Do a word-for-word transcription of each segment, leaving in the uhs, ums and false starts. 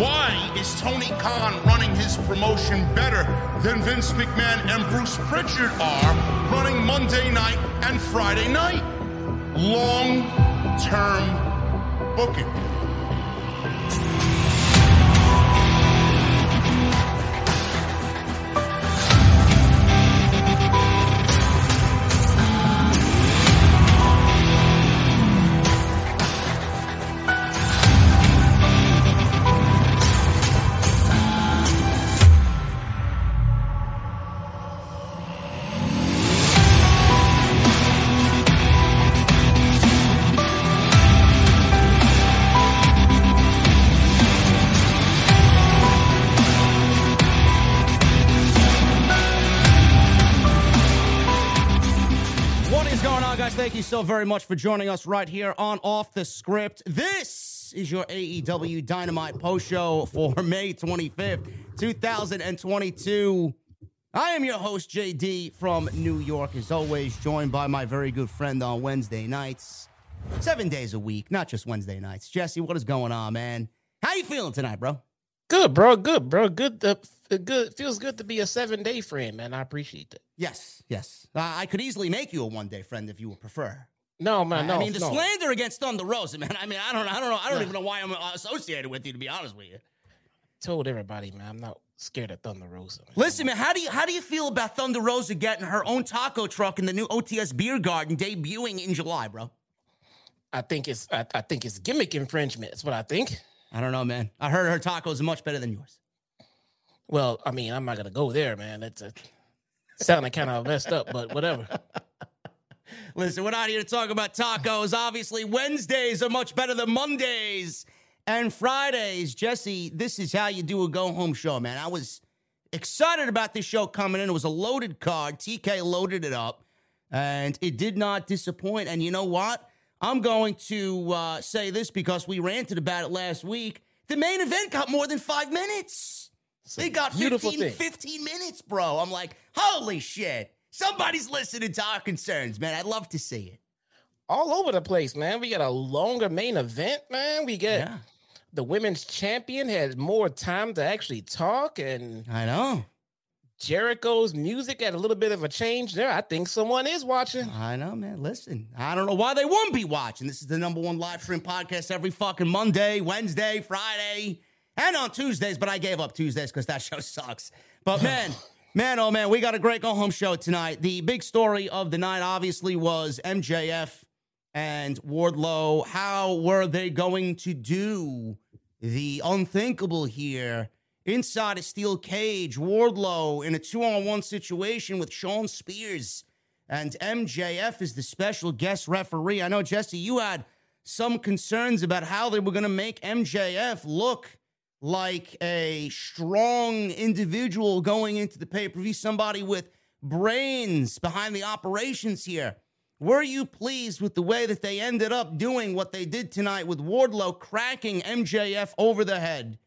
Why is Tony Khan running his promotion better than Vince McMahon and Bruce Pritchard are running Monday night and Friday night? Long-term booking. So very much for joining us right here on Off the Script. This is your A E W Dynamite post show for May twenty-fifth, twenty twenty-two. I am your host, J D, from New York, as always, joined by my very good friend on Wednesday nights, seven days a week, not just Wednesday nights. Jesse, what is going on, man? How you feeling tonight, bro? Good, bro. Good, bro. Good. Uh, good. Feels good to be a seven-day friend, man. I appreciate that. Yes, yes. Uh, I could easily make you a one-day friend if you would prefer. No, man. I, no. I mean, the no. slander against Thunder Rosa, man. I mean, I don't, I don't know. I don't no. even know why I'm associated with you, to be honest with you. I told everybody, man, I'm not scared of Thunder Rosa. Man. Listen, man, how do you how do you feel about Thunder Rosa getting her own taco truck in the new O T S Beer Garden debuting in July, bro? I think it's I, I think it's gimmick infringement. That's what I think. I don't know, man. I heard her tacos are much better than yours. Well, I mean, I'm not going to go there, man. That's a, sounded kind of messed up, but whatever. Listen, we're not here to talk about tacos. Obviously, Wednesdays are much better than Mondays And Fridays, Jesse, this is how you do a go-home show, man. I was excited about this show coming in. It was a loaded card. T K loaded it up, and it did not disappoint. And you know what? I'm going to uh, say this because we ranted about it last week. The main event got more than five minutes. They got fifteen, fifteen minutes, bro. I'm like, holy shit. Somebody's listening to our concerns, man. I'd love to see it. All over the place, man. We got a longer main event, man. We get yeah. the women's champion had more time to actually talk. And I know. Jericho's music had a little bit of a change there. I think someone is watching. I know, man. Listen, I don't know why they wouldn't be watching. This is the number one live stream podcast every fucking Monday, Wednesday, Friday, and on Tuesdays. But I gave up Tuesdays because that show sucks. But, man... Man, oh, man, we got a great go-home show tonight. The big story of the night, obviously, was M J F and Wardlow. How were they going to do the unthinkable here? Inside a steel cage, Wardlow in a two-on-one situation with Shawn Spears. And M J F is the special guest referee. I know, Jesse, you had some concerns about how they were going to make M J F look like a strong individual going into the pay-per-view, somebody with brains behind the operations here. Were you pleased with the way that they ended up doing what they did tonight with Wardlow cracking M J F over the head?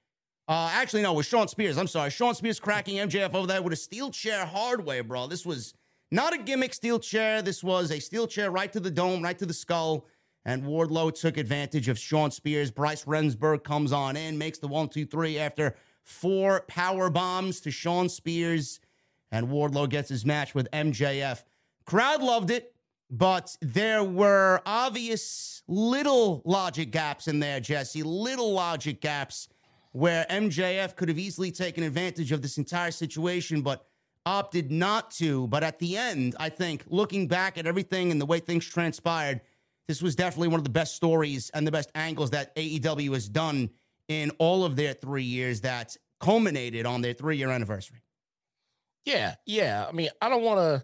Uh, actually, no, with Shawn Spears. I'm sorry. Shawn Spears cracking M J F over the head with a steel chair hard way, bro. This was not a gimmick steel chair. This was a steel chair right to the dome, right to the skull. And Wardlow took advantage of Shawn Spears. Bryce Rendsburg comes on in, makes the one, two, three after four power bombs to Shawn Spears. And Wardlow gets his match with M J F. Crowd loved it, but there were obvious little logic gaps in there, Jesse. Little logic gaps where M J F could have easily taken advantage of this entire situation, but opted not to. But at the end, I think, looking back at everything and the way things transpired, this was definitely one of the best stories and the best angles that A E W has done in all of their three years that culminated on their three-year anniversary. Yeah, yeah. I mean, I don't want to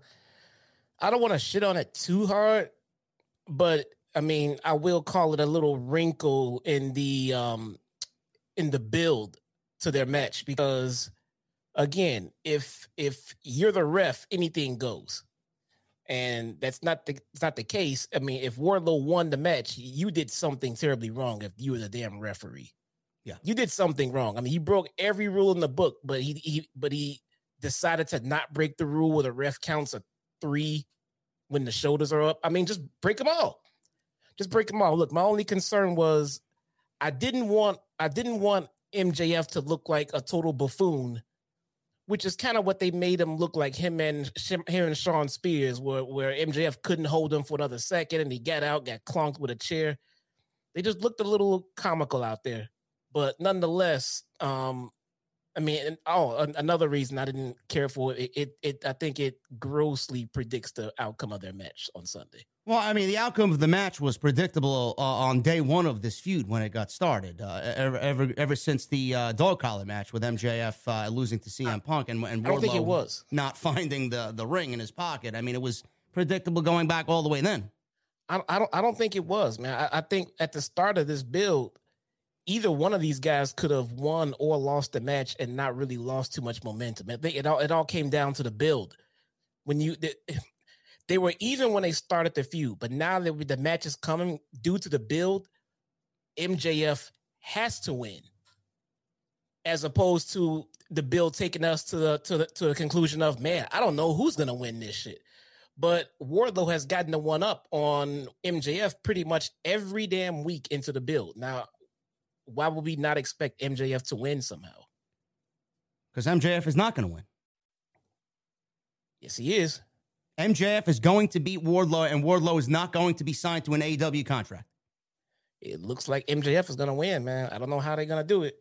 I don't want to shit on it too hard, but, I mean, I will call it a little wrinkle in the um, in the build to their match because, again, if if you're the ref, anything goes. And that's not the it's not the case. I mean, if Wardlow won the match, you did something terribly wrong if you were the damn referee. Yeah. You did something wrong. I mean, he broke every rule in the book, but he, he but he decided to not break the rule where the ref counts a three when the shoulders are up. I mean, just break them all. Just break them all. Look, my only concern was I didn't want I didn't want M J F to look like a total buffoon, which is kind of what they made him look like, him and him and Shawn Spears, where, where M J F couldn't hold him for another second, and he got out, got clunked with a chair. They just looked a little comical out there. But nonetheless, um, I mean, and, oh, an, another reason I didn't care for it, it, it, I think it grossly predicts the outcome of their match on Sunday. Well, I mean, the outcome of the match was predictable uh, on day one of this feud when it got started. Uh, ever, ever, ever since the uh, dog collar match with M J F uh, losing to C M Punk and, and Wardlow I don't think it was. not finding the, the ring in his pocket. I mean, it was predictable going back all the way then. I, I don't. I don't think it was, man. I, I think at the start of this build, either one of these guys could have won or lost the match and not really lost too much momentum. I think it all it all came down to the build when you. The, They were even when they started the feud, but now that the match is coming due to the build, M J F has to win, as opposed to the build taking us to the to the to the conclusion of, man, I don't know who's gonna win this shit. But Wardlow has gotten the one up on M J F pretty much every damn week into the build. Now, why would we not expect M J F to win somehow? Because M J F is not gonna win. Yes, he is. M J F is going to beat Wardlow, and Wardlow is not going to be signed to an A E W contract. It looks like M J F is going to win, man. I don't know how they're going to do it.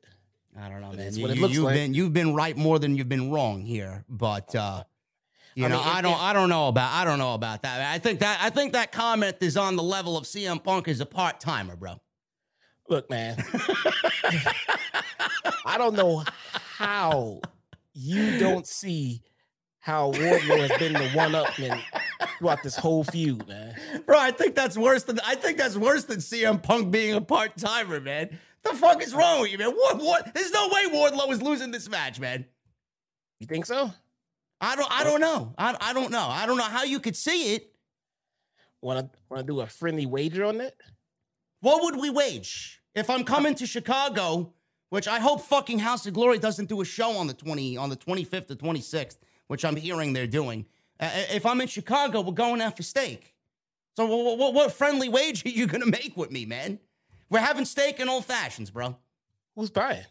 I don't know, man. That's you, what it looks you've like. Been, you've been right more than you've been wrong here, but uh, you I know, mean, I don't, if, I don't know about, I don't know about that. I think that, I think that comment is on the level of C M Punk is a part timer, bro. Look, man, I don't know how you don't see how Wardlow has been the one-up man throughout this whole feud, man. Bro, I think that's worse than I think that's worse than C M Punk being a part-timer, man. The fuck is wrong with you, man? What? What? There's no way Wardlow is losing this match, man. You think so? I don't. I don't know. I. I don't know. I don't know how you could see it. Want to want to do a friendly wager on it? What would we wage if I'm coming to Chicago? Which I hope fucking House of Glory doesn't do a show on the twenty on the twenty-fifth or twenty-sixth, which I'm hearing they're doing. Uh, if I'm in Chicago, we're going out for steak. So what, what, what friendly wage are you gonna make with me, man? We're having steak and old fashions, bro. Who's buying?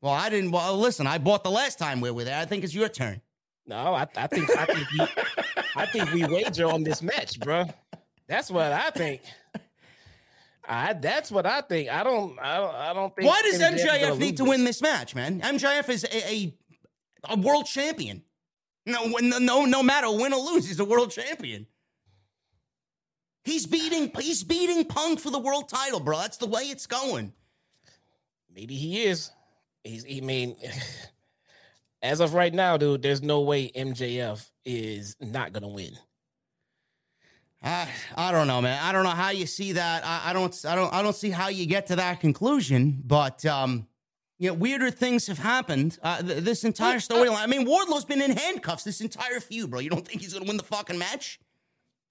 Well, I didn't. Well, listen, I bought the last time we were there. I think it's your turn. No, I, I think I think we, I think we wager on this match, bro. That's what I think. I, that's what I think. I don't. I don't. I don't think. Why does M J F need to win this match, man? M J F is a a, a world champion. No, no, no, no matter win or lose, he's a world champion. He's beating. He's beating Punk for the world title, bro. That's the way it's going. Maybe he is. He's. I mean, as of right now, dude, there's no way M J F is not gonna win. I, I don't know, man. I don't know how you see that. I, I don't, I don't, I don't see how you get to that conclusion. But um, you know, weirder things have happened. Uh, th- this entire storyline. I mean, Wardlow's been in handcuffs this entire feud, bro. You don't think he's gonna win the fucking match?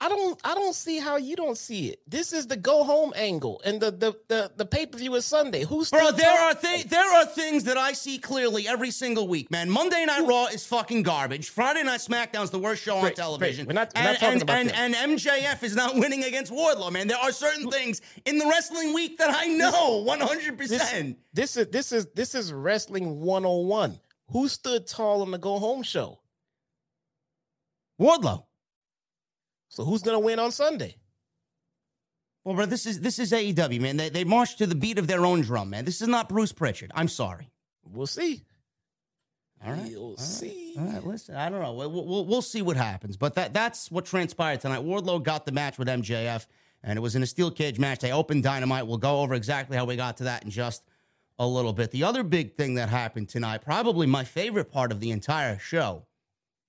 I don't, I don't see how you don't see it. This is the go home angle, and the the the, the pay per view is Sunday. Who's bro? There are things. There are things that I see clearly every single week, man. Monday Night Raw is fucking garbage. Friday Night SmackDown's the worst show on television. We're not, we're not talking about that. And M J F is not winning against Wardlow, man. There are certain things in the wrestling week that I know one hundred percent. This is this is this is wrestling one on one. Who stood tall on the go home show? Wardlow. So who's gonna win on Sunday? Well, bro, this is this is A E W, man. They they march to the beat of their own drum, man. This is not Bruce Pritchard. I'm sorry. We'll see. All right, we'll All see. Right. All right, listen, I don't know. We'll, we'll we'll see what happens. But that that's what transpired tonight. Wardlow got the match with M J F, and it was in a steel cage match. They opened Dynamite. We'll go over exactly how we got to that in just a little bit. The other big thing that happened tonight, probably my favorite part of the entire show,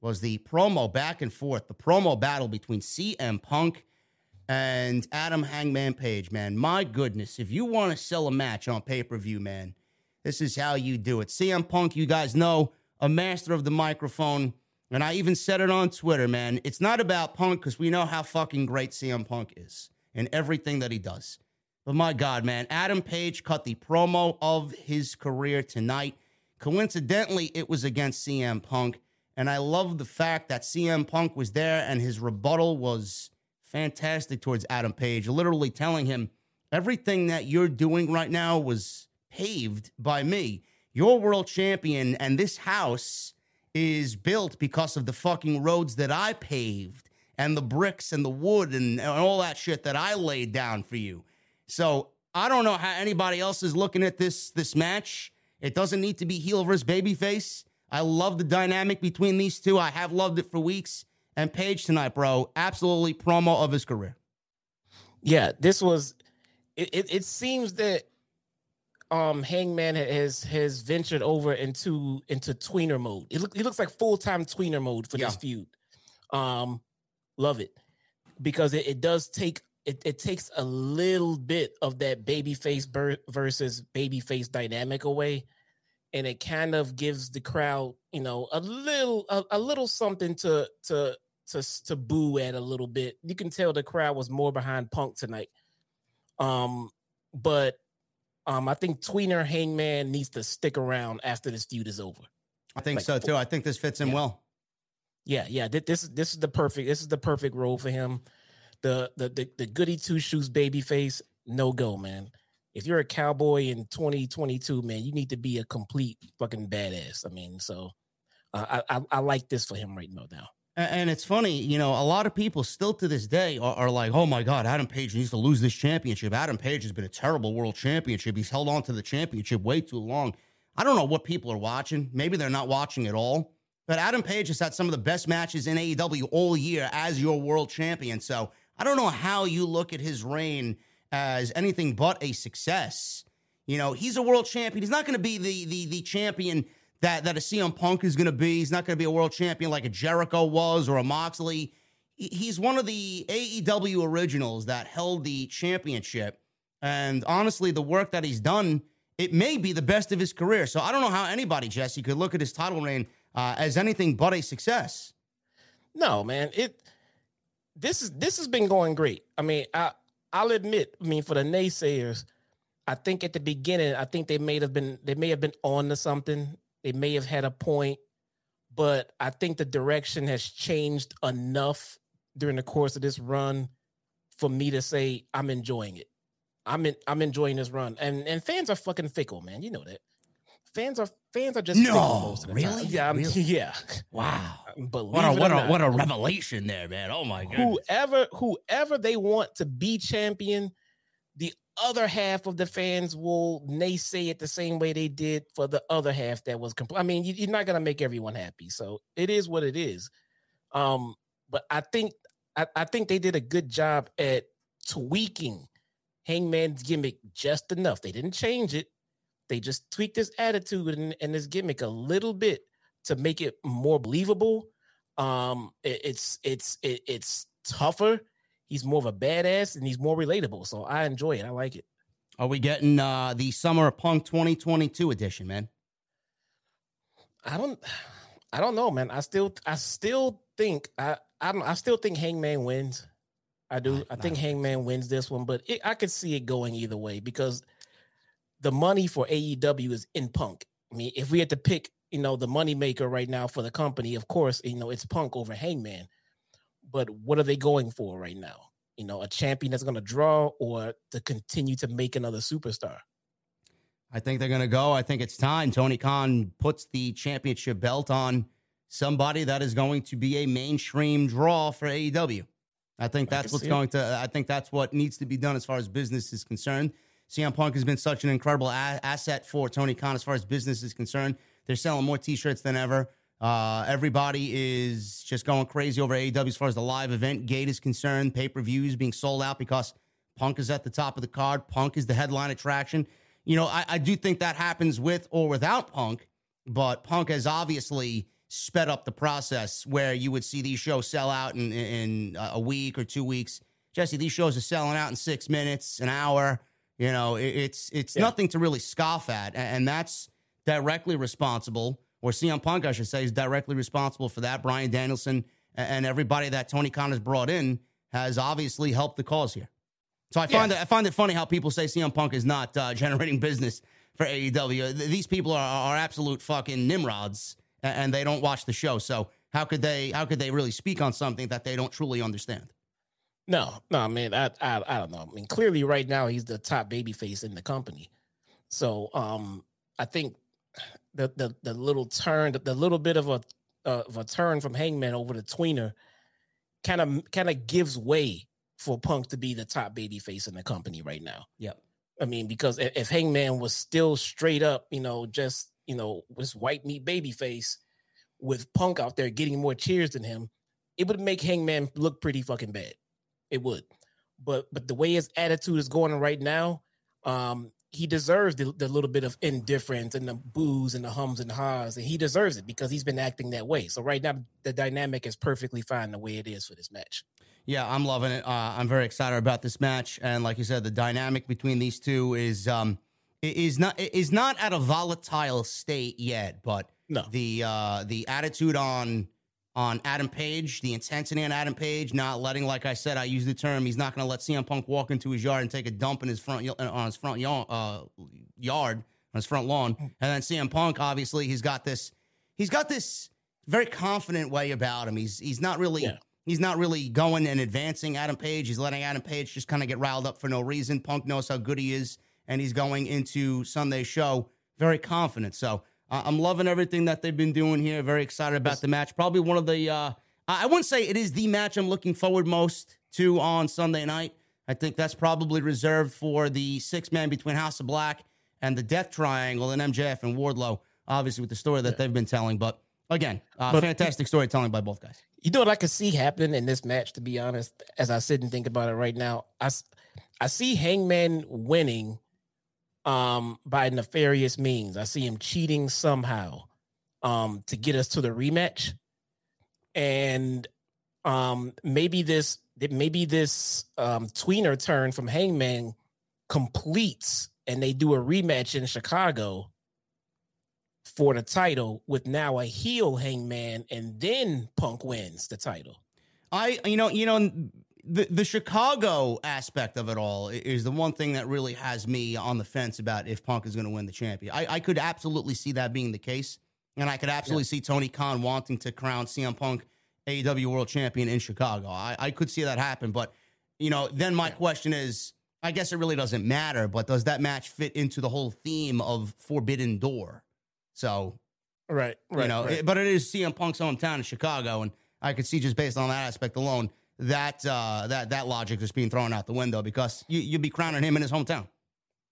was the promo back and forth, the promo battle between C M Punk and Adam Hangman Page, man. My goodness, if you want to sell a match on pay-per-view, man, this is how you do it. C M Punk, you guys know, a master of the microphone, and I even said it on Twitter, man. It's not about Punk because we know how fucking great C M Punk is and everything that he does. But my God, man, Adam Page cut the promo of his career tonight. Coincidentally, it was against C M Punk. And I love the fact that C M Punk was there and his rebuttal was fantastic towards Adam Page, literally telling him everything that you're doing right now was paved by me. You're world champion and this house is built because of the fucking roads that I paved and the bricks and the wood and, and all that shit that I laid down for you. So I don't know how anybody else is looking at this, this match. It doesn't need to be heel versus babyface. I love the dynamic between these two. I have loved it for weeks. And Page tonight, bro, absolutely promo of his career. Yeah, this was, it It, it seems that um, Hangman has has ventured over into into tweener mode. It, look, it looks like full-time tweener mode for yeah. this feud. Um, love it. Because it, it does take, it, it takes a little bit of that babyface ber- versus babyface dynamic away. And it kind of gives the crowd, you know, a little, a, a little something to, to, to, to boo at a little bit. You can tell the crowd was more behind Punk tonight. Um, but um, I think tweener Hangman needs to stick around after this feud is over. I think like, so too. I think this fits him yeah. well. Yeah, yeah. This this is the perfect. This is the perfect role for him. The the the, the goody two shoes babyface. No go, man. If you're a cowboy in twenty twenty-two, man, you need to be a complete fucking badass. I mean, so uh, I, I I like this for him right now. And it's funny, you know, a lot of people still to this day are, are like, oh, my God, Adam Page needs to lose this championship. Adam Page has been a terrible world championship. He's held on to the championship way too long. I don't know what people are watching. Maybe they're not watching at all. But Adam Page has had some of the best matches in A E W all year as your world champion. So I don't know how you look at his reign as anything but a success. You know, he's a world champion. He's not going to be the the the champion that, that a C M Punk is going to be. He's not going to be a world champion like a Jericho was or a Moxley. He's one of the A E W originals that held the championship And honestly, the work that he's done, it may be the best of his career. So I don't know how anybody, Jesse, could look at his title reign uh, as anything but a success. No, man, it this is this has been going great. I mean, I I'll admit, I mean, for the naysayers, I think at the beginning, I think they may have been they may have been on to something. They may have had a point, but I think the direction has changed enough during the course of this run for me to say I'm enjoying it. I'm in, I'm enjoying this run, and and fans are fucking fickle, man. You know that. Fans are fans are just no, fickle most of the really, time. Yeah, really? yeah. Wow. Believe what a what a what a revelation there, man. Oh my goodness. Whoever whoever they want to be champion, the other half of the fans will naysay it the same way they did for the other half that was compl- I mean, you, you're not gonna make everyone happy, so it is what it is. Um, but I think I, I think they did a good job at tweaking Hangman's gimmick just enough. They didn't change it. They just tweaked his attitude and, and his gimmick a little bit to make it more believable. Um, it, it's it's it, it's tougher. He's more of a badass and he's more relatable. So I enjoy it. I like it. Are we getting uh, the Summer of Punk twenty twenty-two edition, man? I don't I don't know, man. I still I still think I I, don't, I still think Hangman wins. I do. I think Hangman wins this one, but it, I could see it going either way because the money for A E W is in Punk. I mean, if we had to pick, you know, the moneymaker right now for the company, of course, you know, it's Punk over Hangman. But what are they going for right now? You know, a champion that's going to draw or to continue to make another superstar? I think they're going to go. I think it's time. Tony Khan puts the championship belt on somebody that is going to be a mainstream draw for A E W. I think that's I what's going it. to, I think that's what needs to be done as far as business is concerned. C M Punk has been such an incredible a- asset for Tony Khan as far as business is concerned. They're selling more t-shirts than ever. Uh, everybody is just going crazy over A E W as far as the live event gate is concerned. Pay-per-views being sold out because Punk is at the top of the card. Punk is the headline attraction. You know, I, I do think that happens with or without Punk, but Punk has obviously sped up the process where you would see these shows sell out in, in a week or two weeks. Jesse, these shows are selling out in six minutes, an hour. You know, it's it's yeah. nothing to really scoff at, and that's directly responsible, or C M Punk, I should say, is directly responsible for that. Bryan Danielson and everybody that Tony Khan has brought in has obviously helped the cause here. So I find yeah. that I find it funny how people say C M Punk is not uh, generating business for A E W. These people are, are absolute fucking nimrods, and they don't watch the show. So how could they, how could they really speak on something that they don't truly understand? No, no, I mean, I, I, I don't know. I mean, clearly right now he's the top babyface in the company. So um, I think the, the, the little turn, the, the little bit of a, uh, of a turn from Hangman over to tweener kind of, kind of gives way for Punk to be the top babyface in the company right now. Yep. I mean, because if Hangman was still straight up, you know, just, you know, this white meat baby face with Punk out there getting more cheers than him, it would make Hangman look pretty fucking bad. It would. But but the way his attitude is going right now, um, he deserves the, the little bit of indifference and the boos and the hums and the haws, and he deserves it because he's been acting that way. So right now, the dynamic is perfectly fine the way it is for this match. Yeah, I'm loving it. Uh, I'm very excited about this match. And like you said, the dynamic between these two is... Um, Is not is not at a volatile state yet, but no. the uh, the attitude on on Adam Page, the intensity on Adam Page, not letting, like I said, I use the term, he's not going to let C M Punk walk into his yard and take a dump in his front on his front yawn, uh, yard on his front lawn, and then C M Punk, obviously, he's got this he's got this very confident way about him. He's he's not really yeah. he's not really going and advancing Adam Page. He's letting Adam Page just kind of get riled up for no reason. Punk knows how good he is. And he's going into Sunday's show very confident. So uh, I'm loving everything that they've been doing here. Very excited about the match. Probably one of the, uh, I wouldn't say it is the match I'm looking forward most to on Sunday night. I think that's probably reserved for the six-man between House of Black and the Death Triangle and M J F and Wardlow, obviously with the story that they've been telling. But again, uh, but fantastic storytelling by both guys. You know what I could see happen in this match, to be honest, as I sit and think about it right now? I, I see Hangman winning Um, by nefarious means. I see him cheating somehow um, to get us to the rematch. And um, maybe this maybe this um, tweener turn from Hangman completes and they do a rematch in Chicago for the title with now a heel Hangman, and then Punk wins the title. I, you know, you know, the, the Chicago aspect of it all is the one thing that really has me on the fence about if Punk is going to win the champion. I, I could absolutely see that being the case. And I could absolutely yeah. see Tony Khan wanting to crown C M Punk A E W World Champion in Chicago. I, I could see that happen. But, you know, then my yeah. question is, I guess it really doesn't matter, but does that match fit into the whole theme of Forbidden Door? So, right, right, you know, right. It, but it is C M Punk's hometown in Chicago, and I could see just based on that aspect alone that uh, that that logic is being thrown out the window because you, you'd be crowning him in his hometown.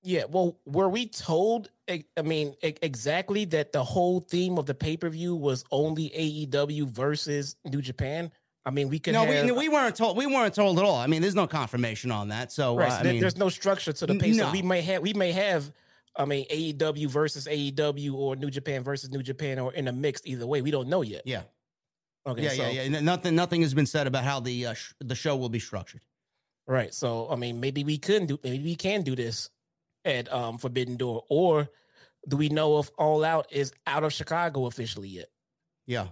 Yeah, well, were we told, I mean, exactly that the whole theme of the pay-per-view was only A E W versus New Japan? I mean, we could No, have, we, we weren't told. We weren't told at all. I mean, there's no confirmation on that. So, right, uh, so I there, mean, there's no structure to the pay. No. So we may have, we may have, I mean, A E W versus A E W or New Japan versus New Japan or in a mix either way. We don't know yet. Yeah. Okay. Yeah, so, yeah, yeah. Nothing, nothing has been said about how the uh, sh- the show will be structured. Right. So, I mean, maybe we couldn't do. Maybe we can do this at um, Forbidden Door, or do we know if All Out is out of Chicago officially yet? Yeah,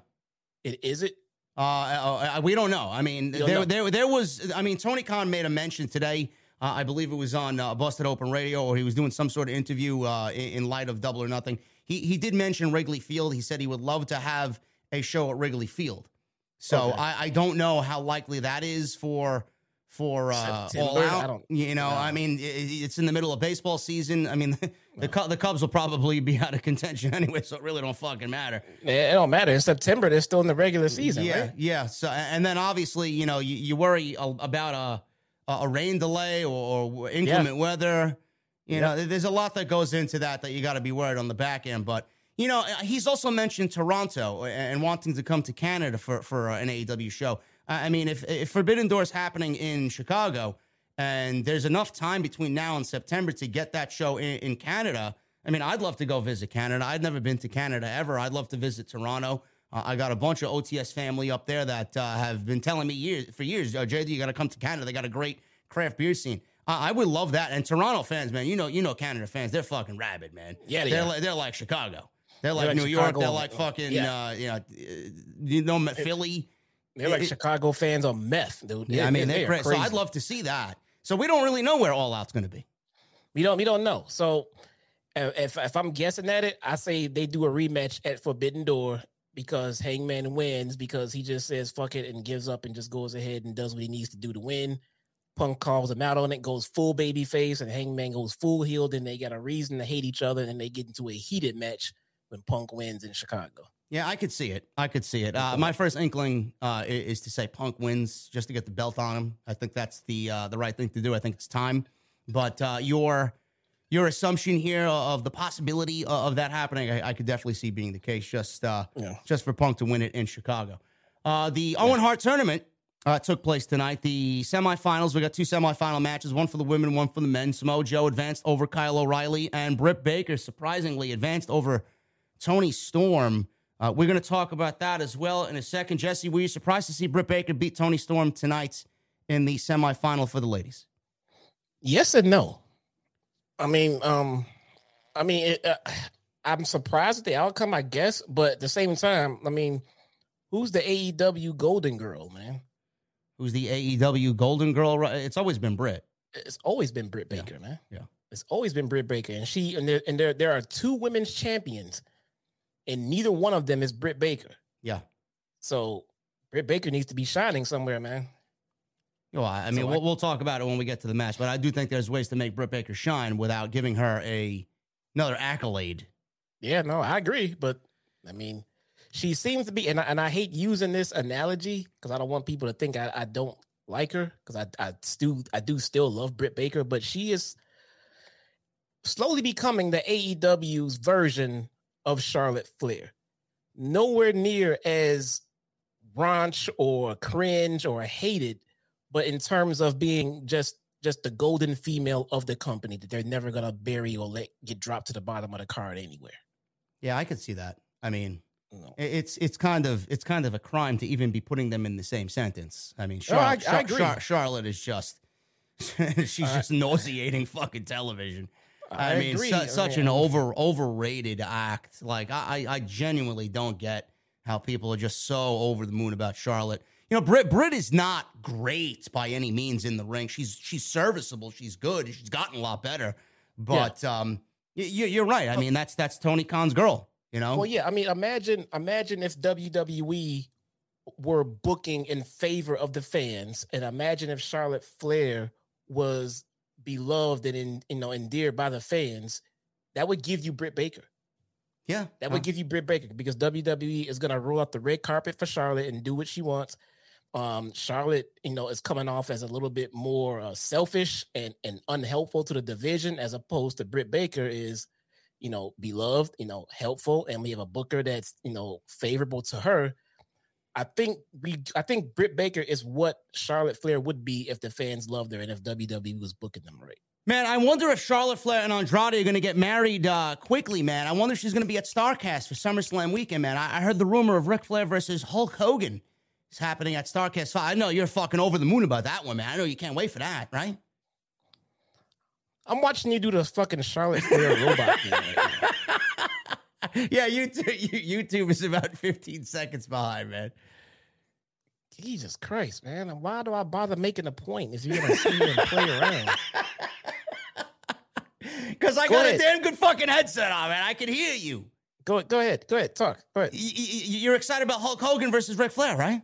it is it. Uh, we don't know. I mean, there, know. there, there was. I mean, Tony Khan made a mention today. Uh, I believe it was on uh, Busted Open Radio, or he was doing some sort of interview uh, in, in light of Double or Nothing. He he did mention Wrigley Field. He said he would love to have a show at Wrigley Field. So okay. I, I don't know how likely that is for. For uh, All Out, I don't, you know, no. I mean, it, it's in the middle of baseball season. I mean, the no. the Cubs will probably be out of contention anyway, so it really don't fucking matter. It don't matter. In September, they're still in the regular season. Yeah, right? yeah. So, and then obviously, you know, you, you worry about a a rain delay or, or inclement yeah. weather. You yeah. know, there's a lot that goes into that that you got to be worried on the back end. But you know, he's also mentioned Toronto and wanting to come to Canada for for an A E W show. I mean, if, if Forbidden Door is happening in Chicago and there's enough time between now and September to get that show in, in Canada, I mean, I'd love to go visit Canada. I'd never been to Canada ever. I'd love to visit Toronto. Uh, I got a bunch of O T S family up there that uh, have been telling me years for years, oh, J D, you got to come to Canada. They got a great craft beer scene. Uh, I would love that. And Toronto fans, man, you know, you know, Canada fans, they're fucking rabid, man. Yeah, they're yeah. like they're like Chicago. They're like, they're like New Chicago. York. They're like fucking, yeah. uh, you know, you know, Philly. They're like it, Chicago fans on meth, dude. Yeah, I mean, they're, they're crazy. So I'd love to see that. So we don't really know where All Out's going to be. We don't. We don't know. So if if I'm guessing at it, I say they do a rematch at Forbidden Door because Hangman wins because he just says fuck it and gives up and just goes ahead and does what he needs to do to win. Punk calls him out on it, goes full babyface, and Hangman goes full heel. Then they got a reason to hate each other, and they get into a heated match when Punk wins in Chicago. Yeah, I could see it. I could see it. Uh, my first inkling uh, is to say Punk wins just to get the belt on him. I think that's the uh, the right thing to do. I think it's time. But uh, your your assumption here of the possibility of that happening, I, I could definitely see being the case just uh, yeah. just for Punk to win it in Chicago. Uh, the yeah. Owen Hart tournament uh, took place tonight. The semifinals, we got two semifinal matches, one for the women, one for the men. Samoa Joe advanced over Kyle O'Reilly, and Britt Baker surprisingly advanced over Toni Storm. Uh, we're going to talk about that as well in a second. Jesse, were you surprised to see Britt Baker beat Toni Storm tonight in the semifinal for the ladies? Yes and no. I mean, um, I mean, it, uh, I'm surprised at the outcome, I guess. But at the same time, I mean, who's the A E W Golden Girl, man? Who's the A E W Golden Girl? It's always been Britt. It's always been Britt Baker, yeah. man. Yeah, it's always been Britt Baker, and she and there and there there are two women's champions. And neither one of them is Britt Baker. Yeah. So Britt Baker needs to be shining somewhere, man. Well, I mean, so we'll, I, we'll talk about it when we get to the match, but I do think there's ways to make Britt Baker shine without giving her a another accolade. Yeah, no, I agree. But, I mean, she seems to be, and I, and I hate using this analogy because I don't want people to think I, I don't like her because I, I, still, I do still love Britt Baker, but she is slowly becoming the A E W's version of Charlotte Flair. Nowhere near as raunch or cringe or hated, but in terms of being just just the golden female of the company that they're never going to bury or let get dropped to the bottom of the card anywhere. Yeah, I could see that. I mean, no. it's it's kind of it's kind of a crime to even be putting them in the same sentence. I mean, Charlotte, oh, I, I Char- Char- Charlotte is just She's uh, just nauseating fucking television. I, I mean, su- such an over overrated act. Like, I, I genuinely don't get how people are just so over the moon about Charlotte. You know, Britt Britt is not great by any means in the ring. She's she's serviceable. She's good. She's gotten a lot better. But yeah. um, you, you're right. I mean, that's that's Tony Khan's girl. You know. Well, yeah. I mean, imagine imagine if W W E were booking in favor of the fans, and imagine if Charlotte Flair was beloved and in, you know, endeared by the fans. That would give you Britt Baker. Yeah, that would give you Britt Baker, because W W E is going to roll out the red carpet for Charlotte and do what she wants. Um, Charlotte, you know, is coming off as a little bit more uh, selfish and, and unhelpful to the division, as opposed to Britt Baker is, you know, beloved, you know, helpful. And we have a booker that's, you know, favorable to her. I think we, I think Britt Baker is what Charlotte Flair would be if the fans loved her and if W W E was booking them right. Man, I wonder if Charlotte Flair and Andrade are going to get married uh, quickly, man. I wonder if she's going to be at StarCast for SummerSlam weekend, man. I, I heard the rumor of Ric Flair versus Hulk Hogan is happening at StarCast. I know you're fucking over the moon about that one, man. I know you can't wait for that, right? I'm watching you do the fucking Charlotte Flair robot thing right now. Yeah, YouTube, YouTube is about fifteen seconds behind, man. Jesus Christ, man. And why do I bother making a point if you're going to see me and play around? Because I go got ahead. a damn good fucking headset on, man. I can hear you. Go, go ahead. Go ahead. Talk. Go ahead. Y- y- you're excited about Hulk Hogan versus Ric Flair, right?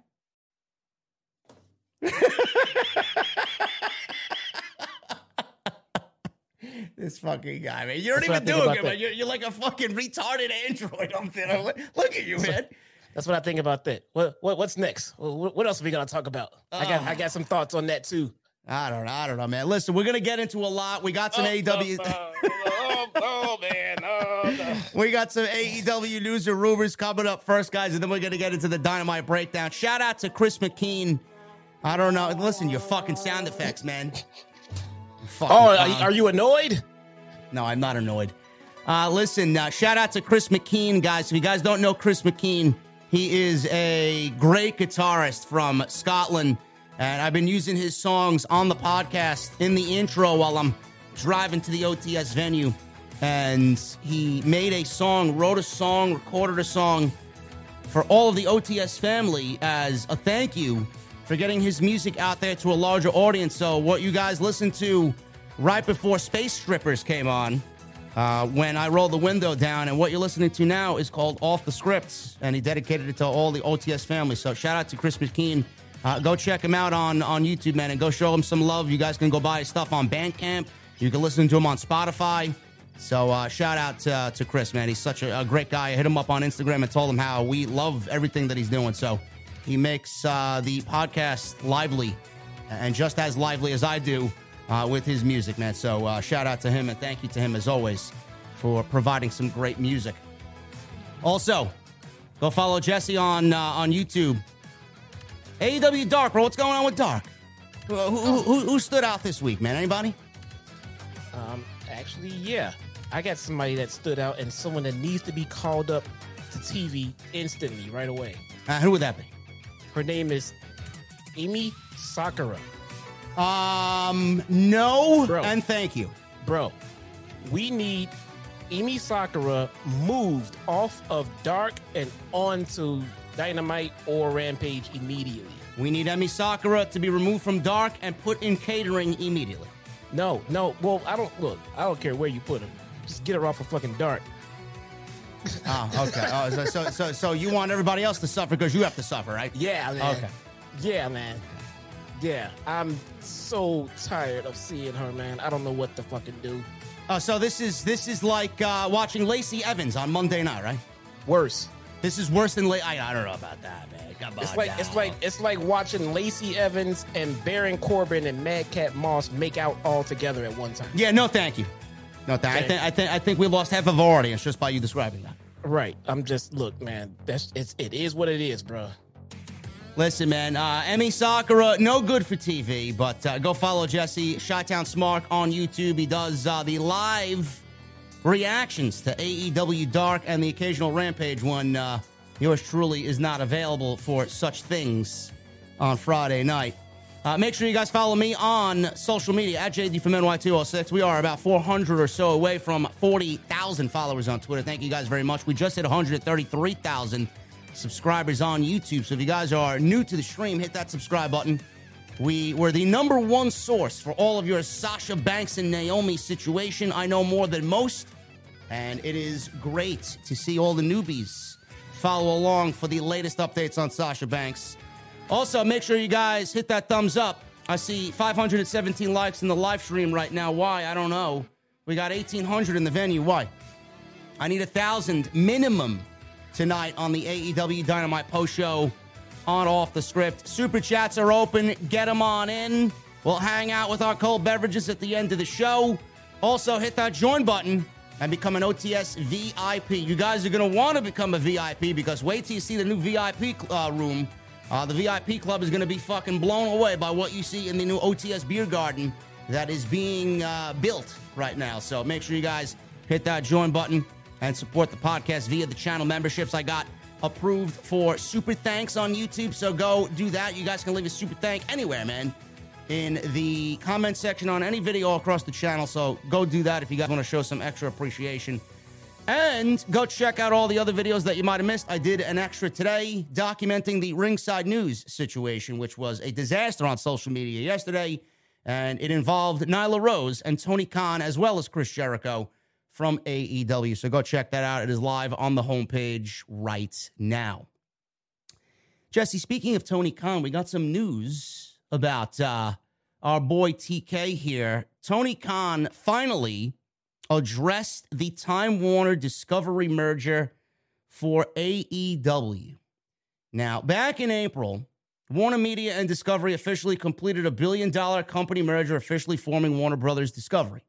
This fucking guy, man. You don't that's even do it, man. You're, you're like a fucking retarded android up there. Look at you, man. That's what I think about that. What, what What's next? What, what else are we going to talk about? Oh. I got I got some thoughts on that, too. I don't know. I don't know, man. Listen, we're going to get into a lot. We got some oh, A E W. Oh, oh, oh, man. Oh, no. We got some A E W news and rumors coming up first, guys, and then we're going to get into the Dynamite breakdown. Shout out to Chris McKean. I don't know. Listen, your fucking sound effects, man. Fucking oh, are, are you annoyed? No, I'm not annoyed. Uh, listen, uh, shout out to Chris McKean, guys. If you guys don't know Chris McKean, he is a great guitarist from Scotland. And I've been using his songs on the podcast in the intro while I'm driving to the O T S venue. And he made a song, wrote a song, recorded a song for all of the O T S family as a thank you for getting his music out there to a larger audience. So what you guys listened to right before Space Strippers came on, uh, when I rolled the window down, and what you're listening to now is called Off the Scripts, and he dedicated it to all the O T S family. So shout out to Chris McKean. Uh, go check him out on, on YouTube, man, and go show him some love. You guys can go buy his stuff on Bandcamp. You can listen to him on Spotify. So uh, shout out to, uh, to Chris, man. He's such a, a great guy. I hit him up on Instagram and told him how we love everything that he's doing. So he makes uh, the podcast lively and just as lively as I do uh, with his music, man. So uh, shout out to him and thank you to him, as always, for providing some great music. Also, go follow Jesse on uh, on YouTube. A E W Dark, bro. What's going on with Dark? Who, who, who, who stood out this week, man? Anybody? Um, actually, yeah. I got somebody that stood out and someone that needs to be called up to T V instantly, right away. Uh, who would that be? Her name is Amy Sakura. Um, no, bro, and thank you. Bro, we need Amy Sakura moved off of Dark and onto Dynamite or Rampage immediately. We need Amy Sakura to be removed from Dark and put in catering immediately. No, no. Well, I don't, look, I don't care where you put her. Just get her off of fucking Dark. Oh, okay. Oh, so, so, so, so you want everybody else to suffer because you have to suffer, right? Yeah, man. Okay. Yeah, man. Yeah, I'm so tired of seeing her, man. I don't know what to fucking do. Uh, so this is this is like uh, watching Lacey Evans on Monday night, right? Worse. This is worse than Lacey. I, I don't know about that, man. Come on, it's like now. it's like it's like watching Lacey Evans and Baron Corbin and Madcap Moss make out all together at one time. Yeah. No, thank you. No, th- I think I think I think we lost half of our audience just by you describing that. Right. I'm just look, man. That's it's it is what it is, bro. Listen, man. Uh, Emi Sakura, no good for T V, but uh, go follow Jesse Chi-Town Smart on YouTube. He does uh, the live reactions to A E W Dark and the occasional Rampage when uh, yours truly is not available for such things on Friday night. Uh, make sure you guys follow me on social media at J D from N Y two oh six. We are about four hundred or so away from forty thousand followers on Twitter. Thank you guys very much. We just hit one hundred thirty-three thousand subscribers on YouTube. So if you guys are new to the stream, hit that subscribe button. We were the number one source for all of your Sasha Banks and Naomi situation. I know more than most, and it is great to see all the newbies follow along for the latest updates on Sasha Banks. Also, make sure you guys hit that thumbs up. I see five hundred seventeen likes in the live stream right now. Why? I don't know. We got eighteen hundred in the venue. Why? I need one thousand minimum tonight on the A E W Dynamite post-show on Off the Script. Super chats are open. Get them on in. We'll hang out with our cold beverages at the end of the show. Also, hit that join button and become an O T S V I P. You guys are going to want to become a V I P because wait till you see the new V I P uh, room. Uh, the V I P club is going to be fucking blown away by what you see in the new O T S beer garden that is being uh, built right now. So make sure you guys hit that join button and support the podcast via the channel memberships. I got approved for super thanks on YouTube, so go do that. You guys can leave a super thank anywhere, man, in the comment section on any video across the channel. So go do that if you guys want to show some extra appreciation. And go check out all the other videos that you might have missed. I did an extra today documenting the Ringside News situation, which was a disaster on social media yesterday, and it involved Nyla Rose and Tony Khan as well as Chris Jericho from A E W. So go check that out. It is live on the homepage right now. Jesse, speaking of Tony Khan, we got some news about uh, our boy T K here. Tony Khan finally addressed the Time Warner Discovery merger for A E W. Now, back in April, Warner Media and Discovery officially completed a billion-dollar company merger, officially forming Warner Brothers Discovery.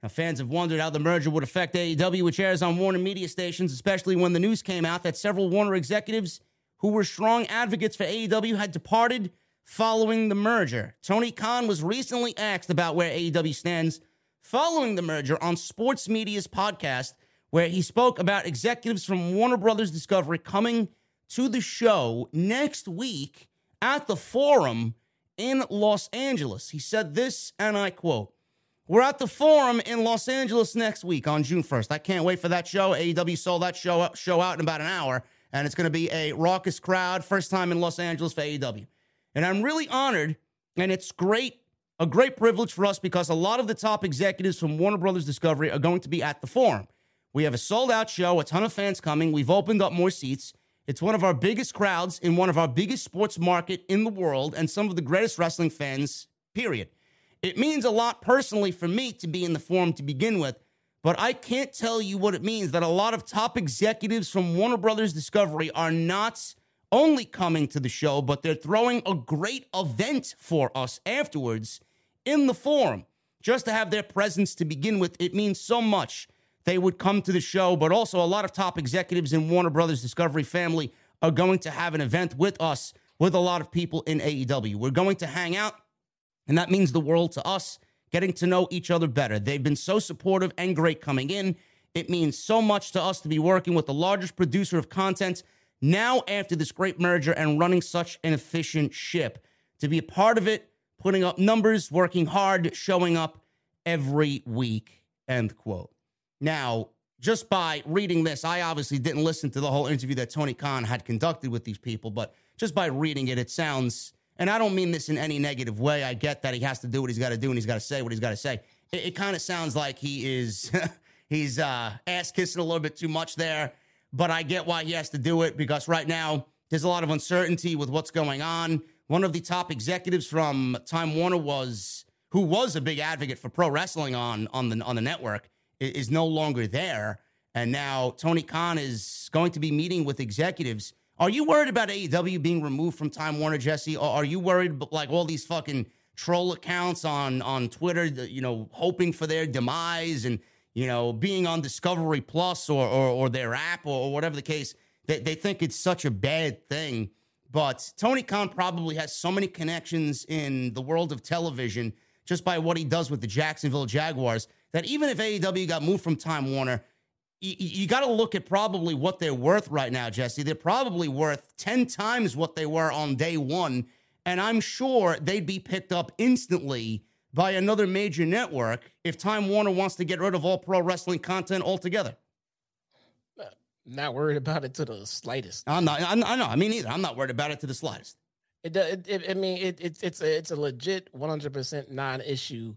Now, fans have wondered how the merger would affect A E W, which airs on Warner media stations, especially when the news came out that several Warner executives who were strong advocates for A E W had departed following the merger. Tony Khan was recently asked about where A E W stands following the merger on Sports Media's podcast, where he spoke about executives from Warner Brothers Discovery coming to the show next week at the Forum in Los Angeles. He said this, and I quote, "We're at the Forum in Los Angeles next week on June first. I can't wait for that show. A E W sold that show, show out in about an hour, and it's going to be a raucous crowd. First time in Los Angeles for A E W. And I'm really honored, and it's great, a great privilege for us because a lot of the top executives from Warner Brothers Discovery are going to be at the Forum. We have a sold-out show, a ton of fans coming. We've opened up more seats. It's one of our biggest crowds in one of our biggest sports market in the world and some of the greatest wrestling fans, period. It means a lot personally for me to be in the Forum to begin with, but I can't tell you what it means that a lot of top executives from Warner Brothers Discovery are not only coming to the show, but they're throwing a great event for us afterwards in the Forum. Just to have their presence to begin with, it means so much. They would come to the show, but also a lot of top executives in Warner Brothers Discovery family are going to have an event with us, with a lot of people in A E W. We're going to hang out. And that means the world to us, getting to know each other better. They've been so supportive and great coming in. It means so much to us to be working with the largest producer of content now after this great merger and running such an efficient ship. To be a part of it, putting up numbers, working hard, showing up every week," end quote. Now, just by reading this, I obviously didn't listen to the whole interview that Tony Khan had conducted with these people, but just by reading it, it sounds... and I don't mean this in any negative way. I get that he has to do what he's got to do and he's got to say what he's got to say. It, it kind of sounds like he is he's uh, ass-kissing a little bit too much there, but I get why he has to do it because right now there's a lot of uncertainty with what's going on. One of the top executives from Time Warner was, who was a big advocate for pro wrestling on, on, the, on the network, is, is no longer there. And now Tony Khan is going to be meeting with executives. Are you worried about A E W being removed from Time Warner, Jesse? Or are you worried, like, all these fucking troll accounts on, on Twitter, you know, hoping for their demise and, you know, being on Discovery Plus or or, or their app or, or whatever the case? They, they think it's such a bad thing. But Tony Khan probably has so many connections in the world of television just by what he does with the Jacksonville Jaguars that even if A E W got moved from Time Warner, you got to look at probably what they're worth right now, Jesse. They're probably worth ten times what they were on day one. And I'm sure they'd be picked up instantly by another major network if Time Warner wants to get rid of all pro wrestling content altogether. Not worried about it to the slightest. I'm not. I'm, I know. I mean, either. I'm not worried about it to the slightest. It. it, it I mean, it, it. It's a. It's a legit one hundred percent non-issue.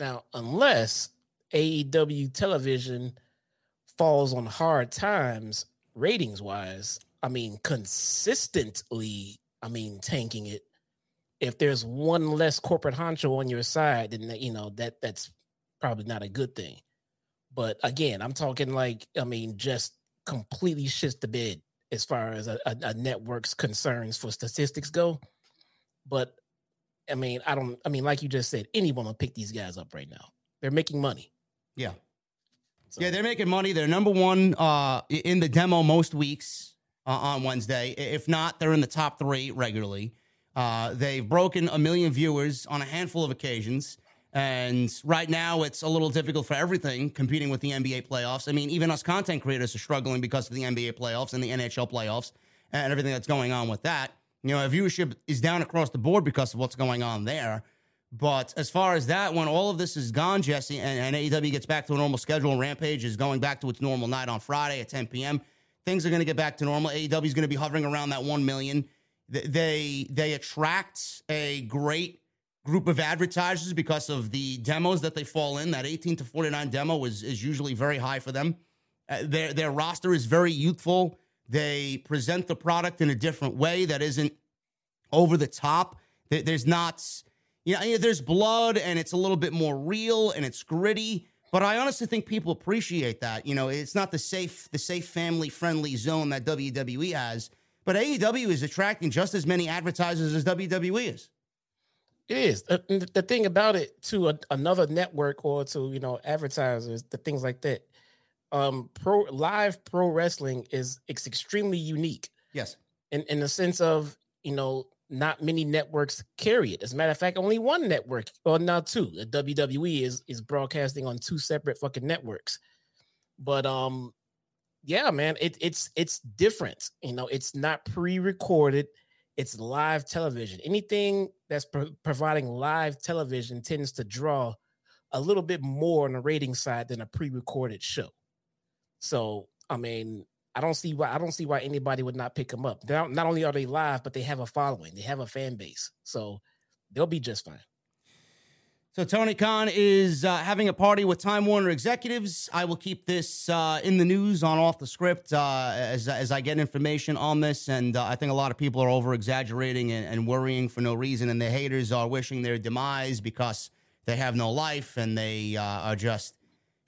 Now, unless A E W television falls on hard times ratings-wise, I mean, consistently, I mean, tanking it. If there's one less corporate honcho on your side, then, you know, that that's probably not a good thing. But again, I'm talking like, I mean, just completely shits the bed as far as a, a, a network's concerns for statistics go. But I mean, I don't, I mean, like you just said, anyone will pick these guys up right now. They're making money. Yeah. So. Yeah, they're making money. They're number one uh, in the demo most weeks uh, on Wednesday. If not, they're in the top three regularly. Uh, they've broken a million viewers on a handful of occasions. And right now it's a little difficult for everything competing with the N B A playoffs. I mean, even us content creators are struggling because of the N B A playoffs and the N H L playoffs and everything that's going on with that. You know, viewership is down across the board because of what's going on there. But as far as that, when all of this is gone, Jesse, and, and A E W gets back to a normal schedule, and Rampage is going back to its normal night on Friday at ten p.m., things are going to get back to normal. A E W is going to be hovering around that one million. They, they attract a great group of advertisers because of the demos that they fall in. That eighteen to forty-nine demo is, is usually very high for them. Uh, their, their roster is very youthful. They present the product in a different way that isn't over the top. There's not, you know, there's blood and it's a little bit more real and it's gritty. But I honestly think people appreciate that. You know, it's not the safe, the safe family-friendly zone that W W E has. But A E W is attracting just as many advertisers as W W E is. It is. The thing about it to a, another network or to, you know, advertisers, the things like that. Um, pro live pro wrestling is it's extremely unique. Yes, in in the sense of, you know, not many networks carry it. As a matter of fact, only one network, or now two. The W W E is is broadcasting on two separate fucking networks. But um, yeah, man, it it's it's different. You know, it's not pre-recorded. It's live television. Anything that's pro- providing live television tends to draw a little bit more on the rating side than a pre-recorded show. So, I mean, I don't see why I don't see why anybody would not pick them up. They're not, not only are they live, but they have a following. They have a fan base. So they'll be just fine. So Tony Khan is uh, having a party with Time Warner executives. I will keep this uh, in the news on Off the Script uh, as, as I get information on this. And uh, I think a lot of people are over-exaggerating and, and worrying for no reason. And the haters are wishing their demise because they have no life and they uh, are just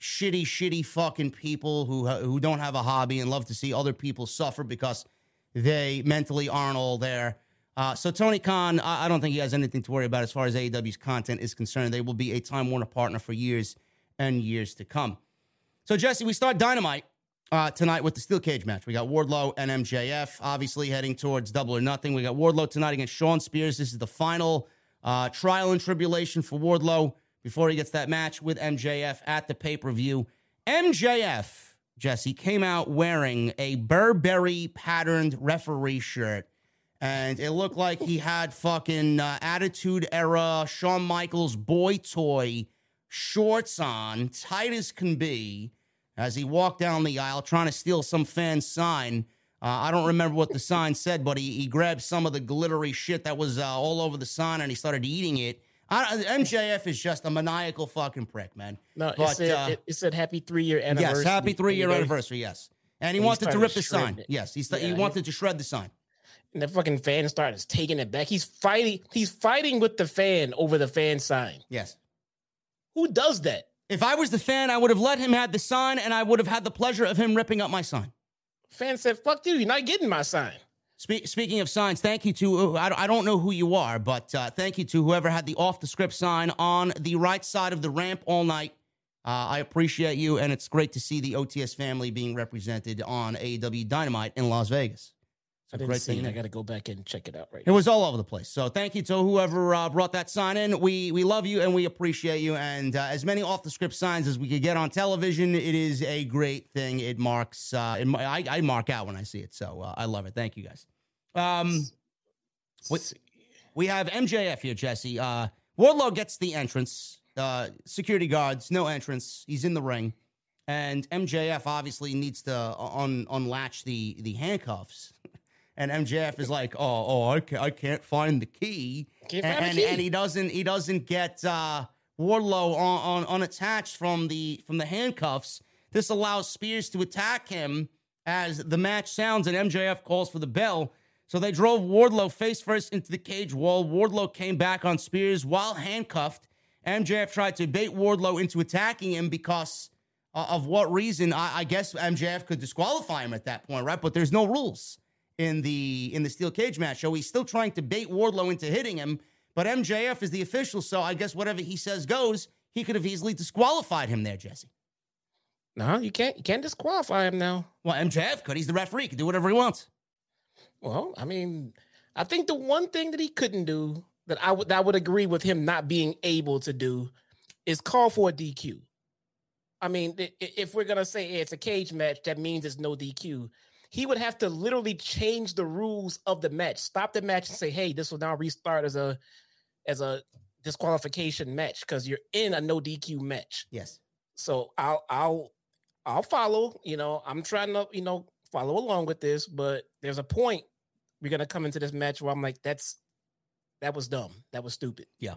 shitty, shitty fucking people who who don't have a hobby and love to see other people suffer because they mentally aren't all there. Uh, so Tony Khan, I, I don't think he has anything to worry about as far as A E W's content is concerned. They will be a Time Warner partner for years and years to come. So, Jesse, we start Dynamite uh, tonight with the Steel Cage match. We got Wardlow and M J F, obviously heading towards Double or Nothing. We got Wardlow tonight against Shawn Spears. This is the final uh, trial and tribulation for Wardlow before he gets that match with M J F at the pay-per-view. M J F, Jesse, came out wearing a Burberry-patterned referee shirt, and it looked like he had fucking uh, Attitude-era Shawn Michaels boy toy shorts on, tight as can be. as he walked down the aisle trying to steal some fan's sign. Uh, I don't remember what the sign said, but he, he grabbed some of the glittery shit that was uh, all over the sign, and he started eating it. I, M J F is just a maniacal fucking prick, man. No, but, it, said, uh, it, it said happy three-year anniversary. Yes, happy three-year anniversary, yes. And he and wanted to rip the sign. It. Yes, he, st- yeah, he wanted to shred the sign. And the fucking fan started taking it back. He's fighting He's fighting with the fan over the fan sign. Yes. Who does that? If I was the fan, I would have let him have the sign, and I would have had the pleasure of him ripping up my sign. Fan said, fuck you, you're not getting my sign. Spe- speaking of signs, thank you to, I don't know who you are, but uh, thank you to whoever had the off-the-script sign on the right side of the ramp all night. Uh, I appreciate you, and it's great to see the O T S family being represented on A E W Dynamite in Las Vegas. I didn't see it. I got to go back and check it out right now. It was all over the place. So thank you to whoever uh, brought that sign in. We we love you and we appreciate you. And uh, as many off-the-script signs as we could get on television, it is a great thing. It marks... Uh, it, I, I mark out when I see it, so uh, I love it. Thank you, guys. Um, what, we have M J F here, Jesse. Uh, Wardlow gets the entrance. Uh, security guards, no entrance. He's in the ring. And M J F obviously needs to un- unlatch the, the handcuffs. And M J F is like, oh, oh, I can't, I can't find the key. Can't and, find the key. And, and he doesn't, he doesn't get uh, Wardlow on, on unattached from the from the handcuffs. This allows Spears to attack him as the match sounds, and M J F calls for the bell. So they drove Wardlow face first into the cage wall. Wardlow came back on Spears while handcuffed. M J F tried to bait Wardlow into attacking him because uh, of what reason? I, I guess M J F could disqualify him at that point, right? But there's no rules in the in the steel cage match. So he's still trying to bait Wardlow into hitting him, but M J F is the official, so I guess whatever he says goes. He could have easily disqualified him there, Jesse. No, you can't you can't disqualify him now. Well, M J F could. He's the referee. He could do whatever he wants. Well, I mean, I think the one thing that he couldn't do that I would that I would agree with him not being able to do is call for a D Q. I mean, if we're going to say hey, it's a cage match, that means there's no D Q. He would have to literally change the rules of the match, stop the match and say, hey, this will now restart as a as a disqualification match because you're in a no D Q match. Yes. So I'll I'll I'll follow, you know, I'm trying to, you know, follow along with this, but there's a point we're going to come into this match where I'm like, that's that was dumb. That was stupid. Yeah.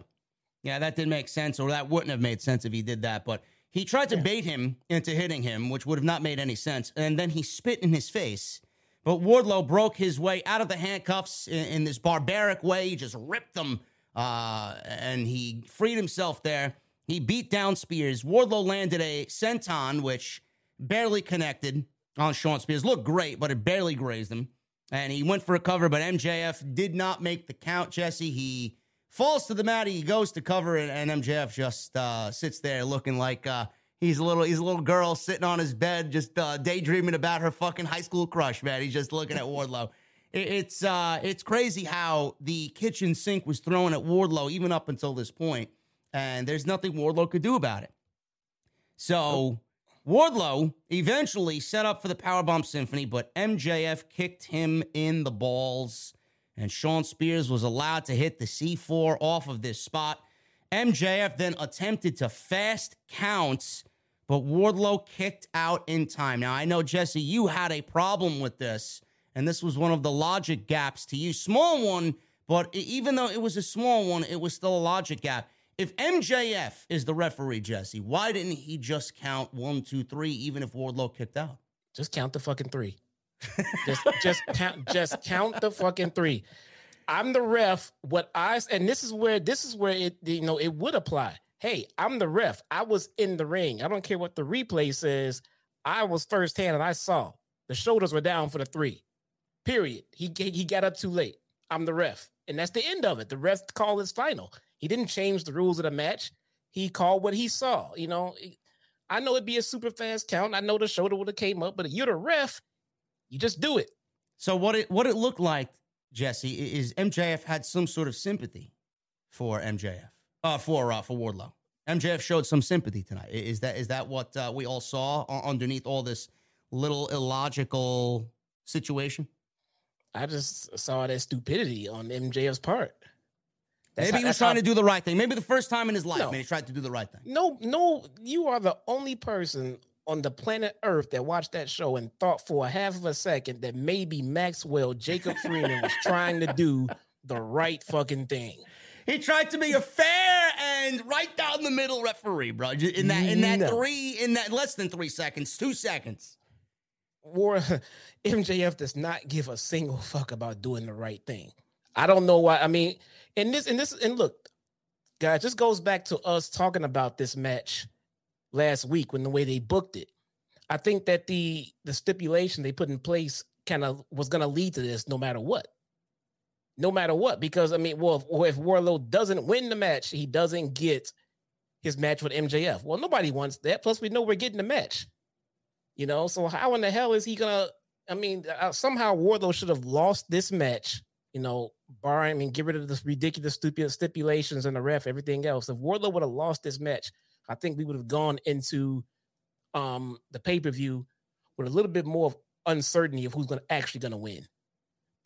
Yeah, that didn't make sense, or that wouldn't have made sense if he did that, but he tried to bait him into hitting him, which would have not made any sense, and then he spit in his face. But Wardlow broke his way out of the handcuffs in, in this barbaric way. He just ripped them, uh, and he freed himself there. He beat down Spears. Wardlow landed a senton, which barely connected on Shawn Spears. Looked great, but it barely grazed him. And he went for a cover, but M J F did not make the count, Jesse. He falls to the mat, he goes to cover, and, and M J F just uh, sits there looking like uh, he's a little he's a little girl sitting on his bed, just uh, daydreaming about her fucking high school crush, man. He's just looking at Wardlow. It, it's uh, it's crazy how the kitchen sink was thrown at Wardlow even up until this point, and there's nothing Wardlow could do about it. So Wardlow eventually set up for the Powerbomb Symphony, but M J F kicked him in the balls, and Shawn Spears was allowed to hit the C four off of this spot. M J F then attempted to fast count, but Wardlow kicked out in time. Now, I know, Jesse, you had a problem with this, and this was one of the logic gaps to you. Small one, but even though it was a small one, it was still a logic gap. If M J F is the referee, Jesse, why didn't he just count one, two, three, even if Wardlow kicked out? Just count the fucking three. just just count just count the fucking three. I'm the ref. What I and this is where this is where it you know it would apply. Hey, I'm the ref. I was in the ring. I don't care what the replay says. I was firsthand and I saw the shoulders were down for the three. Period. He he got up too late. I'm the ref. And that's the end of it. The ref call is final. He didn't change the rules of the match. He called what he saw. You know, I know it'd be a super fast count. I know the shoulder would have came up, but you're the ref. You just do it. So what it what it looked like, Jesse, is M J F had some sort of sympathy for M J F, uh, for uh, for Wardlow. M J F showed some sympathy tonight. Is that is that what uh, we all saw underneath all this little illogical situation? I just saw that stupidity on M J F's part. That's Maybe how, he was trying how... to do the right thing. Maybe the first time in his life, no. man, he tried to do the right thing. No, no, you are the only person on the planet Earth that watched that show and thought for a half of a second that maybe Maxwell Jacob Freeman was trying to do the right fucking thing. He tried to be a fair and right down the middle referee, bro. In that, in that no. three, in that less than three seconds, two seconds. War, M J F does not give a single fuck about doing the right thing. I don't know why. I mean, and this, and this, and look, guys, this goes back to us talking about this match last week when the way they booked it. I think that the the stipulation they put in place kind of was going to lead to this, no matter what. No matter what, because, I mean, well, if, if Wardlow doesn't win the match, he doesn't get his match with M J F. Well, nobody wants that. Plus, we know we're getting the match, you know? So how in the hell is he going to, I mean, uh, somehow Wardlow should have lost this match, you know, barring, I mean, get rid of this ridiculous stupid stipulations and the ref, everything else. If Wardlow would have lost this match, I think we would have gone into um, the pay-per-view with a little bit more of uncertainty of who's gonna actually going to win.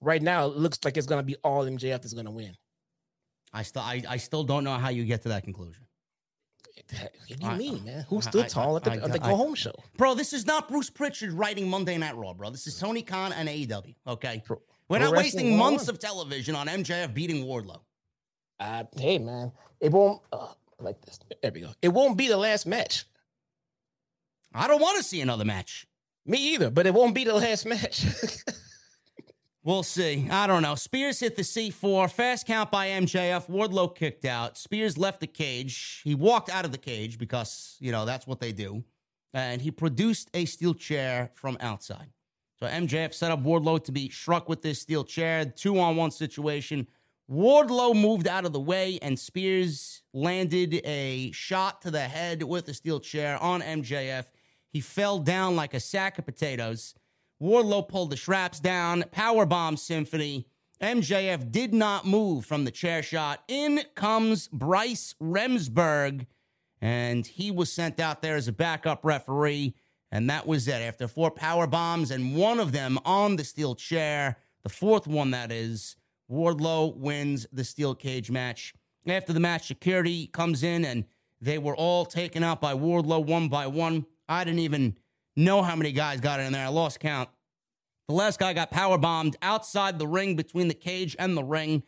Right now, it looks like it's going to be all M J F is going to win. I still, I, I still don't know how you get to that conclusion. What do you I, mean, man? Who stood I, tall I, at the, I, I, at the I, Go Home show? Bro, this is not Bruce Pritchard writing Monday Night Raw, bro. This is Tony Khan and A E W, okay? Pro, We're not wasting months of television on M J F beating Wardlow. Uh, hey, man. It won't... Uh, like this. There we go. It won't be the last match. I don't want to see another match. Me either, but it won't be the last match. We'll see. I don't know. Spears hit the C four. Fast count by M J F. Wardlow kicked out. Spears left the cage. He walked out of the cage because, you know, that's what they do. And he produced a steel chair from outside. So M J F set up Wardlow to be struck with this steel chair. Two-on-one situation. Wardlow moved out of the way, and Spears landed a shot to the head with a steel chair on M J F. He fell down like a sack of potatoes. Wardlow pulled the straps down, powerbomb symphony. M J F did not move from the chair shot. In comes Bryce Remsburg, and he was sent out there as a backup referee, and that was it. After four powerbombs and one of them on the steel chair, the fourth one that is, Wardlow wins the steel cage match. After the match, security comes in, and they were all taken out by Wardlow one by one. I didn't even... know how many guys got in there. I lost count. The last guy got powerbombed outside the ring between the cage and the ring.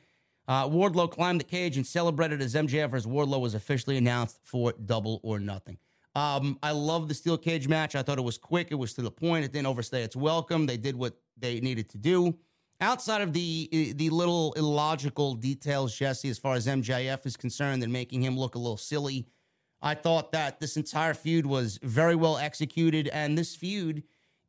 Uh, Wardlow climbed the cage and celebrated as M J F versus Wardlow was officially announced for Double or Nothing. Um, I love the steel cage match. I thought it was quick. It was to the point. It didn't overstay its welcome. They did what they needed to do. Outside of the, the little illogical details, Jesse, as far as M J F is concerned and making him look a little silly, I thought that this entire feud was very well executed, and this feud,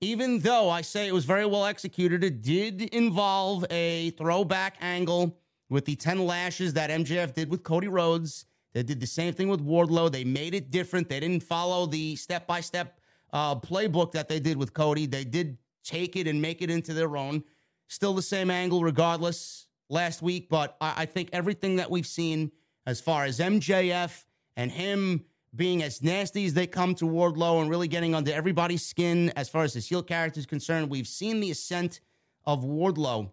even though I say it was very well executed, it did involve a throwback angle with the ten lashes that M J F did with Cody Rhodes. They did the same thing with Wardlow. They made it different. They didn't follow the step-by-step uh, playbook that they did with Cody. They did take it and make it into their own. Still the same angle regardless last week, but I, I think everything that we've seen as far as M J F and him being as nasty as they come to Wardlow and really getting under everybody's skin as far as his heel character is concerned, we've seen the ascent of Wardlow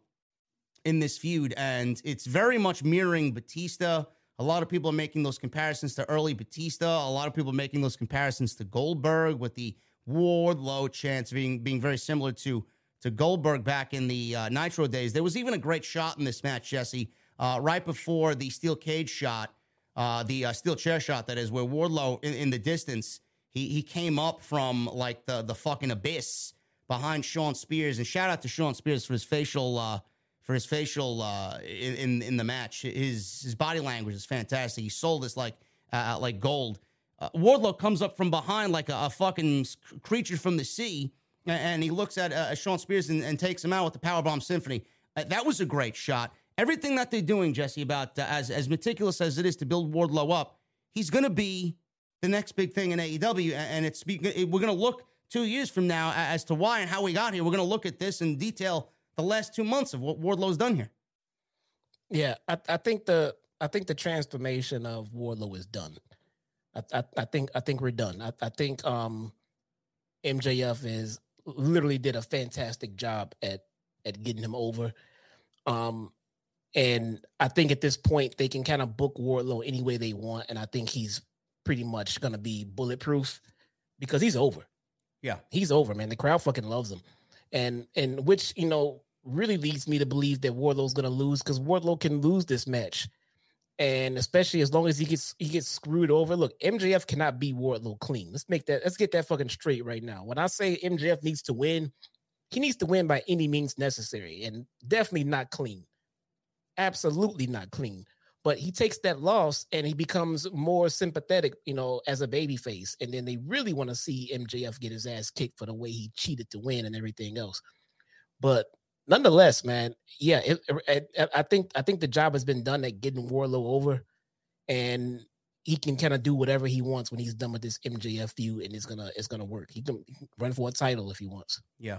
in this feud, and it's very much mirroring Batista. A lot of people are making those comparisons to early Batista. A lot of people are making those comparisons to Goldberg, with the Wardlow chants being being very similar to, to Goldberg back in the uh, Nitro days. There was even a great shot in this match, Jesse, uh, right before the steel cage shot. Uh, the uh, steel chair shot, that is, where Wardlow, in, in the distance, he he came up from, like, the, the fucking abyss behind Shawn Spears. And shout out to Shawn Spears for his facial, uh, for his facial uh, in, in in the match. His his body language is fantastic. He sold this like uh, like gold. Uh, Wardlow comes up from behind like a, a fucking creature from the sea, and he looks at uh, Shawn Spears and, and takes him out with the powerbomb symphony. Uh, that was a great shot. Everything that they're doing, Jesse, about uh, as, as meticulous as it is to build Wardlow up, he's going to be the next big thing in A E W, and it's it, we're going to look two years from now as to why and how we got here. We're going to look at this in detail the last two months of what Wardlow's done here. Yeah, I, I think the I think the transformation of Wardlow is done. I, I, I think I think we're done. I, I think um, M J F is literally did a fantastic job at at getting him over. Um, And I think at this point, they can kind of book Wardlow any way they want. And I think he's pretty much going to be bulletproof because he's over. Yeah, he's over, man. The crowd fucking loves him, and and which you know really leads me to believe that Wardlow's gonna lose, because Wardlow can lose this match, and especially as long as he gets he gets screwed over. Look, M J F cannot beat Wardlow clean. Let's make that. Let's get that fucking straight right now. When I say M J F needs to win, he needs to win by any means necessary, and definitely not clean. Absolutely not clean. But he takes that loss and he becomes more sympathetic, you know, as a babyface. And then they really want to see M J F get his ass kicked for the way he cheated to win and everything else. But nonetheless, man, yeah, it, it, I think I think the job has been done at getting Wardlow over, and he can kind of do whatever he wants when he's done with this M J F feud, and it's gonna it's gonna work. He can run for a title if he wants. Yeah,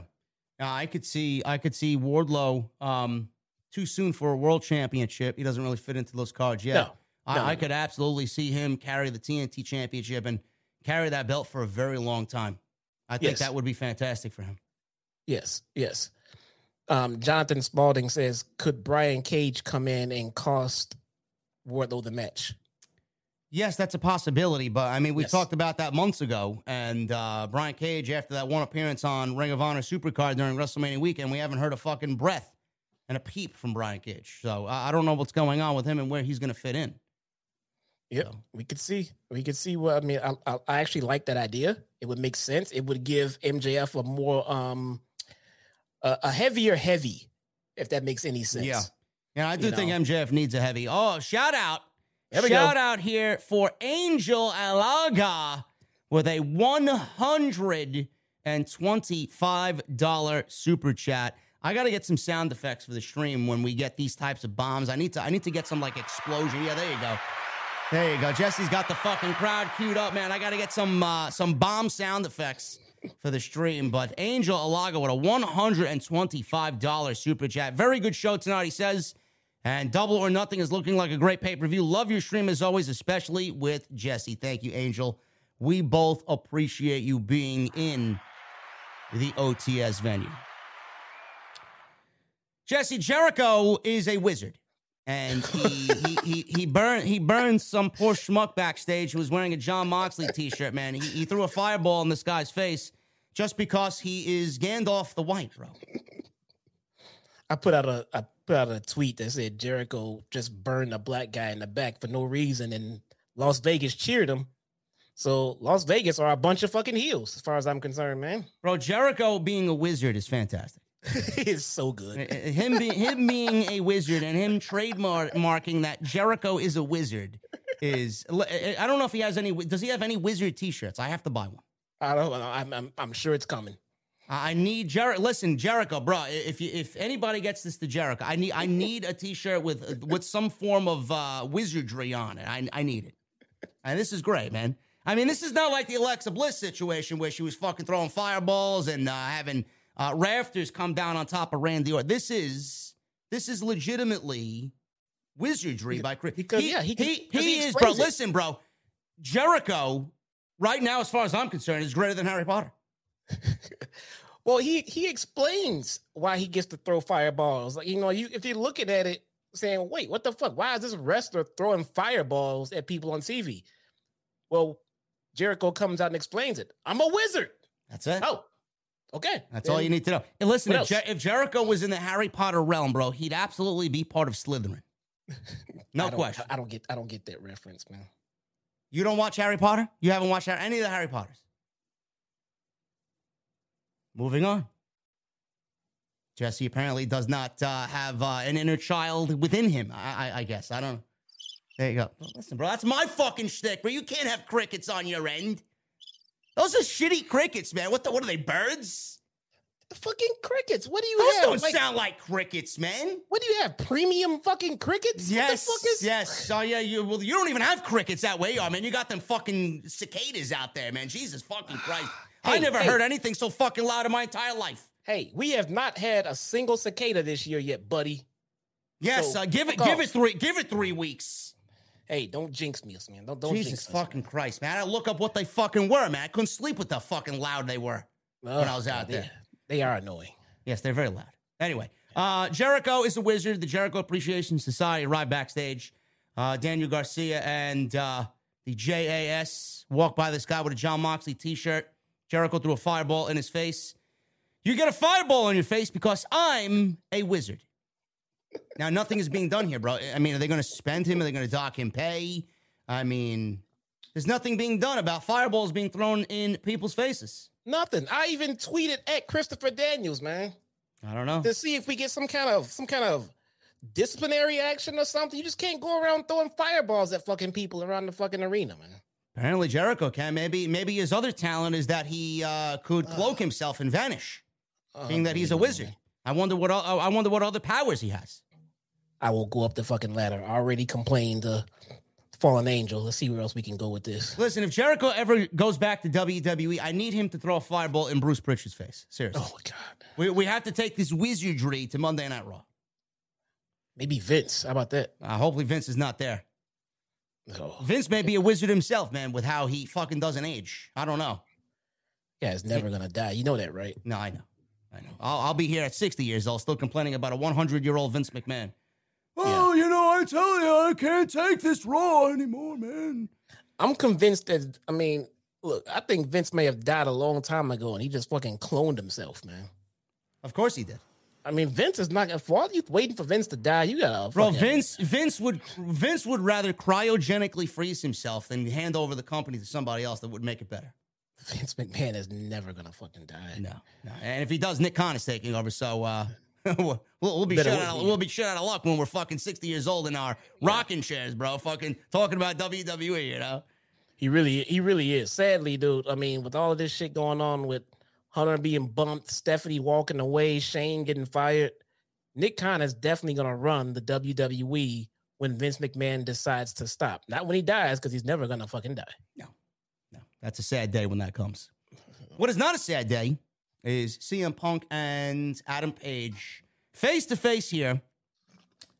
I could see I could see Wardlow. Um... Too soon for a world championship. He doesn't really fit into those cards yet. No, no, I, I could absolutely see him carry the T N T championship and carry that belt for a very long time. I think yes. that would be fantastic for him. Yes, yes. Um, Jonathan Spaulding says, could Brian Cage come in and cost Wardlow the match? Yes, that's a possibility. But, I mean, we yes. talked about that months ago. And uh, Brian Cage, after that one appearance on Ring of Honor Supercard during WrestleMania weekend, we haven't heard a fucking breath and a peep from Brian Cage. So I don't know what's going on with him and where he's going to fit in. Yeah, so. we could see. We could see. What I mean, I, I, I actually like that idea. It would make sense. It would give M J F a more, um, a, a heavier heavy, if that makes any sense. Yeah, yeah, I do you think know? M J F needs a heavy. Oh, shout out. There we shout go. out here for Angel Alaga with a one hundred twenty-five dollars super chat. I got to get some sound effects for the stream when we get these types of bombs. I need to I need to get some, like, explosion. Yeah, there you go. There you go. Jesse's got the fucking crowd queued up, man. I got to get some uh, some bomb sound effects for the stream. But Angel Alaga with a one hundred twenty-five dollars super chat. Very good show tonight, he says. And Double or Nothing is looking like a great pay-per-view. Love your stream as always, especially with Jesse. Thank you, Angel. We both appreciate you being in the O T S venue. Jesse, Jericho is a wizard, and he he he he burned he burned some poor schmuck backstage who was wearing a John Moxley t-shirt. Man, he, he threw a fireball in this guy's face just because he is Gandalf the White, bro. I put out a I put out a tweet that said Jericho just burned a black guy in the back for no reason, and Las Vegas cheered him. So Las Vegas are a bunch of fucking heels, as far as I'm concerned, man. Bro, Jericho being a wizard is fantastic. It's so good. Him, be, him being a wizard and him trademarking that Jericho is a wizard is. I don't know if he has any. Does he have any wizard T-shirts? I have to buy one. I don't know. I'm, I'm, I'm sure it's coming. I need Jericho. Listen, Jericho, bro. If you, if anybody gets this to Jericho, I need I need a T-shirt with with some form of uh, wizardry on it. I I need it. And this is great, man. I mean, this is not like the Alexa Bliss situation where she was fucking throwing fireballs and uh, having. Uh, rafters come down on top of Randy Orton. This is this is legitimately wizardry yeah, by Chris. Because, he, yeah, he, he, he, he is, bro. It. Listen, bro. Jericho, right now, as far as I'm concerned, is greater than Harry Potter. Well, he he explains why he gets to throw fireballs. Like, you know, you if you're looking at it, saying, "Wait, what the fuck? Why is this wrestler throwing fireballs at people on T V?" Well, Jericho comes out and explains it. I'm a wizard. That's it. Oh. Okay. That's all you need to know. And listen, if, Jer- if Jericho was in the Harry Potter realm, bro, he'd absolutely be part of Slytherin. No I question. I don't get I don't get that reference, man. You don't watch Harry Potter? You haven't watched any of the Harry Potters? Moving on. Jesse apparently does not uh, have uh, an inner child within him, I, I-, I guess. I don't know. There you go. Well, listen, bro, that's my fucking shtick, bro. You can't have crickets on your end. Those are shitty crickets, man. What the? What are they, birds? The fucking crickets. What do you Those have? Those don't like, sound like crickets, man. What do you have? Premium fucking crickets? Yes. What the fuck is- yes. Oh, yeah. You, well, you don't even have crickets that way, you are, man. You got them fucking cicadas out there, man. Jesus fucking Christ. hey, I never hey. heard anything so fucking loud in my entire life. Hey, we have not had a single cicada this year yet, buddy. Yes. So, uh, give it. Give off. it three. Give it three weeks. Hey, don't jinx me, man. Don't, don't Jesus jinx me. Jesus fucking us, Christ, man. I had to look up what they fucking were, man. I couldn't sleep with how fucking loud they were oh, when I was out God, there. They, they are annoying. Yes, they're very loud. Anyway, uh, Jericho is a wizard. The Jericho Appreciation Society arrived backstage. Uh, Daniel Garcia and uh, the J A S walked by this guy with a John Moxley t-shirt. Jericho threw a fireball in his face. You get a fireball in your face because I'm a wizard. Now, nothing is being done here, bro. I mean, are they going to suspend him? Are they going to dock him pay? I mean, there's nothing being done about fireballs being thrown in people's faces. Nothing. I even tweeted at Christopher Daniels, man. I don't know. To see if we get some kind of some kind of disciplinary action or something. You just can't go around throwing fireballs at fucking people around the fucking arena, man. Apparently Jericho can. Maybe maybe his other talent is that he uh, could cloak uh, himself and vanish, uh, being that he's a wizard. Man. I wonder what I wonder what other powers he has. I will go up the fucking ladder. I already complained to Fallen Angel. Let's see where else we can go with this. Listen, if Jericho ever goes back to W W E, I need him to throw a fireball in Bruce Prichard's face. Seriously. Oh, my God. We, we have to take this wizardry to Monday Night Raw. Maybe Vince. How about that? Uh, hopefully Vince is not there. No. Vince may be a wizard himself, man, with how he fucking doesn't age. I don't know. Yeah, it's never going to die. You know that, right? No, I know. I know. I'll, I'll be here at sixty years old still complaining about a hundred-year-old Vince McMahon. Oh, yeah. You know, I tell you, I can't take this Raw anymore, man. I'm convinced that, I mean, look, I think Vince may have died a long time ago, and he just fucking cloned himself, man. Of course he did. I mean, Vince is not, if all you waiting for Vince to die, you gotta. Bro, Vince, Vince would, Vince would rather cryogenically freeze himself than hand over the company to somebody else that would make it better. Vince McMahon is never gonna fucking die. No, no. And if he does, Nick Khan is taking over, so, uh. we'll, we'll be shut out. Of, we'll be shut out of luck when we're fucking sixty years old in our rocking chairs, bro. Fucking talking about W W E, you know. He really, he really is. Sadly, dude. I mean, with all of this shit going on, with Hunter being bumped, Stephanie walking away, Shane getting fired, Nick Khan is definitely gonna run the W W E when Vince McMahon decides to stop. Not when he dies, because he's never gonna fucking die. No, no. That's a sad day when that comes. What is not a sad day is C M Punk and Adam Page face-to-face here.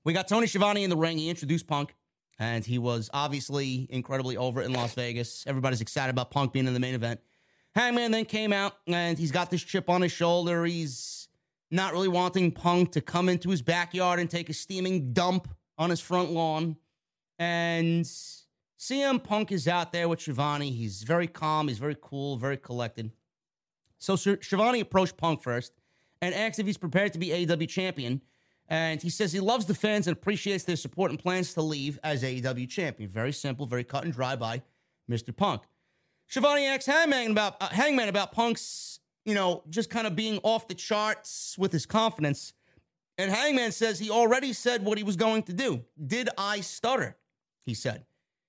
We got Tony Schiavone in the ring. He introduced Punk, and he was obviously incredibly over in Las Vegas. Everybody's excited about Punk being in the main event. Hangman then came out, and he's got this chip on his shoulder. He's not really wanting Punk to come into his backyard and take a steaming dump on his front lawn. And C M Punk is out there with Schiavone. He's very calm. He's very cool, very collected. So Schiavone approached Punk first and asked if he's prepared to be A E W champion. And he says he loves the fans and appreciates their support and plans to leave as A E W champion. Very simple, very cut and dry by Mister Punk. Schiavone asks Hangman about, uh, Hangman about Punk's, you know, just kind of being off the charts with his confidence. And Hangman says he already said what he was going to do. Did I stutter? He said.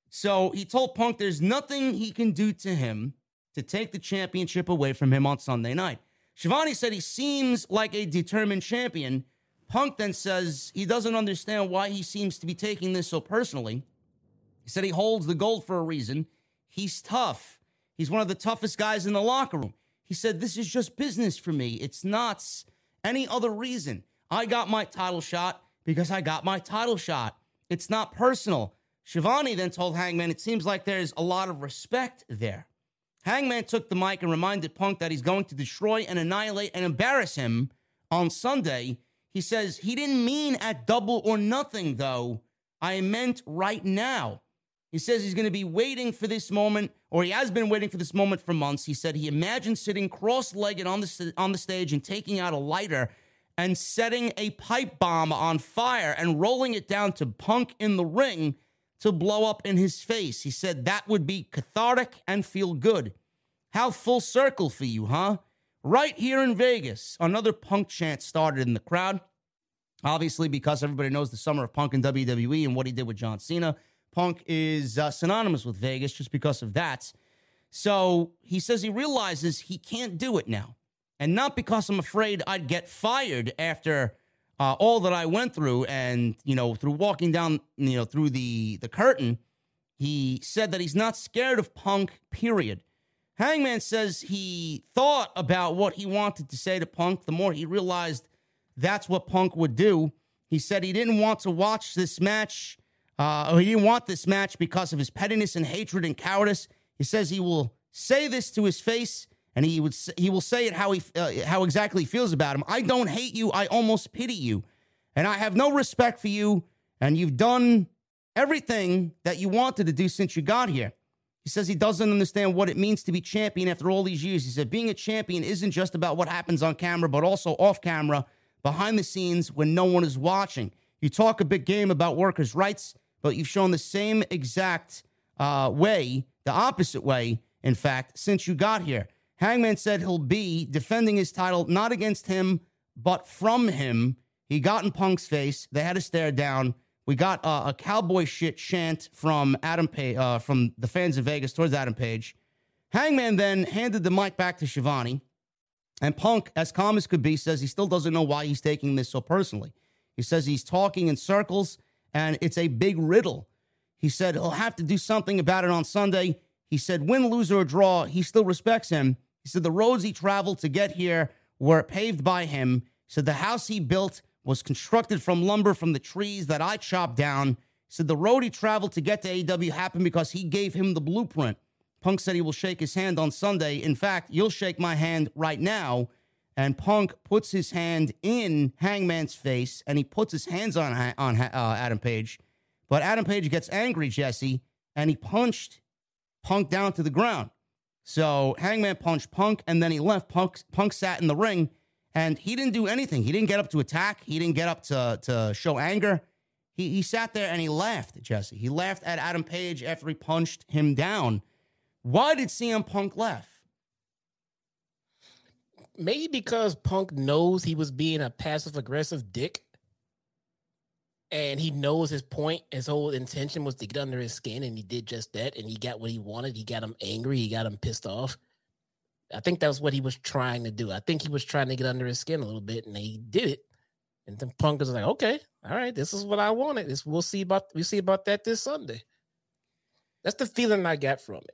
So he told Punk there's nothing he can do to him to take the championship away from him on Sunday night. Schiavone said he seems like a determined champion. Punk then says he doesn't understand why he seems to be taking this so personally. He said he holds the gold for a reason. He's tough. He's one of the toughest guys in the locker room. He said, this is just business for me. It's not any other reason. I got my title shot because I got my title shot. It's not personal. Schiavone then told Hangman, it seems like there's a lot of respect there. Hangman took the mic and reminded Punk that he's going to destroy and annihilate and embarrass him on Sunday. He says he didn't mean at Double or Nothing, though. I meant right now. He says he's going to be waiting for this moment, or he has been waiting for this moment for months. He said he imagined sitting cross-legged on the, on the stage and taking out a lighter and setting a pipe bomb on fire and rolling it down to Punk in the ring to blow up in his face. He said that would be cathartic and feel good. How full circle for you, huh? Right here in Vegas, another Punk chant started in the crowd. Obviously, because everybody knows the summer of Punk in W W E and what he did with John Cena, Punk is uh, synonymous with Vegas just because of that. So he says he realizes he can't do it now. And not because I'm afraid I'd get fired after Uh, all that I went through, and, you know, through walking down, you know, through the, the curtain, he said that he's not scared of Punk, period. Hangman says he thought about what he wanted to say to Punk. The more he realized that's what Punk would do, he said he didn't want to watch this match, uh, or he didn't want this match because of his pettiness and hatred and cowardice. He says he will say this to his face, and he would he will say it how he uh, how exactly he feels about him. I don't hate you. I almost pity you. And I have no respect for you. And you've done everything that you wanted to do since you got here. He says he doesn't understand what it means to be champion after all these years. He said, being a champion isn't just about what happens on camera, but also off camera, behind the scenes when no one is watching. You talk a big game about workers' rights, but you've shown the same exact uh, way, the opposite way, in fact, since you got here. Hangman said he'll be defending his title, not against him, but from him. He got in Punk's face. They had a stare down. We got uh, a cowboy shit chant from Adam pa- uh, from the fans in Vegas towards Adam Page. Hangman then handed the mic back to Shivani, and Punk, as calm as could be, says he still doesn't know why he's taking this so personally. He says he's talking in circles, and it's a big riddle. He said he'll have to do something about it on Sunday. He said win, lose, or draw, he still respects him. He said the roads he traveled to get here were paved by him. He said the house he built was constructed from lumber from the trees that I chopped down. He said the road he traveled to get to A E W happened because he gave him the blueprint. Punk said he will shake his hand on Sunday. In fact, you'll shake my hand right now. And Punk puts his hand in Hangman's face, and he puts his hands on, on uh, Adam Page. But Adam Page gets angry, Jesse, and he punched Punk down to the ground. So Hangman punched Punk, and then he left. Punk, Punk sat in the ring, and he didn't do anything. He didn't get up to attack. He didn't get up to, to show anger. He, he sat there, and he laughed, Jesse. He laughed at Adam Page after he punched him down. Why did C M Punk laugh? Maybe because Punk knows he was being a passive-aggressive dick, and he knows his point. His whole intention was to get under his skin, and he did just that, and he got what he wanted. He got him angry. He got him pissed off. I think that was what he was trying to do. I think he was trying to get under his skin a little bit, and he did it. And then Punk was like, okay, all right, this is what I wanted. This, we'll see about, we'll see about that this Sunday. That's the feeling I got from it.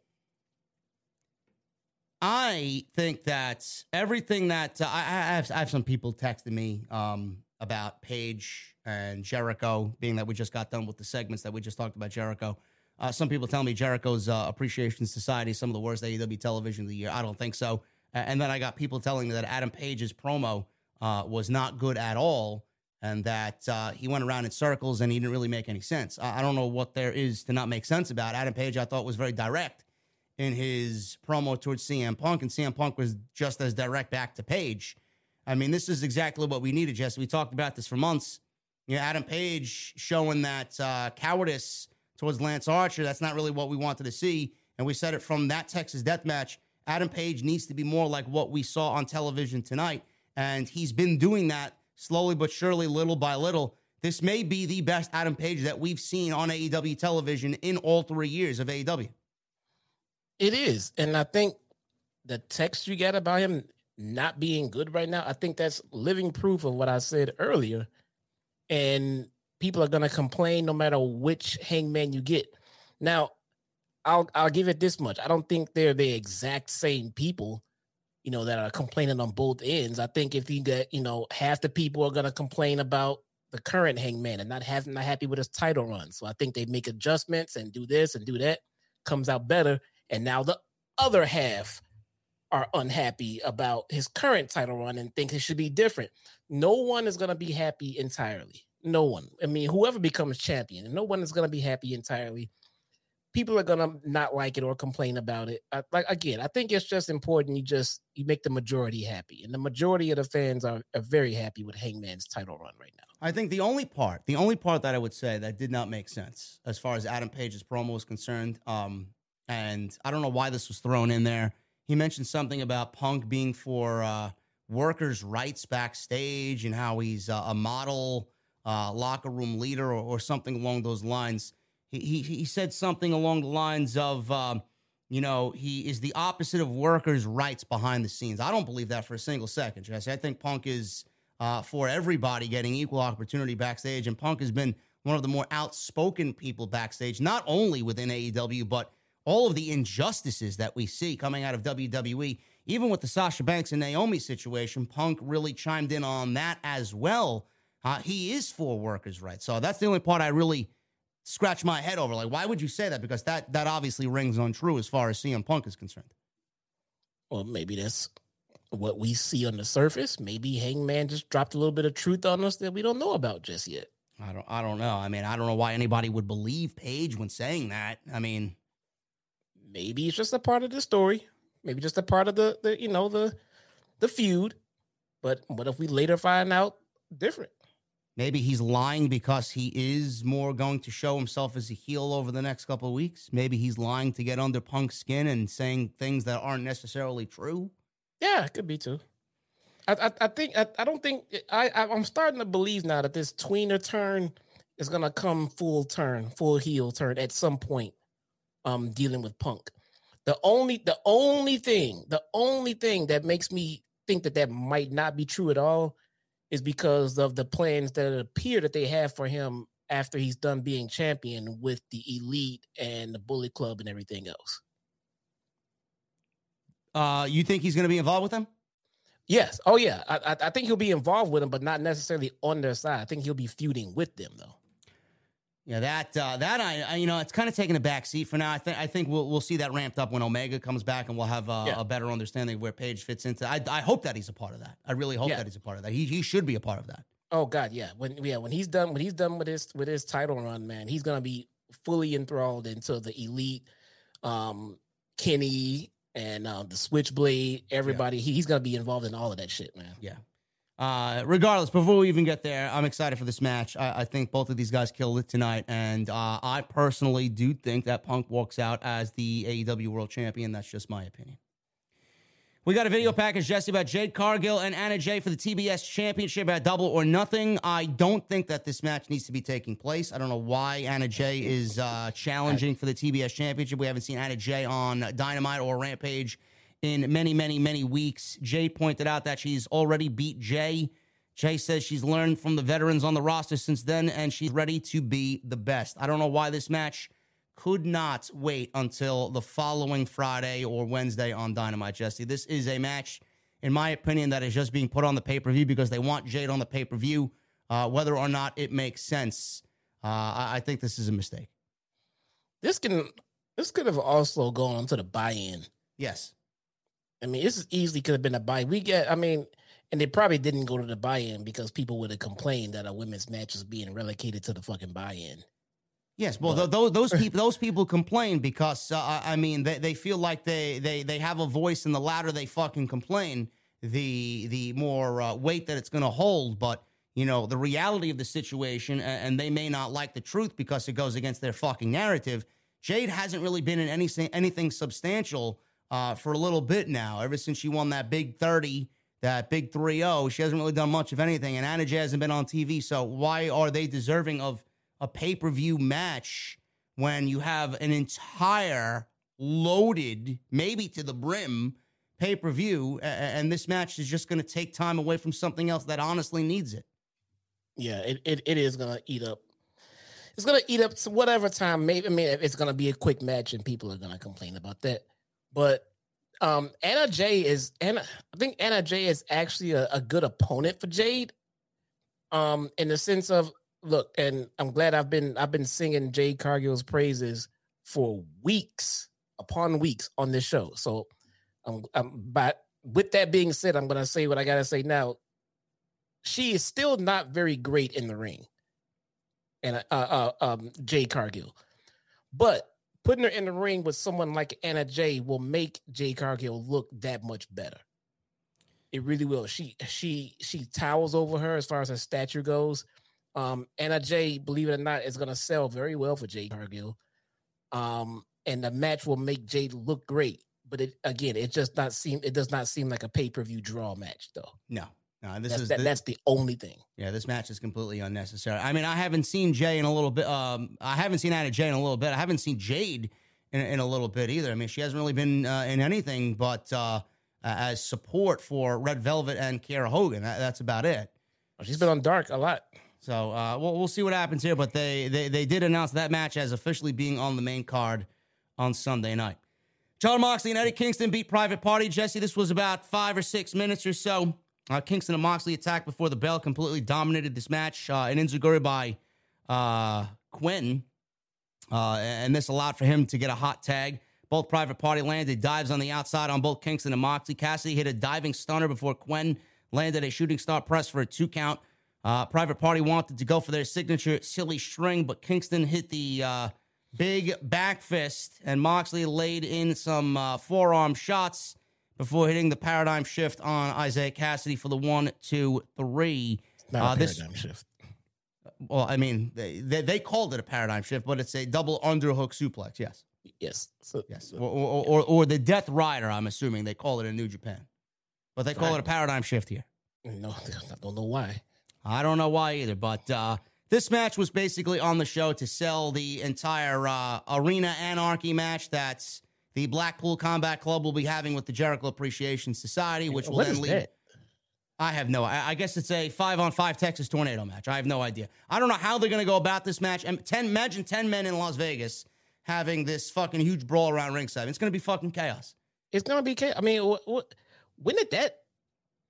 I think that everything that uh, I, I, have, I have some people texting me um, about Page and Jericho, being that we just got done with the segments that we just talked about Jericho. Uh, some people tell me Jericho's uh, Appreciation Society is some of the worst A E W television of the year. I don't think so. And then I got people telling me that Adam Page's promo uh, was not good at all, and that uh, he went around in circles and he didn't really make any sense. I, I don't know what there is to not make sense about. Adam Page, I thought, was very direct in his promo towards C M Punk, and C M Punk was just as direct back to Page. I mean, this is exactly what we needed, Jess. We talked about this for months. You know, Adam Page showing that uh, cowardice towards Lance Archer, that's not really what we wanted to see, and we said it from that Texas death match. Adam Page needs to be more like what we saw on television tonight, and he's been doing that slowly but surely, little by little. This may be the best Adam Page that we've seen on A E W television in all three years of A E W. It is, and I think the text you got about him not being good right now, I think that's living proof of what I said earlier, and people are going to complain no matter which Hangman you get. Now, I'll I'll give it this much. I don't think they're the exact same people, you know, that are complaining on both ends. I think if you get, you know, half the people are going to complain about the current Hangman and not having not happy with his title run. So I think they make adjustments and do this and do that, comes out better. And now the other half are unhappy about his current title run and think it should be different. No one is going to be happy entirely. No one. I mean, whoever becomes champion, and no one is going to be happy entirely. People are going to not like it or complain about it. I, like again, I think it's just important you just you make the majority happy. And the majority of the fans are, are very happy with Hangman's title run right now. I think the only part, the only part that I would say that did not make sense as far as Adam Page's promo is concerned, um, and I don't know why this was thrown in there. He mentioned something about Punk being for uh, workers' rights backstage and how he's uh, a model uh, locker room leader or, or something along those lines. He, he he said something along the lines of, um, you know, he is the opposite of workers' rights behind the scenes. I don't believe that for a single second, Jesse. I think Punk is uh, for everybody getting equal opportunity backstage, and Punk has been one of the more outspoken people backstage, not only within A E W, but all of the injustices that we see coming out of W W E, even with the Sasha Banks and Naomi situation. Punk really chimed in on that as well. Uh, he is for workers' rights. So that's the only part I really scratch my head over. Like, why would you say that? Because that that obviously rings untrue as far as C M Punk is concerned. Well, maybe that's what we see on the surface. Maybe Hangman just dropped a little bit of truth on us that we don't know about just yet. I don't, I don't know. I mean, I don't know why anybody would believe Page when saying that. I mean... maybe it's just a part of the story. Maybe just a part of the, the you know, the the feud. But what if we later find out different? Maybe he's lying because he is more going to show himself as a heel over the next couple of weeks. Maybe he's lying to get under Punk's skin and saying things that aren't necessarily true. Yeah, it could be too. I I, I think I, I don't think I, I I'm starting to believe now that this tweener turn is gonna come full turn, full heel turn at some point. Um, dealing with Punk, the only the only thing the only thing that makes me think that that might not be true at all is because of the plans that it appear that they have for him after he's done being champion with the Elite and the Bullet Club and everything else. Uh, you think he's going to be involved with them? Yes. Oh, yeah. I, I think he'll be involved with them, but not necessarily on their side. I think he'll be feuding with them, though. Yeah, that uh, that I, I you know it's kind of taking a back seat for now. I think I think we'll we'll see that ramped up when Omega comes back, and we'll have uh, yeah. a better understanding of where Page fits into. I I hope that he's a part of that. I really hope yeah. that he's a part of that. He he should be a part of that. Oh God, yeah. When yeah when he's done when he's done with his with his title run, man, he's gonna be fully enthralled into the Elite, um, Kenny and uh, the Switchblade. Everybody, yeah. he, he's gonna be involved in all of that shit, man. Yeah. Uh, regardless, before we even get there, I'm excited for this match. I, I think both of these guys killed it tonight, and uh, I personally do think that Punk walks out as the A E W World Champion. That's just my opinion. We got a video package, Jesse, about Jade Cargill and Anna Jay for the T B S Championship at Double or Nothing. I don't think that this match needs to be taking place. I don't know why Anna Jay is uh, challenging for the T B S Championship. We haven't seen Anna Jay on Dynamite or Rampage in many, many, many weeks. Jay pointed out that she's already beat Jay. Jay says she's learned from the veterans on the roster since then, and she's ready to be the best. I don't know why this match could not wait until the following Friday or Wednesday on Dynamite, Jesse. This is a match, in my opinion, that is just being put on the pay-per-view because they want Jade on the pay-per-view, uh, whether or not it makes sense. Uh, I-, I think this is a mistake. This can this could have also gone to the buy-in. Yes. I mean, this is easily could have been a buy. We get, I mean, and they probably didn't go to the buy-in because people would have complained that a women's match is being relegated to the fucking buy-in. Yes, well, but those those people those people complain because uh, I mean, they, they feel like they they they have a voice, and the louder they fucking complain, the the more uh, weight that it's going to hold. But you know, the reality of the situation, and they may not like the truth because it goes against their fucking narrative. Jade hasn't really been in anything anything substantial. Uh, for a little bit now, ever since she won that big thirty, that big three oh, she hasn't really done much of anything, and Anna Jay hasn't been on T V, so why are they deserving of a pay-per-view match when you have an entire loaded, maybe to the brim, pay-per-view, and this match is just going to take time away from something else that honestly needs it? Yeah, it, it, it is going to eat up. It's going to eat up to whatever time. Maybe I mean, it's going to be a quick match, and people are going to complain about that. But um, Anna Jay is Anna. I think Anna Jay is actually a, a good opponent for Jade, um, in the sense of look. And I'm glad I've been I've been singing Jade Cargill's praises for weeks upon weeks on this show. So, um, but with that being said, I'm gonna say what I gotta say now. She is still not very great in the ring, and uh, uh, um, Jade Cargill, but putting her in the ring with someone like Anna Jay will make Jade Cargill look that much better. It really will. She she she towers over her as far as her stature goes. Um, Anna Jay, believe it or not, is going to sell very well for Jade Cargill. Um, and the match will make Jade look great. But it, again, it just not seem it does not seem like a pay-per-view draw match, though. No. No, this that's, is that, this, that's the only thing. Yeah, this match is completely unnecessary. I mean, I haven't seen Jay in a little bit. Um, I haven't seen Anna Jay in a little bit. I haven't seen Jade in, in a little bit either. I mean, she hasn't really been uh, in anything but uh, as support for Red Velvet and Kiera Hogan. That, that's about it. Well, she's been on Dark a lot. So uh, we'll, we'll see what happens here. But they, they, they did announce that match as officially being on the main card on Sunday night. John Moxley and Eddie Kingston beat Private Party. Jesse, this was about five or six minutes or so. Uh, Kingston and Moxley attacked before the bell, completely dominated this match. Uh, an enziguri by uh, Quentin, uh, and this allowed for him to get a hot tag. Both Private Party landed dives on the outside on both Kingston and Moxley. Cassidy hit a diving stunner before Quentin landed a shooting star press for a two count. Uh, Private Party wanted to go for their signature silly string, but Kingston hit the uh, big back fist, and Moxley laid in some uh, forearm shots before hitting the paradigm shift on Isaiah Cassidy for the one, two, three. It's not uh, a paradigm this, shift. Well, I mean, they, they they called it a paradigm shift, but it's a double underhook suplex, yes. Yes. So, yes. So, or, or, or, or the Death Rider, I'm assuming they call it in New Japan. But they call right. it a paradigm shift here. No, I don't know why. I don't know why either, but uh, this match was basically on the show to sell the entire uh, Arena Anarchy match that's the Blackpool Combat Club will be having with the Jericho Appreciation Society, which will what then lead. That? I have no idea. I guess it's a five-on-five Texas Tornado match. I have no idea. I don't know how they're going to go about this match. And ten, imagine ten men in Las Vegas having this fucking huge brawl around ringside. It's going to be fucking chaos. It's going to be chaos. I mean, what, what, when did that...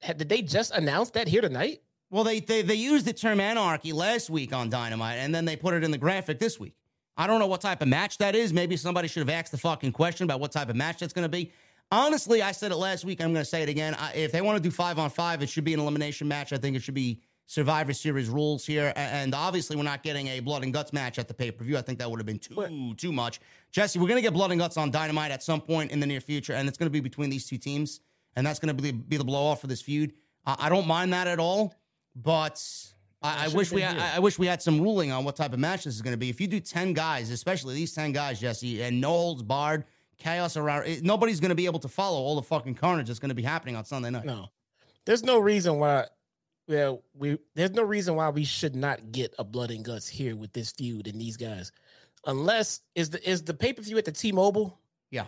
Did they just announce that here tonight? Well, they, they they used the term anarchy last week on Dynamite, and then they put it in the graphic this week. I don't know what type of match that is. Maybe somebody should have asked the fucking question about what type of match that's going to be. Honestly, I said it last week. I'm going to say it again. I, if they want to do five on five, it should be an elimination match. I think it should be Survivor Series rules here. And obviously, we're not getting a blood and guts match at the pay-per-view. I think that would have been too, what? too much. Jesse, we're going to get blood and guts on Dynamite at some point in the near future, and it's going to be between these two teams. And that's going to be, be the blow-off for this feud. I, I don't mind that at all, but I, I wish we had, I, I wish we had some ruling on what type of match this is going to be. If you do ten guys, especially these ten guys, Jesse, and no holds barred, chaos around, it, nobody's going to be able to follow all the fucking carnage that's going to be happening on Sunday night. No, there's no reason why. Yeah, we there's no reason why we should not get a blood and guts here with this feud and these guys, unless is the is the pay-per-view at the T-Mobile? Yeah.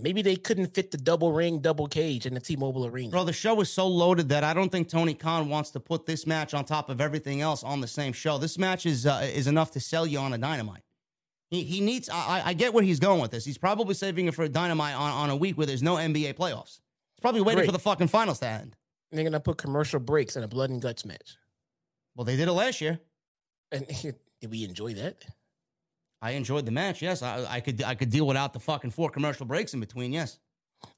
Maybe they couldn't fit the double ring, double cage in the T-Mobile Arena. Bro, the show is so loaded that I don't think Tony Khan wants to put this match on top of everything else on the same show. This match is uh, is enough to sell you on a Dynamite. He he needs... I, I get where he's going with this. He's probably saving it for a Dynamite on, on a week where there's no N B A playoffs. He's probably waiting Great. for the fucking finals to end. And they're going to put commercial breaks in a blood and guts match. Well, they did it last year. And did we enjoy that? I enjoyed the match, yes. I, I could I could deal without the fucking four commercial breaks in between, yes.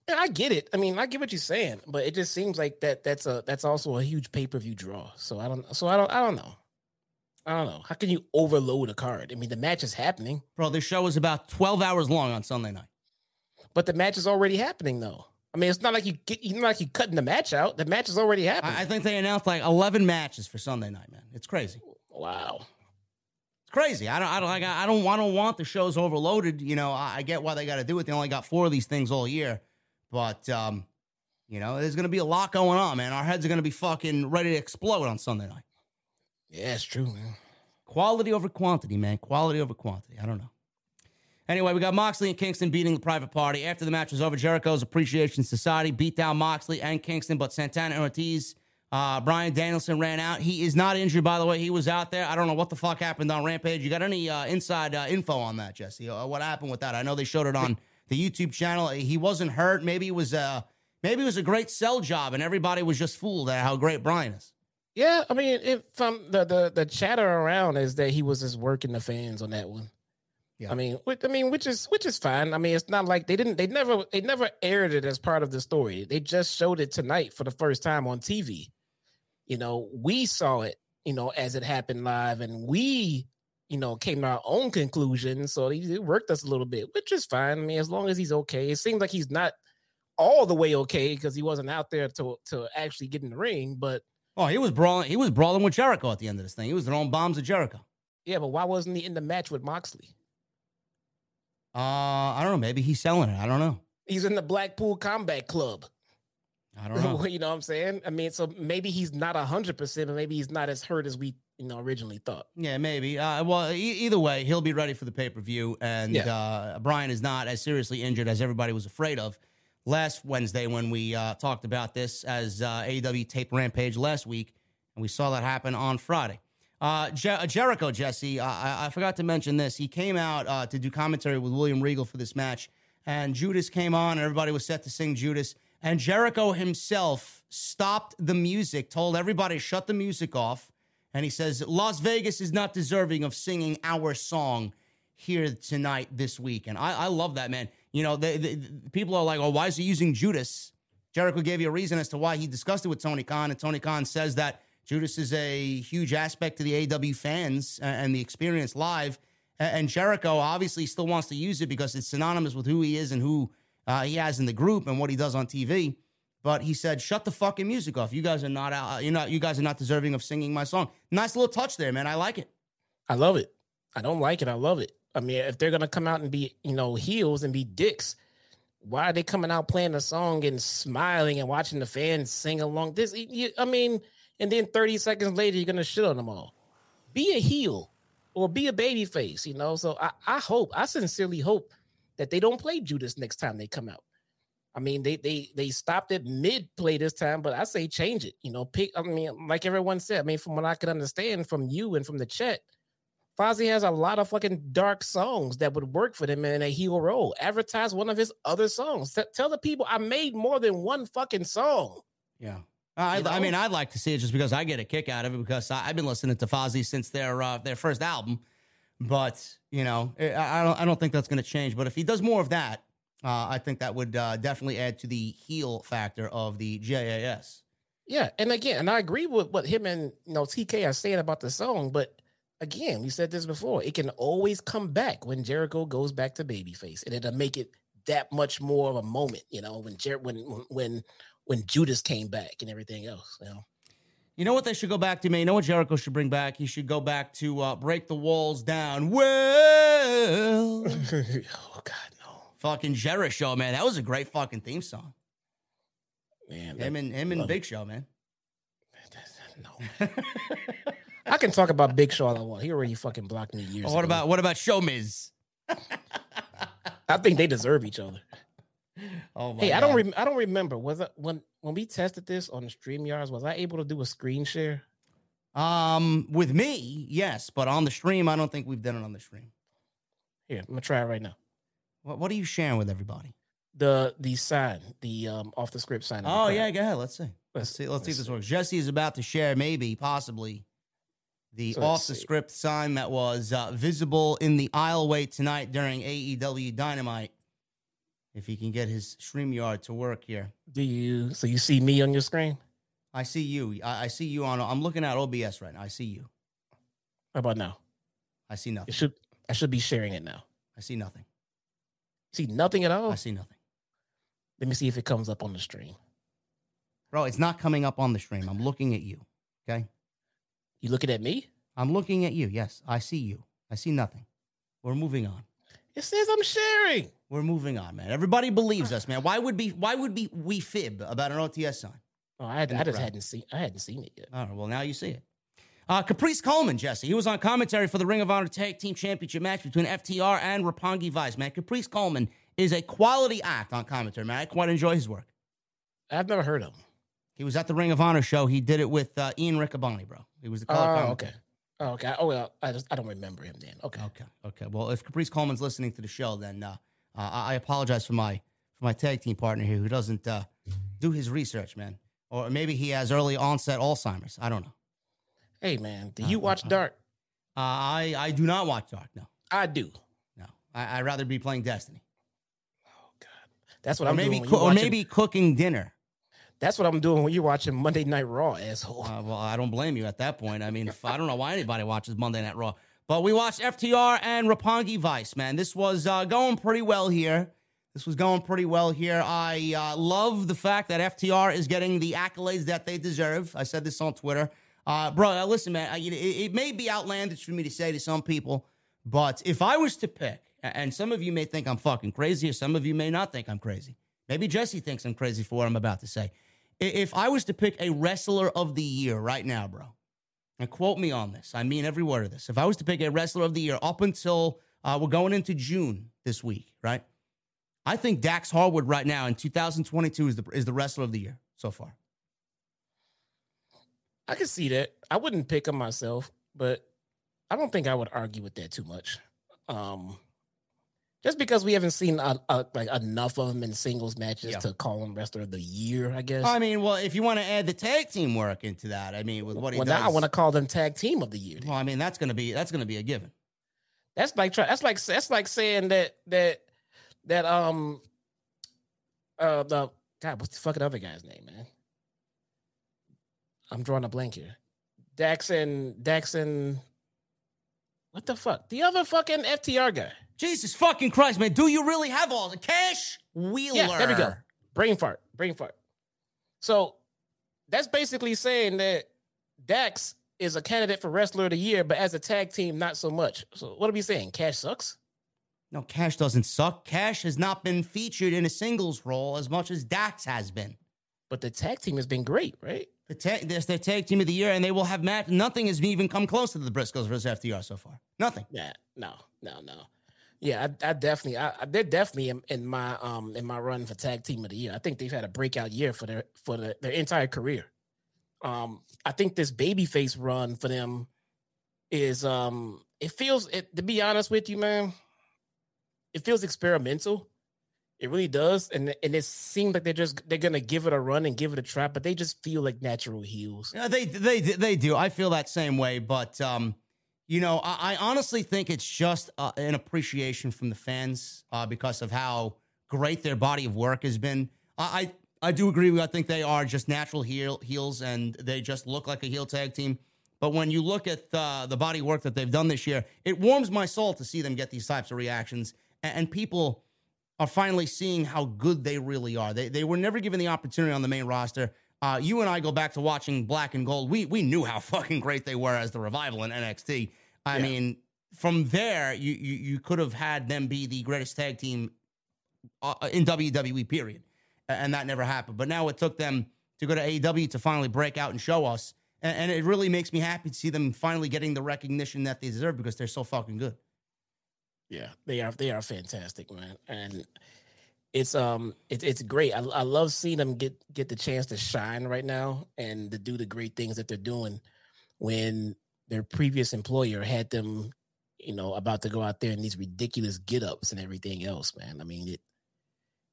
And I get it. I mean, I get what you're saying, but it just seems like that that's a that's also a huge pay-per-view draw. So I don't so I don't I don't know. I don't know. How can you overload a card? I mean, the match is happening. Bro, this show is about twelve hours long on Sunday night. But the match is already happening though. I mean, it's not like you get you like you cutting the match out. The match is already happening. I, I think they announced like eleven matches for Sunday night, man. It's crazy. Wow. Crazy. I don't. I don't. Like, I don't. I don't want the shows overloaded. You know. I, I get why they got to do it. They only got four of these things all year, but um, you know, there's gonna be a lot going on, man. Our heads are gonna be fucking ready to explode on Sunday night. Yeah, it's true, man. Quality over quantity, man. Quality over quantity. I don't know. Anyway, we got Moxley and Kingston beating the Private Party. After the match was over, Jericho's Appreciation Society beat down Moxley and Kingston, but Santana and Ortiz. Uh, Brian Danielson ran out. He is not injured, by the way. He was out there. I don't know what the fuck happened on Rampage. You got any uh, inside uh, info on that, Jesse? Uh, what happened with that? I know they showed it on the YouTube channel. He wasn't hurt. Maybe it was uh, maybe it was a great sell job, and everybody was just fooled at how great Brian is. Yeah, I mean, it, from the, the the chatter around is that he was just working the fans on that one. Yeah, I mean, I mean, which is which is fine. I mean, it's not like they didn't. They never they never aired it as part of the story. They just showed it tonight for the first time on T V. You know, we saw it, you know, as it happened live, and we, you know, came to our own conclusion. So he worked us a little bit, which is fine. I mean, as long as he's okay. It seems like he's not all the way okay because he wasn't out there to to actually get in the ring. But oh, he was brawling. He was brawling with Jericho at the end of this thing. He was throwing bombs at Jericho. Yeah, but why wasn't he in the match with Moxley? Uh, I don't know. Maybe he's selling it. I don't know. He's in the Blackpool Combat Club. I don't know. You know what I'm saying? I mean, so maybe he's not one hundred percent, but maybe he's not as hurt as we you know, originally thought. Yeah, maybe. Uh, well, e- either way, he'll be ready for the pay-per-view, and yeah. uh, Brian is not as seriously injured as everybody was afraid of last Wednesday when we uh, talked about this as uh, A E W taped Rampage last week, and we saw that happen on Friday. Uh, Jer- Jericho, Jesse, uh, I-, I forgot to mention this. He came out uh, to do commentary with William Regal for this match, and Judas came on, and everybody was set to sing Judas. And Jericho himself stopped the music, told everybody to shut the music off. And he says, Las Vegas is not deserving of singing our song here tonight this week. And I, I love that, man. You know, they, they, people are like, oh, why is he using Judas? Jericho gave you a reason as to why he discussed it with Tony Khan. And Tony Khan says that Judas is a huge aspect to the A E W fans and the experience live. And Jericho obviously still wants to use it because it's synonymous with who he is and who uh, he has in the group and what he does on T V. But he said, "Shut the fucking music off. You guys are not uh, you're not you guys are not deserving of singing my song." Nice little touch there, man. I like it. I love it. I don't like it. I love it. I mean, if they're gonna come out and be, you know, heels and be dicks, why are they coming out playing a song and smiling and watching the fans sing along? This, you, I mean, and then thirty seconds later, you're gonna shit on them all. Be a heel. Or be a baby face, you know? So I, I hope, I sincerely hope that they don't play Judas next time they come out. I mean, they they they stopped at mid-play this time, but I say change it, you know? Pick, I mean, like everyone said, I mean, from what I could understand from you and from the chat, Fozzy has a lot of fucking dark songs that would work for them in a heel role. Advertise one of his other songs. Tell the people, I made more than one fucking song. Yeah. I, I mean, I'd like to see it just because I get a kick out of it because I, I've been listening to Fozzy since their uh, their first album. But, you know, I don't I don't think that's going to change. But if he does more of that, uh, I think that would uh, definitely add to the heel factor of the J A S. Yeah. And again, and I agree with what him and, you know, T K are saying about the song. But again, we said this before. It can always come back when Jericho goes back to babyface. And it'll make it that much more of a moment, you know, when Jer- when when. when Judas came back and everything else. You know, you know what they should go back to, man? You know what Jericho should bring back? He should go back to uh, break the walls down. Well. Oh, God, no. Fucking Jericho, man. That was a great fucking theme song. Man, him and, him and Big it. Show, man. No. I can talk about Big Show all I want. He already fucking blocked me years oh, what ago. About, what about Show Miz? I think they deserve each other. Oh my hey, God. I don't. Re- I don't remember. Was I, when when we tested this on StreamYards? Was I able to do a screen share? Um, with me, yes, but on the stream, I don't think we've done it on the stream. Here, I'm gonna try it right now. What What are you sharing with everybody? The the sign, the um, off the script sign. Oh yeah, go ahead. Let's see. Let's, let's see. Let's, let's see if this works. Jesse is about to share, maybe, possibly, the so off the see. script sign that was uh, visible in the aisleway tonight during A E W Dynamite. If he can get his StreamYard to work here. Do you? So you see me on your screen? I see you. I, I see you on. I'm looking at O B S right now. I see you. How about now? I see nothing. It should. I should be sharing it now. I see nothing. See nothing at all? I see nothing. Let me see if it comes up on the stream. Bro, it's not coming up on the stream. I'm looking at you. Okay? You looking at me? I'm looking at you. Yes, I see you. I see nothing. We're moving on. It says I'm sharing. We're moving on, man. Everybody believes us, man. Why would be? Why would be we fib about an O T S sign? Oh, I, had, I just hadn't seen. I hadn't seen it yet. All right. Well, now you see it. Uh, Caprice Coleman, Jesse. He was on commentary for the Ring of Honor Tag Team Championship match between F T R and Roppongi Vice. Man, Caprice Coleman is a quality act on commentary. Man, I quite enjoy his work. I've never heard of him. He was at the Ring of Honor show. He did it with uh, Ian Riccaboni, bro. He was the color uh, commentator. Okay. Oh, okay. Oh, well, I just I don't remember him then. Okay. Okay. Okay. Well, if Caprice Coleman's listening to the show, then uh, uh, I apologize for my for my tag team partner here who doesn't uh, do his research, man. Or maybe he has early onset Alzheimer's. I don't know. Hey, man, do you uh, watch uh, Dark? Uh, I I do not watch Dark. No, I do. No, I, I'd rather be playing Destiny. Oh God, that's what or I'm maybe doing. Co- or watching... maybe cooking dinner. That's what I'm doing when you're watching Monday Night Raw, asshole. Uh, well, I don't blame you at that point. I mean, if, I don't know why anybody watches Monday Night Raw. But we watched F T R and Roppongi Vice, man. This was uh, going pretty well here. This was going pretty well here. I uh, love the fact that F T R is getting the accolades that they deserve. I said this on Twitter. Uh, bro, uh, listen, man, I, it, it may be outlandish for me to say to some people, but if I was to pick, and some of you may think I'm fucking crazy, or some of you may not think I'm crazy. Maybe Jesse thinks I'm crazy for what I'm about to say. If I was to pick a wrestler of the year right now, bro, and quote me on this, I mean every word of this. If I was to pick a wrestler of the year up until uh, we're going into June this week, right? I think Dax Harwood right now in two thousand twenty-two is the is the wrestler of the year so far. I can see that. I wouldn't pick him myself, but I don't think I would argue with that too much. Um, Just because we haven't seen uh, uh, like enough of them in singles matches yeah. to call him wrestler of the year, I guess. I mean, well, if you want to add the tag team work into that, I mean, with what he well, does. Well, now I want to call them tag team of the year. Then. Well, I mean, that's gonna be that's gonna be a given. That's like that's like that's like saying that that that um uh the God, what's the fucking other guy's name, man? I'm drawing a blank here. Dax and Dax and What the fuck? The other fucking F T R guy. Jesus fucking Christ, man. Do you really have all the cash? Wheeler. Yeah, there we go. Brain fart. Brain fart. So that's basically saying that Dax is a candidate for Wrestler of the Year, but as a tag team, not so much. So what are we saying? Cash sucks? No, Cash doesn't suck. Cash has not been featured in a singles role as much as Dax has been. But the tag team has been great, right? The ta- That's their tag team of the year, and they will have match. Nothing has even come close to the Briscoes versus F T R so far. Nothing. Yeah, no, no, no. Yeah, I, I definitely, I, I, they're definitely in, in my um in my run for tag team of the year. I think they've had a breakout year for their for the, their entire career. Um, I think this babyface run for them is um it feels it, to be honest with you, man. It feels experimental. It really does. And and it seems like they're just they're gonna give it a run and give it a try, but they just feel like natural heels. Yeah, they they they do. I feel that same way, but um, you know, I, I honestly think it's just uh, an appreciation from the fans uh, because of how great their body of work has been. I I, I do agree with. I think they are just natural heel, heels, and they just look like a heel tag team. But when you look at uh, the body work that they've done this year, it warms my soul to see them get these types of reactions. And people are finally seeing how good they really are. They they were never given the opportunity on the main roster. Uh, you and I go back to watching Black and Gold. We we knew how fucking great they were as the Revival in N X T. I yeah. mean, from there, you, you you could have had them be the greatest tag team uh, in W W E, period. And that never happened. But now it took them to go to A E W to finally break out and show us. And, and it really makes me happy to see them finally getting the recognition that they deserve because they're so fucking good. Yeah, they are. They are fantastic, man, and it's um, it, it's great. I, I love seeing them get get the chance to shine right now and to do the great things that they're doing. When their previous employer had them, you know, about to go out there in these ridiculous get-ups and everything else, man. I mean, it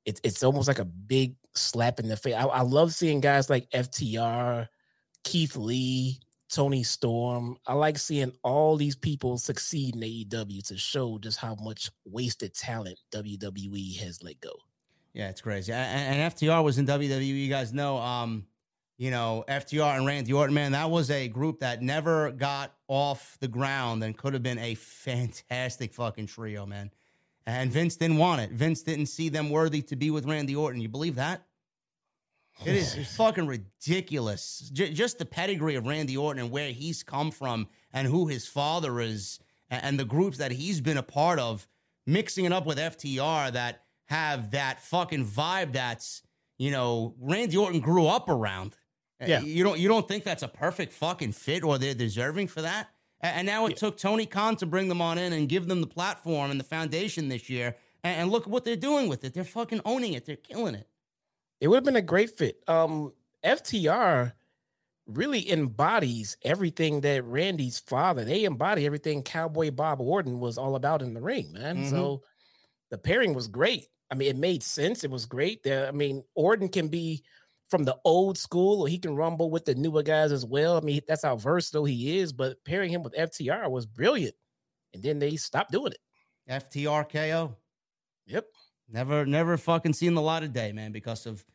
it's it's almost like a big slap in the face. I, I love seeing guys like F T R, Keith Lee, Toni Storm. I like seeing all these people succeed in A E W to show just how much wasted talent W W E has let go. Yeah, it's crazy. And, and F T R was in W W E. You guys know, um, you know, F T R and Randy Orton, man, that was a group that never got off the ground and could have been a fantastic fucking trio, man. And Vince didn't want it. Vince didn't see them worthy to be with Randy Orton. You believe that? It is it's fucking ridiculous. J- just the pedigree of Randy Orton and where he's come from and who his father is and, and the groups that he's been a part of, mixing it up with F T R that have that fucking vibe that's, you know, Randy Orton grew up around. Yeah. You don't you don't think that's a perfect fucking fit or they're deserving for that? And, and now it yeah. took Tony Khan to bring them on in and give them the platform and the foundation this year. And, and look at what they're doing with it. They're fucking owning it. They're killing it. It would have been a great fit. Um, F T R really embodies everything that Randy's father, they embody everything Cowboy Bob Orton was all about in the ring, man. Mm-hmm. So the pairing was great. I mean, it made sense. It was great. The, I mean, Orton can be from the old school or he can rumble with the newer guys as well. I mean, that's how versatile he is, but pairing him with F T R was brilliant. And then they stopped doing it. F T R K O. Yep. Never, never fucking seen the light of day, man, because of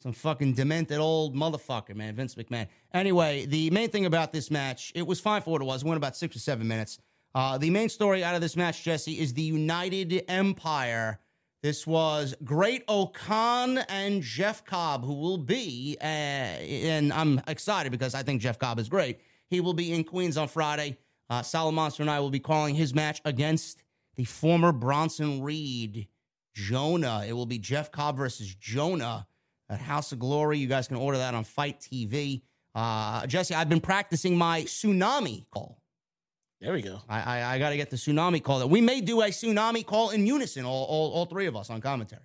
some fucking demented old motherfucker, man, Vince McMahon. Anyway, the main thing about this match, it was fine for what it was. It went about six or seven minutes. Uh, the main story out of this match, Jesse, is the United Empire. This was Great O'Khan and Jeff Cobb, who will be, uh, and I'm excited because I think Jeff Cobb is great. He will be in Queens on Friday. Uh, Solid Monster and I will be calling his match against the former Bronson Reed, Jonah. It will be Jeff Cobb versus Jonah at House of Glory. You guys can order that on Fight T V. Uh, Jesse, I've been practicing my tsunami call. There we go. I I, I got to get the tsunami call. That we may do a tsunami call in unison, all all, all three of us on commentary.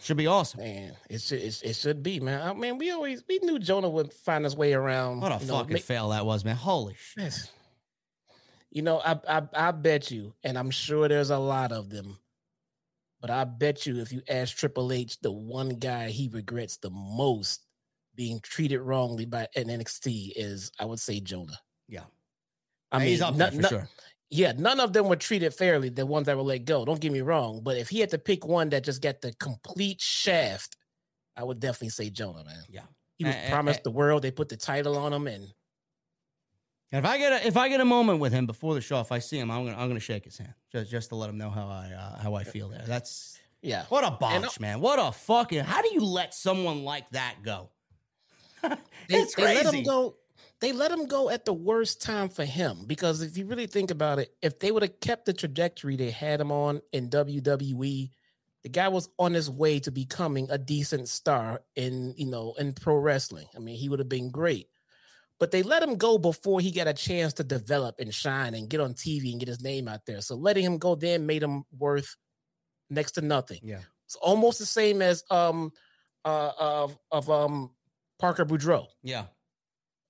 Should be awesome. Man, it should it, it should be, man. I mean, we always we knew Jonah would find his way around. What a fucking make- fail that was, man! Holy shit. Yes. You know, I, I I bet you, and I'm sure there's a lot of them. But I bet you if you ask Triple H, the one guy he regrets the most being treated wrongly by N X T is, I would say, Jonah. Yeah. I mean, he's up there for sure. Yeah, none of them were treated fairly, the ones that were let go. Don't get me wrong. But if he had to pick one that just got the complete shaft, I would definitely say Jonah, man. Yeah. He was uh, promised uh, the world. They put the title on him, and And if I get a, if I get a moment with him before the show, if I see him, I'm gonna I'm gonna shake his hand just just to let him know how I uh, how I feel there. That's yeah. What a botch, man! What a fucking. How do you let someone like that go? It's they, crazy. They let him go. They let him go at the worst time for him, because if you really think about it, if they would have kept the trajectory they had him on in W W E, the guy was on his way to becoming a decent star in, you know, in pro wrestling. I mean, he would have been great. But they let him go before he got a chance to develop and shine and get on T V and get his name out there. So letting him go then made him worth next to nothing. Yeah. It's almost the same as um uh of of um Parker Boudreaux. Yeah.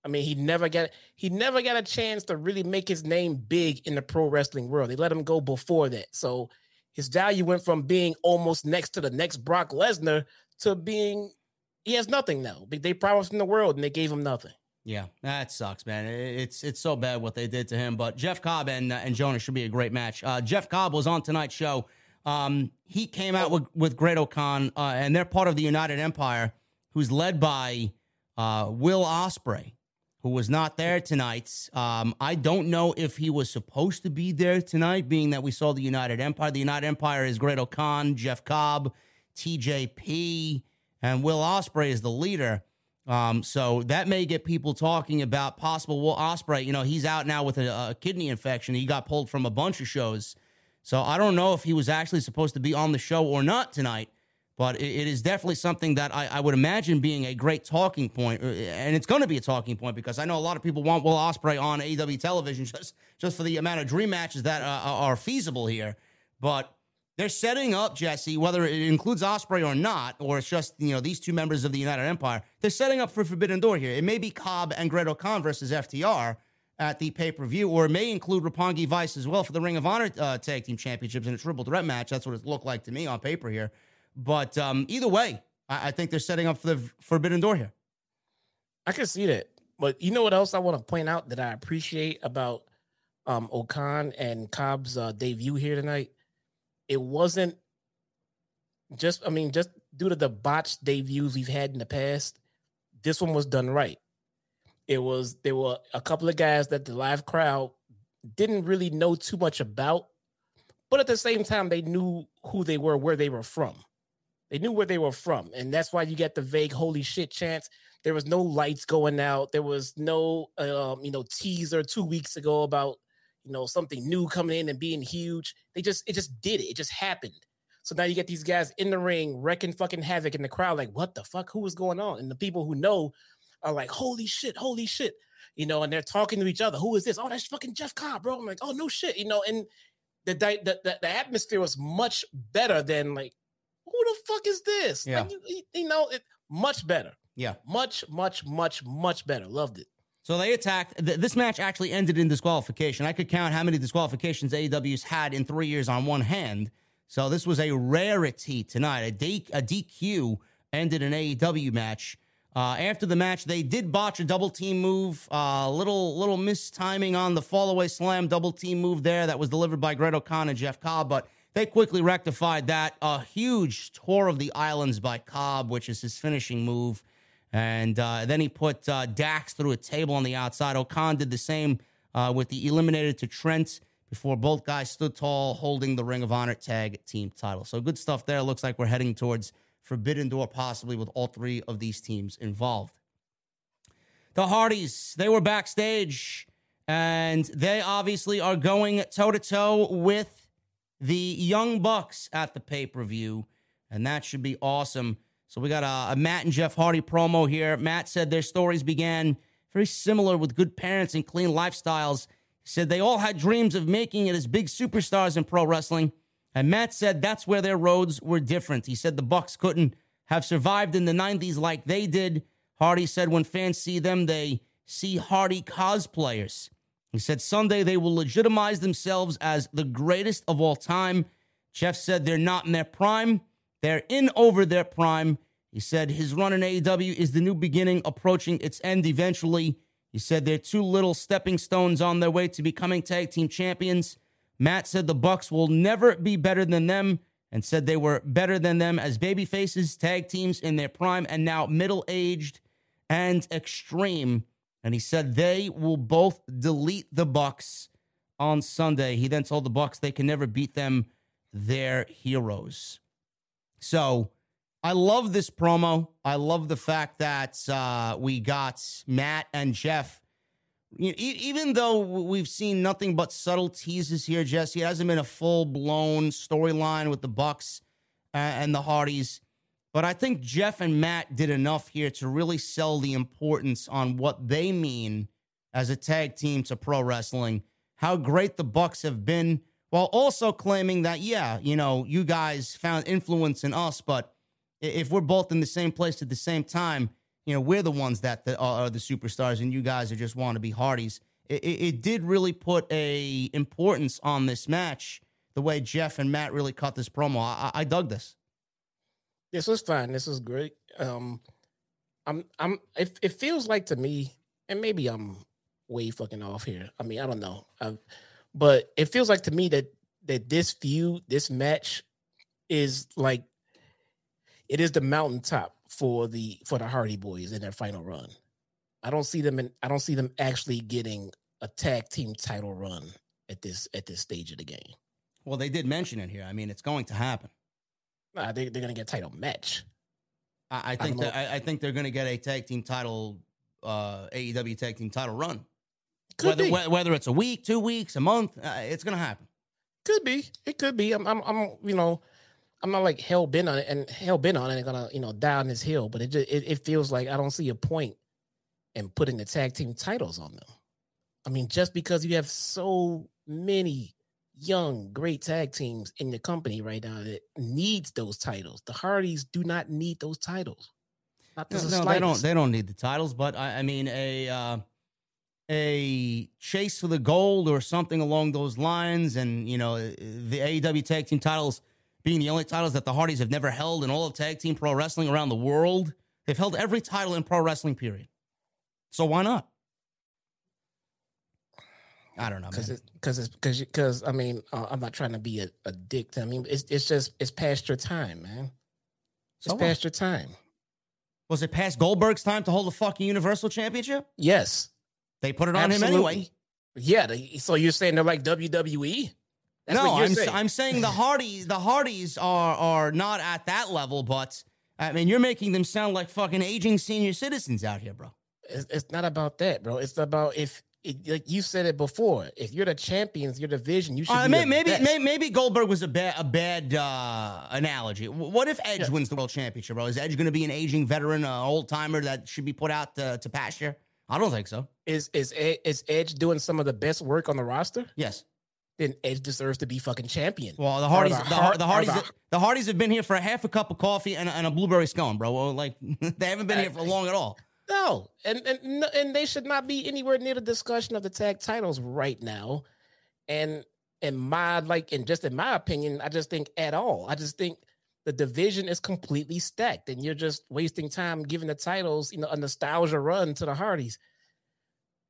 I mean, he never got he never got a chance to really make his name big in the pro wrestling world. They let him go before that. So his value went from being almost next to the next Brock Lesnar to being he has nothing now. They promised him the world and they gave him nothing. Yeah, that sucks, man. It's it's so bad what they did to him. But Jeff Cobb and uh, and Jonah should be a great match. Uh, Jeff Cobb was on tonight's show. Um, he came out with, with Great O'Khan, uh, and they're part of the United Empire, who's led by uh, Will Ospreay, who was not there tonight. Um, I don't know if he was supposed to be there tonight, being that we saw the United Empire. The United Empire is Great O'Khan, Jeff Cobb, T J P, and Will Ospreay is the leader. Um, so that may get people talking about possible Will Ospreay. You know, he's out now with a, a kidney infection. He got pulled from a bunch of shows. So I don't know if he was actually supposed to be on the show or not tonight, but it, it is definitely something that I, I would imagine being a great talking point, and it's going to be a talking point because I know a lot of people want Will Ospreay on A E W television just, just for the amount of dream matches that uh, are feasible here. But they're setting up, Jesse, whether it includes Ospreay or not, or it's just, you know, these two members of the United Empire, they're setting up for Forbidden Door here. It may be Cobb and Great O'Khan versus F T R at the pay-per-view, or it may include Roppongi Vice as well for the Ring of Honor uh, Tag Team Championships in a triple threat match. That's what it looked like to me on paper here. But um, either way, I-, I think they're setting up for the Forbidden Door here. I can see that. But you know what else I want to point out that I appreciate about um, O'Khan and Cobb's uh, debut here tonight? It wasn't just, I mean, just due to the botched debuts we've had in the past, this one was done right. It was, there were a couple of guys that the live crowd didn't really know too much about, but at the same time, they knew who they were, where they were from. They knew where they were from. And that's why you get the vague, holy shit chants. There was no lights going out. There was no, um, you know, teaser two weeks ago about, you know, something new coming in and being huge. They just, it just did it. It just happened. So now you get these guys in the ring wrecking fucking havoc in the crowd. Like, what the fuck? Who is going on? And the people who know are like, holy shit, holy shit. You know, and they're talking to each other. Who is this? Oh, that's fucking Jeff Cobb, bro. I'm like, oh, no shit. You know, and the the the, the atmosphere was much better than like, who the fuck is this? Yeah. Like, you, you know, it much better. Yeah. Much, much, much, much better. Loved it. So they attacked. This match actually ended in disqualification. I could count how many disqualifications A E W's had in three years on one hand. So this was a rarity tonight. A, D- a D Q ended an A E W match. Uh, after the match, they did botch a double team move. Uh, little little mistiming on the fall away slam double team move there that was delivered by Great O'Khan and Jeff Cobb, but they quickly rectified that. A huge tour of the islands by Cobb, which is his finishing move. And uh, then he put uh, Dax through a table on the outside. O'Khan did the same uh, with the eliminator to Trent before both guys stood tall, holding the Ring of Honor Tag Team title. So good stuff there. Looks like we're heading towards Forbidden Door, possibly with all three of these teams involved. The Hardys, they were backstage, and they obviously are going toe-to-toe with the Young Bucks at the pay-per-view, and that should be awesome. So we got a, a Matt and Jeff Hardy promo here. Matt said their stories began very similar with good parents and clean lifestyles. He said they all had dreams of making it as big superstars in pro wrestling. And Matt said that's where their roads were different. He said the Bucks couldn't have survived in the nineties like they did. Hardy said when fans see them, they see Hardy cosplayers. He said someday they will legitimize themselves as the greatest of all time. Jeff said they're not in their prime. They're in over their prime. He said his run in A E W is the new beginning, approaching its end eventually. He said they're two little stepping stones on their way to becoming tag team champions. Matt said the Bucks will never be better than them and said they were better than them as babyfaces, tag teams in their prime, and now middle-aged and extreme. And he said they will both delete the Bucks on Sunday. He then told the Bucks they can never beat them. They're heroes. So I love this promo. I love the fact that uh, we got Matt and Jeff. You know, e- even though we've seen nothing but subtle teases here, Jesse, it hasn't been a full-blown storyline with the Bucks uh, and the Hardys. But I think Jeff and Matt did enough here to really sell the importance on what they mean as a tag team to pro wrestling, how great the Bucks have been, while also claiming that, yeah, you know, you guys found influence in us, but if we're both in the same place at the same time, you know, we're the ones that the, are the superstars and you guys are just want to be Hardys. It, it, it did really put a importance on this match, the way Jeff and Matt really cut this promo. I, I dug this. This was fine. This was great. Um, I'm, I'm. It, it feels like to me, and maybe I'm way fucking off here. I mean, I don't know, I've, but it feels like to me that that this feud, this match, is like it is the mountaintop for the for the Hardy Boys in their final run. I don't see them, in, I don't see them actually getting a tag team title run at this at this stage of the game. Well, they did mention it here. I mean, it's going to happen. Nah, they, they're going to get a title match. I, I think I, that, I, I think they're going to get a tag team title, uh, A E W tag team title run. Could whether, be. Wh- whether it's a week, two weeks, a month, uh, it's going to happen. Could be. It could be. I'm, I'm, I'm, you know, I'm not like hell bent on it, and hell bent on it. Going to, you know, die on this hill. But it just, it, it feels like I don't see a point in putting the tag team titles on them. I mean, just because you have so many young, great tag teams in the company right now that needs those titles. The Hardys do not need those titles. Not no, no, they don't. They don't need the titles. But I, I mean, a uh, a chase for the gold or something along those lines, and you know, the A E W tag team titles being the only titles that the Hardys have never held in all of tag team pro wrestling around the world. They've held every title in pro wrestling, period. So why not? I don't know, because it's because it's because because I mean uh, I'm not trying to be a, a dick. To, I mean it's it's just it's past your time, man. It's so past what? your time. Was it past Goldberg's time to hold the fucking Universal Championship? Yes, they put it on Absolutely. him anyway. Yeah, they, so you're saying they're like W W E? That's no, I'm saying. I'm saying the Hardys the Hardys are are not at that level, but I mean you're making them sound like fucking aging senior citizens out here, bro. It's, it's not about that, bro. It's about if. It, like you said it before, if you're the champions, your division, you should. Uh, be may, maybe, maybe, maybe Goldberg was a bad, a bad uh, analogy. W- what if Edge yeah. wins the world championship, bro? Is Edge going to be an aging veteran, an old timer that should be put out to, to pasture? I don't think so. Is is is Edge doing some of the best work on the roster? Yes. Then Edge deserves to be fucking champion. Well, the Hardys, the, the, the Hardys, the, the Hardys have been here for a half a cup of coffee and, and a blueberry scone, bro. Like they haven't been here for long at all. No, and, and and they should not be anywhere near the discussion of the tag titles right now. And in my like, and just in my opinion, I just think at all. I just think the division is completely stacked, and you're just wasting time giving the titles, you know, a nostalgia run to the Hardys.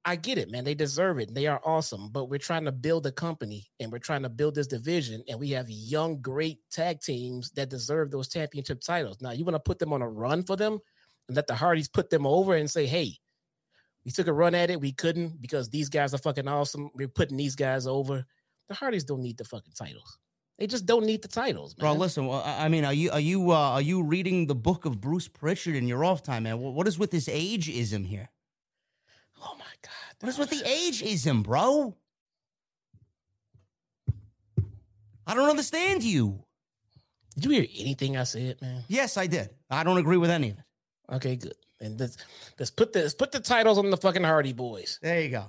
I get it, man. They deserve it. They are awesome, but we're trying to build a company, and we're trying to build this division, and we have young, great tag teams that deserve those championship titles. Now, you want to put them on a run for them? And let the Hardys put them over and say, hey, we took a run at it. We couldn't because these guys are fucking awesome. We're putting these guys over. The Hardys don't need the fucking titles. They just don't need the titles, man. Bro, listen, I mean, are you are you, uh, are you reading the book of Bruce Pritchard in your off time, man? What is with this ageism here? Oh, my God. What is with the ageism, bro? I don't understand you. Did you hear anything I said, man? Yes, I did. I don't agree with any of it. Okay, good. And let's, let's put the let's put the titles on the fucking Hardy Boys. There you go.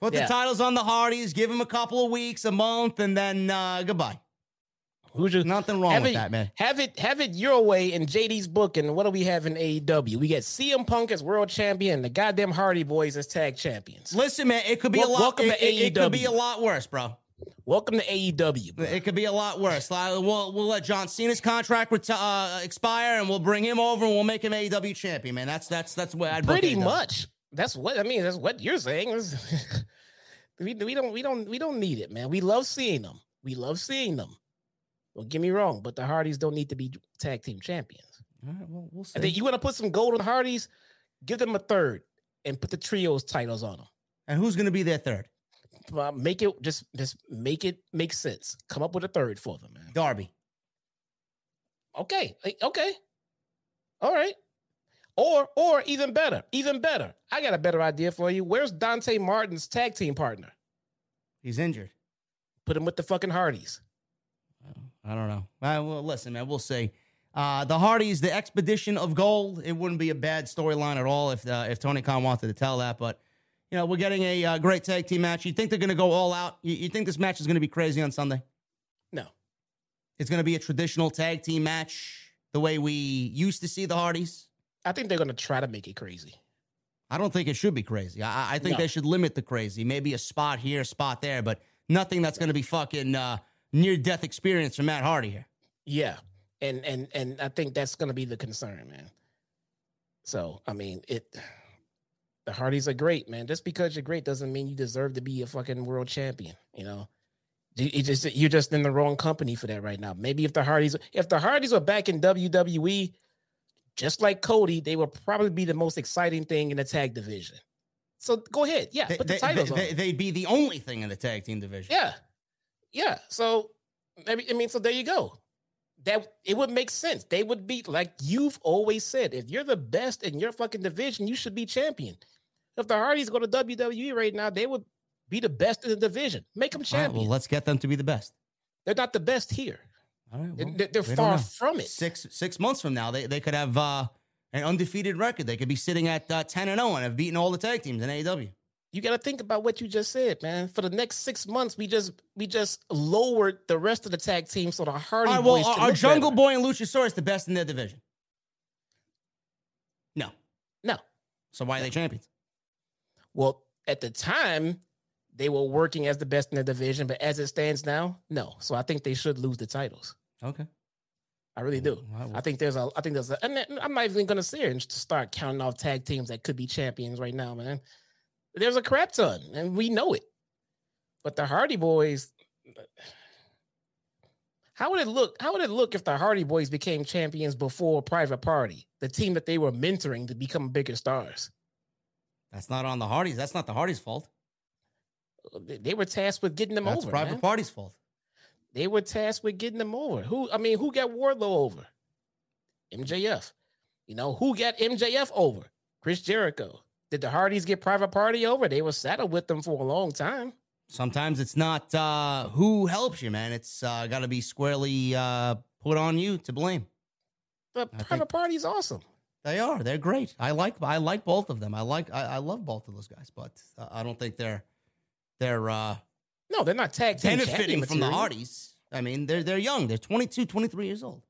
Put yeah. the titles on the Hardys. Give them a couple of weeks, a month, and then uh, goodbye. Who's your, nothing wrong with it, that, man. Have it have it your way in J D's book. And what do we have in A E W? We got C M Punk as world champion, and the goddamn Hardy Boys as tag champions. Listen, man, it could be well, a lot. Welcome it, to A E W. It could be a lot worse, bro. Welcome to A E W. Bro. It could be a lot worse. We'll we'll let John Cena's contract reti- uh, expire, and we'll bring him over, and we'll make him A E W champion. Man, that's that's that's what I'd pretty much. That's what I mean. That's what you're saying. we we don't we don't we don't need it, man. We love seeing them. We love seeing them. Don't get me wrong, but the Hardys don't need to be tag team champions. All right, well, we'll see. And then you want to put some gold on the Hardys? Give them a third. and put the trios titles on them. And who's going to be their third? Uh, make it just just make it make sense. Come up with a third for them, man. Darby. Okay. Okay. All right. Or or even better, even better. I got a better idea for you. Where's Dante Martin's tag team partner? He's injured. Put him with the fucking Hardys. I don't know. I will listen, man. We'll see. Uh, the Hardys, the Expedition of Gold. It wouldn't be a bad storyline at all if uh, if Tony Khan wanted to tell that. But you know, we're getting a uh, great tag team match. You think they're going to go all out? You, you think this match is going to be crazy on Sunday? No. It's going to be a traditional tag team match, the way we used to see the Hardys. I think they're going to try to make it crazy. I don't think it should be crazy. I, I think no. they should limit the crazy. Maybe a spot here, spot there, but nothing that's going to be fucking uh, near-death experience for Matt Hardy here. Yeah, and and and I think that's going to be the concern, man. So, I mean, it. The Hardys are great, man. Just because you're great doesn't mean you deserve to be a fucking world champion, you know? You just, you're just in the wrong company for that right now. Maybe if the Hardys, if the Hardys were back in W W E, just like Cody, they would probably be the most exciting thing in the tag division. So go ahead. Yeah, they, put the they, titles they, on. They'd be the only thing in the tag team division. Yeah. Yeah. So, maybe I mean, so there you go. That it would make sense. They would be, like you've always said, if you're the best in your fucking division, you should be champion. If the Hardys go to W W E right now, they would be the best in the division. Make them champion. Right, well, let's get them to be the best. They're not the best here. All right, well, they're they're far from it. Six six months from now, they, they could have uh, an undefeated record. They could be sitting at uh, ten and oh and have beaten all the tag teams in A E W. You got to think about what you just said, man. For the next six months, we just we just lowered the rest of the tag team so the Hardy all right, well, boys are, are Jungle better. Boy and Luchasaurus the best in their division? No. No. So why are they champions? Well, at the time, they were working as the best in the division, but as it stands now, no. So I think they should lose the titles. Okay, I really do. Well, I, I think there's a. I think there's a. And I'm not even going to sit here and start counting off tag teams that could be champions right now, man. There's a crap ton, and we know it. But the Hardy Boys, how would it look? How would it look if the Hardy Boys became champions before Private Party, the team that they were mentoring to become bigger stars? That's not on the Hardys. That's not the Hardys' fault. They were tasked with getting them That's over. That's Private man. Party's fault. They were tasked with getting them over. Who? I mean, who got Wardlow over? M J F. You know, who got M J F over? Chris Jericho. Did the Hardys get Private Party over? They were saddled with them for a long time. Sometimes it's not uh, who helps you, man. It's uh, got to be squarely uh, put on you to blame. But I Private think- Party's awesome. They are. They're great. I like. I like both of them. I like. I, I love both of those guys, but I don't think they're they're. Uh, no, they're not tag team benefiting from material. The Hardys. I mean, they're they're young. They're twenty-two, twenty-three years old.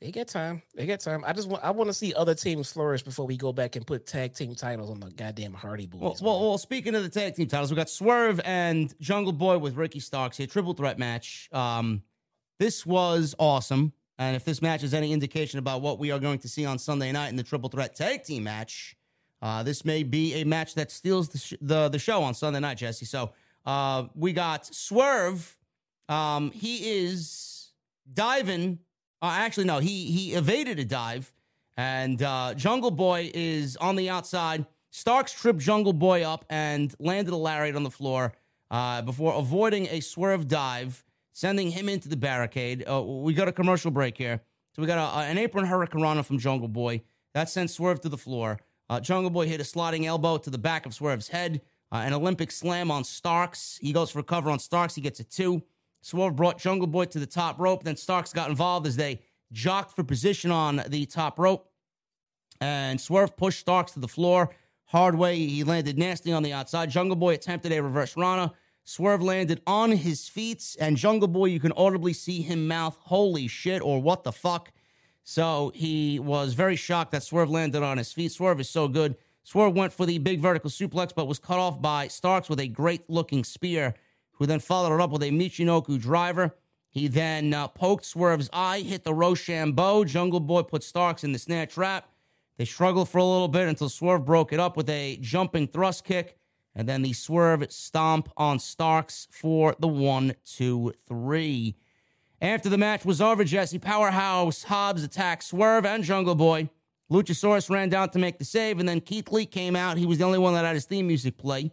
They got time. They got time. I just want. I want to see other teams flourish before we go back and put tag team titles on the goddamn Hardy Boys. Well, well, well, speaking of the tag team titles, we got Swerve and Jungle Boy with Ricky Starks here. Triple threat match. Um, this was awesome. And if this match is any indication about what we are going to see on Sunday night in the Triple Threat Tag Team match, uh, this may be a match that steals the sh- the, the show on Sunday night, Jesse. So uh, we got Swerve. Um, he is diving. Uh, actually, no, he he evaded a dive. And uh, Jungle Boy is on the outside. Starks tripped Jungle Boy up and landed a lariat on the floor uh, before avoiding a Swerve dive, sending him into the barricade. Uh, we got a commercial break here. So we got a, a, an apron hurricanrana from Jungle Boy. That sent Swerve to the floor. Uh, Jungle Boy hit a sliding elbow to the back of Swerve's head. Uh, an Olympic slam on Starks. He goes for a cover on Starks. He gets a two. Swerve brought Jungle Boy to the top rope. Then Starks got involved as they jocked for position on the top rope. And Swerve pushed Starks to the floor. Hard way, he landed nasty on the outside. Jungle Boy attempted a reverse Rana. Swerve landed on his feet, and Jungle Boy, you can audibly see him mouth, holy shit, or what the fuck. So he was very shocked that Swerve landed on his feet. Swerve is so good. Swerve went for the big vertical suplex, but was cut off by Starks with a great-looking spear, who then followed it up with a Michinoku driver. He then uh, poked Swerve's eye, hit the Rochambeau. Jungle Boy put Starks in the snare trap. They struggled for a little bit until Swerve broke it up with a jumping thrust kick. And then the Swerve stomp on Starks for the one, two, three. After the match was over, Jesse, Powerhouse Hobbs attacked Swerve and Jungle Boy. Luchasaurus ran down to make the save, and then Keith Lee came out. He was the only one that had his theme music play.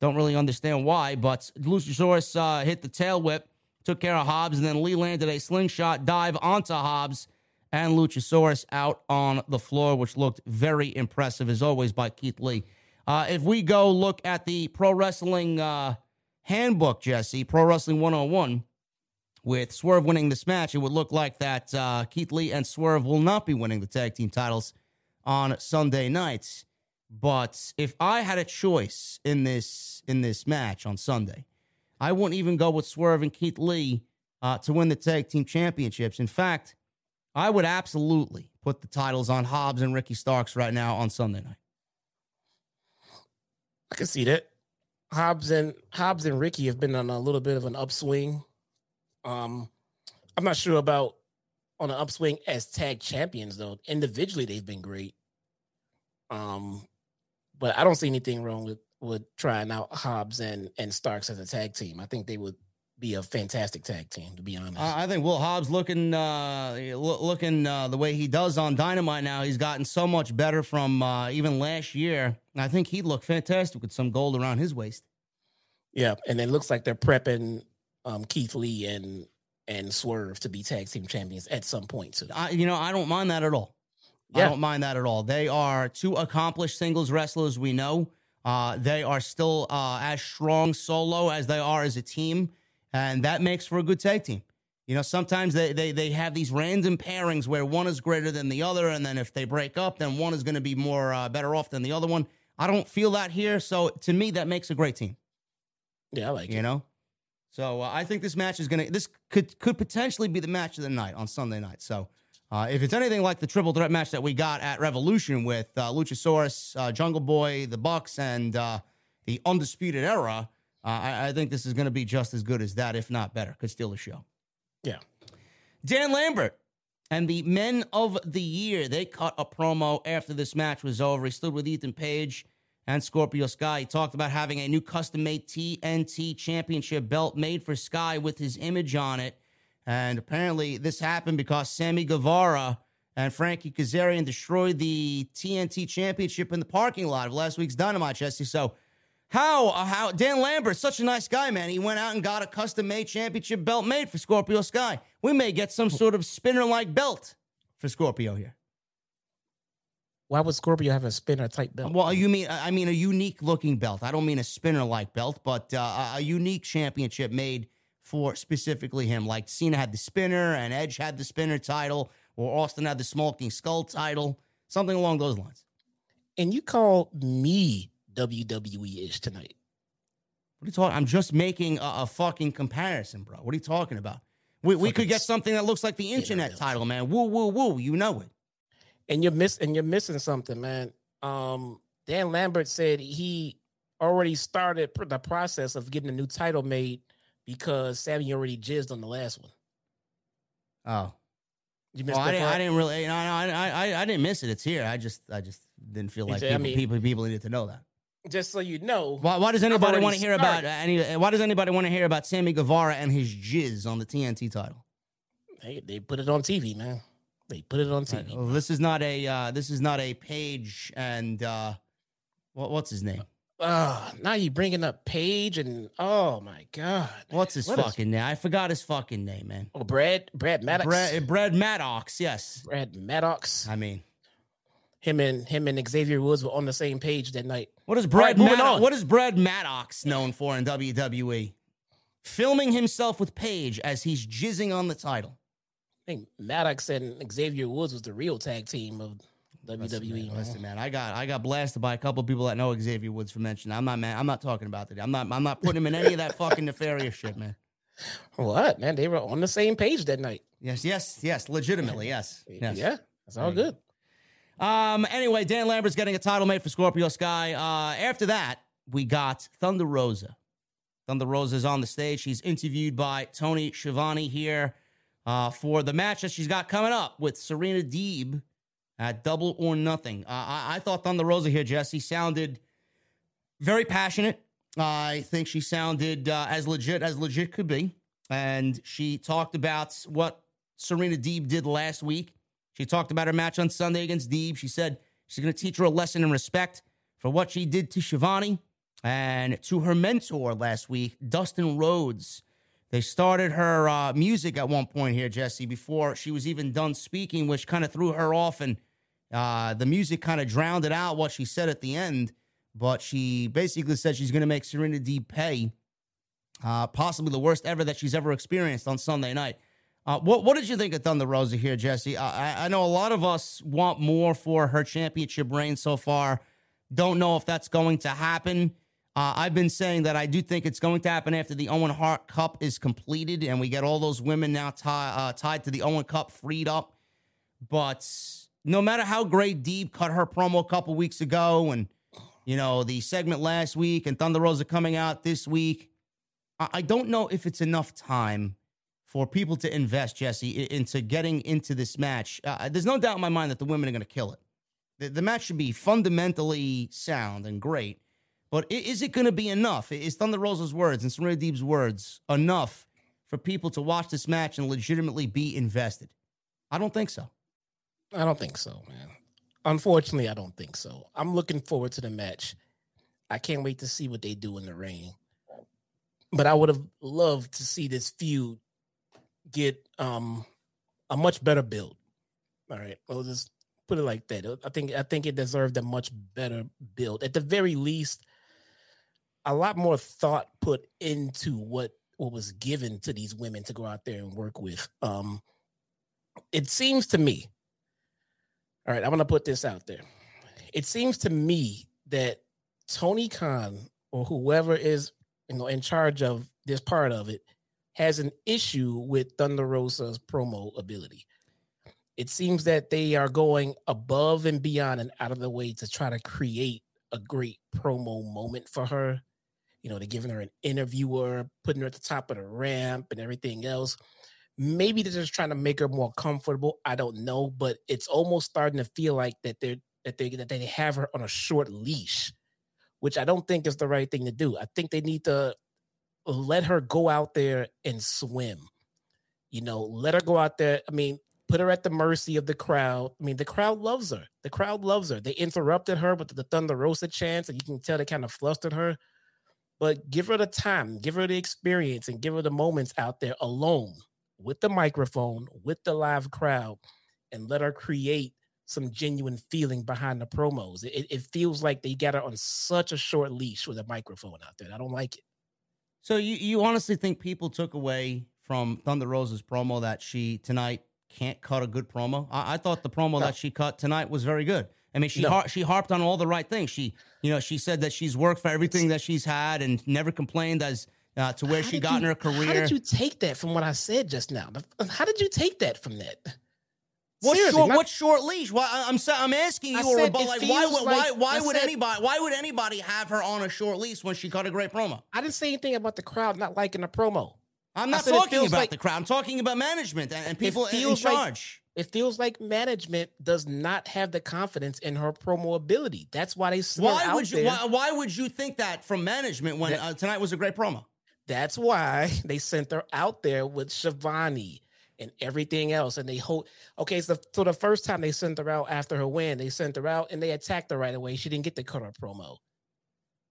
Don't really understand why, but Luchasaurus uh, hit the tail whip, took care of Hobbs, and then Lee landed a slingshot dive onto Hobbs and Luchasaurus out on the floor, which looked very impressive, as always, by Keith Lee. Uh, if we go look at the Pro Wrestling uh, handbook, Jesse, Pro Wrestling one oh one, with Swerve winning this match, it would look like that uh, Keith Lee and Swerve will not be winning the tag team titles on Sunday nights. But if I had a choice in this in this match on Sunday, I wouldn't even go with Swerve and Keith Lee uh, to win the tag team championships. In fact, I would absolutely put the titles on Hobbs and Ricky Starks right now on Sunday night. I can see that. Hobbs and Hobbs and Ricky have been on a little bit of an upswing. Um, I'm not sure about on an upswing as tag champions, though. Individually, they've been great. Um, but I don't see anything wrong with, with trying out Hobbs and, and Starks as a tag team. I think they would be a fantastic tag team, to be honest. I think Will Hobbs looking uh, looking uh, the way he does on Dynamite now, he's gotten so much better from uh, even last year. I think he'd look fantastic with some gold around his waist. Yeah, and it looks like they're prepping Um, Keith Lee and and Swerve to be tag team champions at some point too. I, you know, I don't mind that at all. Yeah. I don't mind that at all. They are two accomplished singles wrestlers we know. Uh, they are still uh, as strong solo as they are as a team, and that makes for a good tag team. You know, sometimes they they they have these random pairings where one is greater than the other, and then if they break up, then one is going to be more uh, better off than the other one. I don't feel that here, so to me, that makes a great team. Yeah, I like you it. You know? So uh, I think this match is going to, this could could potentially be the match of the night on Sunday night. So uh, if it's anything like the triple threat match that we got at Revolution with uh, Luchasaurus, uh, Jungle Boy, the Bucks, and uh, the Undisputed Era, uh, I, I think this is going to be just as good as that, if not better. Could steal the show. Yeah. Dan Lambert and the Men of the Year, they cut a promo after this match was over. He stood with Ethan Page and Scorpio Sky. He talked about having a new custom-made T N T Championship belt made for Sky with his image on it. And apparently this happened because Sammy Guevara and Frankie Kazarian destroyed the T N T Championship in the parking lot of last week's Dynamite, Jesse. So how, how Dan Lambert, such a nice guy, man. He went out and got a custom-made championship belt made for Scorpio Sky. We may get some sort of spinner-like belt for Scorpio here. Why would Scorpio have a spinner-type belt? Well, you mean I mean a unique-looking belt. I don't mean a spinner-like belt, but uh, a unique championship made for specifically him. Like Cena had the spinner, and Edge had the spinner title, or Austin had the Smoking Skull title, something along those lines. And you call me W W E-ish tonight. What are you talking? I'm just making a, a fucking comparison, bro. What are you talking about? We we could get something that looks like the internet title, man. Woo, woo, woo. You know it. And you're miss and you're missing something, man. Um, Dan Lambert said he already started the process of getting a new title made because Sammy already jizzed on the last one. Oh, you missed. Well, I, didn't, I didn't really. No, no, I, I I didn't miss it. It's here. I just I just didn't feel like people, I mean, people people needed to know that. Just so you know, why, why does anybody want to hear about any? Why does anybody want to hear about Sammy Guevara and his jizz on the T N T title? Hey, they put it on T V, man. They put it on T V. Right. Well, this is not a uh, this is not a Page and uh, what what's his name? Uh, now you bringing up Page and oh my god, what's his what fucking is... name? I forgot his fucking name, man. Oh, Brad Brad Maddox. Brad, Brad Maddox, yes. Brad Maddox. I mean, him and him and Xavier Woods were on the same page that night. What is Brad right, Maddox? What is Brad Maddox known for in W W E? Filming himself with Page as he's jizzing on the title. I think Maddox and Xavier Woods was the real tag team of W W E. Listen, man, listen, man I got I got blasted by a couple of people that know Xavier Woods for mentioning. I'm not man, I'm not talking about that. I'm not I'm not putting him in any of that fucking nefarious shit, man. What, man? They were on the same page that night. Yes, yes, yes. Legitimately, yes. yes. Yeah, that's all good. Um. Anyway, Dan Lambert's getting a title made for Scorpio Sky. Uh. After that, we got Thunder Rosa. Thunder Rosa's on the stage. She's interviewed by Tony Schiavone here. Uh, for the match that she's got coming up with Serena Deeb at Double or Nothing. Uh, I, I thought Thunder Rosa here, Jesse, sounded very passionate. Uh, I think she sounded uh, as legit as legit could be. And she talked about what Serena Deeb did last week She talked about her match on Sunday against Deeb. She said she's going to teach her a lesson in respect for what she did to Shivani and to her mentor last week, Dustin Rhodes. They started her uh, music at one point here, Jesse, before she was even done speaking, which kind of threw her off, and uh, the music kind of drowned it out what she said at the end. But she basically said she's going to make Serena Deeb pay, uh, possibly the worst ever that she's ever experienced on Sunday night. Uh, what what did you think of Thunder Rosa here, Jesse? I, I know a lot of us want more for her championship reign so far. Don't know if that's going to happen. Uh, I've been saying that I do think it's going to happen after the Owen Hart Cup is completed and we get all those women now t- uh, tied to the Owen Cup freed up. But no matter how great Deeb cut her promo a couple weeks ago and, you know, the segment last week and Thunder Rosa coming out this week, I, I don't know if it's enough time for people to invest, Jesse, into getting into this match. Uh, there's no doubt in my mind that the women are going to kill it. The, the match should be fundamentally sound and great. But is it going to be enough? Is Thunder Rosa's words and Serena Deeb's words enough for people to watch this match and legitimately be invested? I don't think so. I don't think so, man. Unfortunately, I don't think so. I'm looking forward to the match. I can't wait to see what they do in the ring. But I would have loved to see this feud get um, a much better build. All right, we'll just put it like that. I think I think it deserved a much better build. At the very least, a lot more thought put into what, what was given to these women to go out there and work with. Um, it seems to me, all right, I'm going to put this out there. It seems to me that Tony Khan or whoever is, you know, in charge of this part of it has an issue with Thunder Rosa's promo ability. It seems that they are going above and beyond and out of the way to try to create a great promo moment for her. You know, they're giving her an interviewer, putting her at the top of the ramp and everything else. Maybe they're just trying to make her more comfortable. I don't know, but it's almost starting to feel like that they're that they that they have her on a short leash, which I don't think is the right thing to do. I think they need to let her go out there and swim. You know, let her go out there. I mean, put her at the mercy of the crowd. I mean, the crowd loves her. The crowd loves her. They interrupted her with the Thunder Rosa chants, and you can tell they kind of flustered her. But give her the time, give her the experience, and give her the moments out there alone with the microphone, with the live crowd, and let her create some genuine feeling behind the promos. It, it feels like they got her on such a short leash with a microphone out there. I don't like it. So you, you honestly think people took away from Thunder Rosa's promo that she tonight can't cut a good promo? I, I thought the promo no. that she cut tonight was very good. I mean, she no. har- she harped on all the right things. She, you know, she said that she's worked for everything that she's had and never complained as uh, to where how she got you, in her career. How did you take that from what I said just now? How did you take that from that? What short, not- what short leash? Why well, I'm I'm asking you, said, about, like, why would like, why why I would said, anybody why would anybody have her on a short leash when she cut a great promo? I didn't say anything about the crowd not liking the promo. I'm not talking about like, the crowd. I'm talking about management and, and people in charge. Like, it feels like management does not have the confidence in her promo ability. That's why they slur why out would you, there. Why, why would you think that from management when that, uh, tonight was a great promo? That's why they sent her out there with Shivani and everything else. And they hold. Okay, so, so the first time they sent her out after her win, they sent her out and they attacked her right away. She didn't get to cut her promo.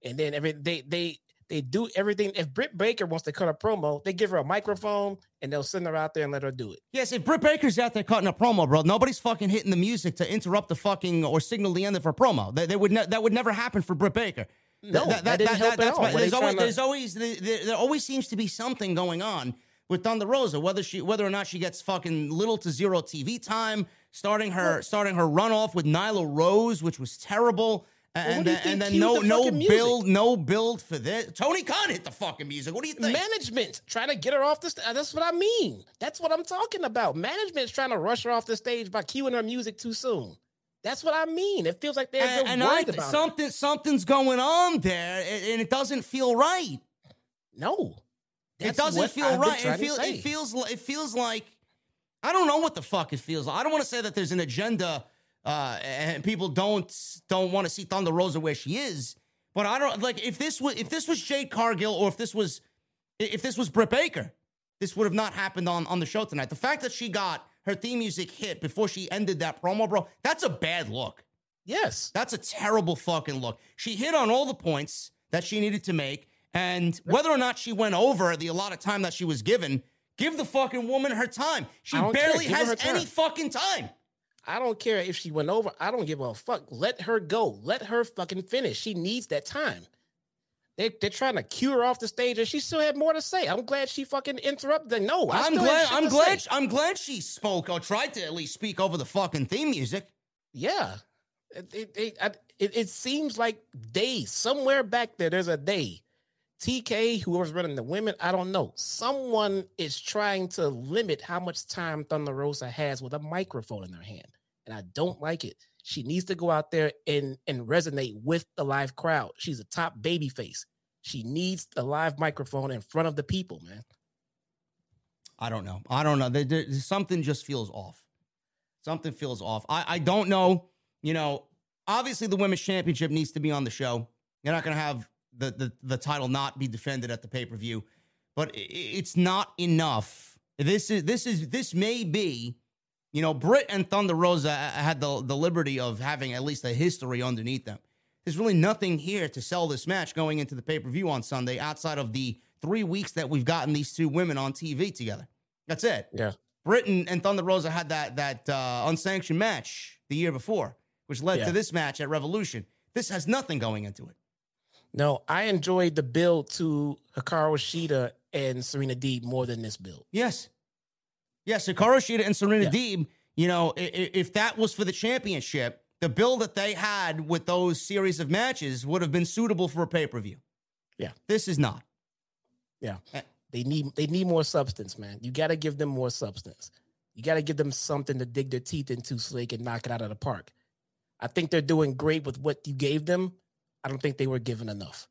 And then every they they... They do everything. If Britt Baker wants to cut a promo, they give her a microphone and they'll send her out there and let her do it. Yes, if Britt Baker's out there cutting a promo, bro, nobody's fucking hitting the music to interrupt the fucking or signal the end of her promo. They, they would ne- that would never happen for Britt Baker. No, that, that, that didn't that, help that, at all. My, there's, always, to... there's always there, there always seems to be something going on with Thunder Rosa, whether she whether or not she gets fucking little to zero T V time, starting her what? starting her runoff with Nyla Rose, which was terrible. And, well, and then no, the no build, music? no build for this. Tony Khan hit the fucking music. What do you think? Management trying to get her off the stage. That's what I mean. That's what I'm talking about. Management's trying to rush her off the stage by cueing her music too soon. That's what I mean. It feels like they're and, and worried I, about something. It. Something's going on there, and it doesn't feel right. No, it doesn't feel I've right. It, feel, it feels. It feels like I don't know what the fuck it feels like. I don't want to say that there's an agenda. Uh, and people don't don't want to see Thunder Rosa where she is, but I don't like if this was if this was Jade Cargill or if this was if this was Britt Baker, this would have not happened on, on the show tonight. The fact that she got her theme music hit before she ended that promo, bro, that's a bad look. Yes. That's a terrible fucking look. She hit on all the points that she needed to make, and whether or not she went over the allotted time that she was given, give the fucking woman her time. She barely has any fucking time. I don't care if she went over. I don't give a fuck. Let her go. Let her fucking finish. She needs that time. They, they're trying to cue her off the stage, and she still had more to say. I'm glad she fucking interrupted. No, I I'm glad. I'm glad. Say. I'm glad she spoke or tried to at least speak over the fucking theme music. Yeah, it it it, I, it, it seems like days somewhere back there. There's a day. T K, whoever's running the women, I don't know. Someone is trying to limit how much time Thunder Rosa has with a microphone in her hand, and I don't like it. She needs to go out there and, and resonate with the live crowd. She's a top babyface. She needs a live microphone in front of the people, man. I don't know. I don't know. There, there, something just feels off. Something feels off. I, I don't know. You know, obviously the Women's Championship needs to be on the show. You're not going to have The, the the title not be defended at the pay-per-view, but it, it's not enough. This is this is this may be, you know, Britt and Thunder Rosa had the, the liberty of having at least a history underneath them. There's really nothing here to sell this match going into the pay-per-view on Sunday outside of the three weeks that we've gotten these two women on T V together. That's it. Yeah. Britt and, and Thunder Rosa had that that uh, unsanctioned match the year before, which led yeah. to this match at Revolution. This has nothing going into it. No, I enjoyed the build to Hikaru Shida and Serena Deeb more than this build. Yes. Yes, Hikaru Shida and Serena yeah. Deeb, you know, if, if that was for the championship, the build that they had with those series of matches would have been suitable for a pay-per-view. Yeah. This is not. Yeah. They need they need more substance, man. You got to give them more substance. You got to give them something to dig their teeth into so they can knock it out of the park. I think they're doing great with what you gave them. I don't think they were given enough.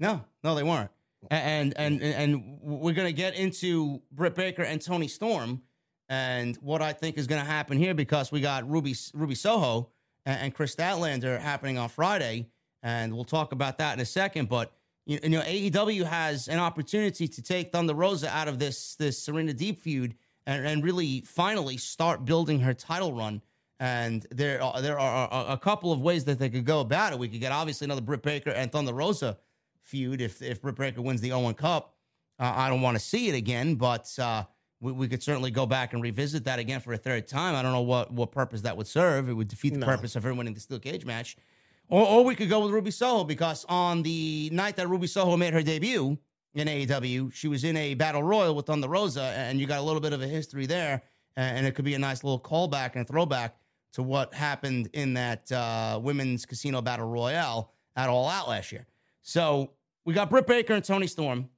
No, no, they weren't. And and and we're going to get into Britt Baker and Toni Storm and what I think is going to happen here, because we got Ruby Ruby Soho and Chris Statlander happening on Friday, and we'll talk about that in a second. But, you know, A E W has an opportunity to take Thunder Rosa out of this this Serena Deeb feud and, and really finally start building her title run. And there are, there are a couple of ways that they could go about it. We could get, obviously, another Britt Baker and Thunder Rosa feud if if Britt Baker wins the Owen Cup. Uh, I don't want to see it again, but uh, we, we could certainly go back and revisit that again for a third time. I don't know what, what purpose that would serve. It would defeat the no. purpose of her winning the Steel Cage match. Or, or we could go with Ruby Soho, because on the night that Ruby Soho made her debut in A E W, she was in a battle royal with Thunder Rosa, and you got a little bit of a history there, and it could be a nice little callback and a throwback to what happened in that uh, women's casino battle royale at All Out last year. So we got Britt Baker and Toni Storm.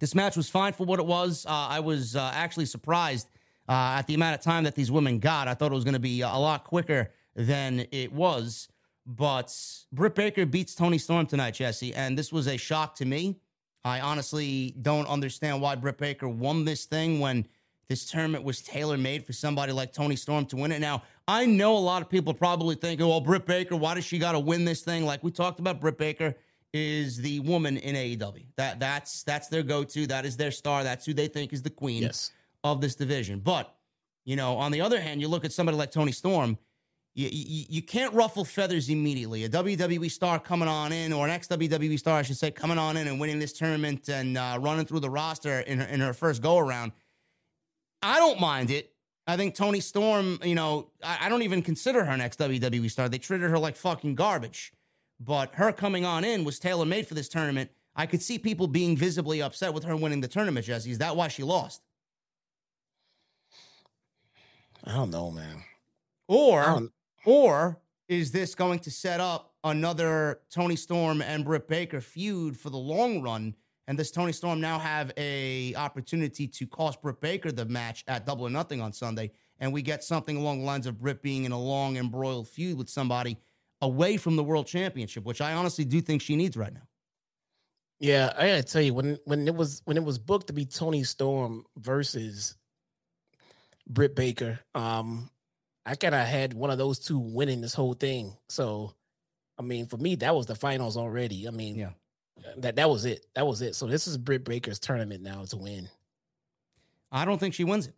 This match was fine for what it was. Uh, I was uh, actually surprised uh, at the amount of time that these women got. I thought it was going to be a lot quicker than it was. But Britt Baker beats Toni Storm tonight, Jesse, and this was a shock to me. I honestly don't understand why Britt Baker won this thing when this tournament was tailor-made for somebody like Toni Storm to win it. Now, I know a lot of people probably think, oh, Britt Baker, why does she got to win this thing? Like we talked about, Britt Baker is the woman in A E W. That, that's, that's their go-to. That is their star. That's who they think is the queen yes. of this division. But, you know, on the other hand, you look at somebody like Toni Storm, you, you, you can't ruffle feathers immediately. A W W E star coming on in, or an ex-W W E star, I should say, coming on in and winning this tournament and uh, running through the roster in her, in her first go-around, I don't mind it. I think Toni Storm, you know, I, I don't even consider her an ex-W W E star. They treated her like fucking garbage. But her coming on in was tailor-made for this tournament. I could see people being visibly upset with her winning the tournament, Jesse. Is that why she lost? I don't know, man. Or, or is this going to set up another Toni Storm and Britt Baker feud for the long run? And does Toni Storm now have a opportunity to cost Britt Baker the match at Double or Nothing on Sunday? And we get something along the lines of Britt being in a long embroiled feud with somebody away from the World Championship, which I honestly do think she needs right now. Yeah, I gotta tell you, when when it was when it was booked to be Toni Storm versus Britt Baker, um, I kind of had one of those two winning this whole thing. So, I mean, for me, that was the finals already. I mean, yeah. That that was it. That was it. So this is Britt Baker's tournament now to win. I don't think she wins it.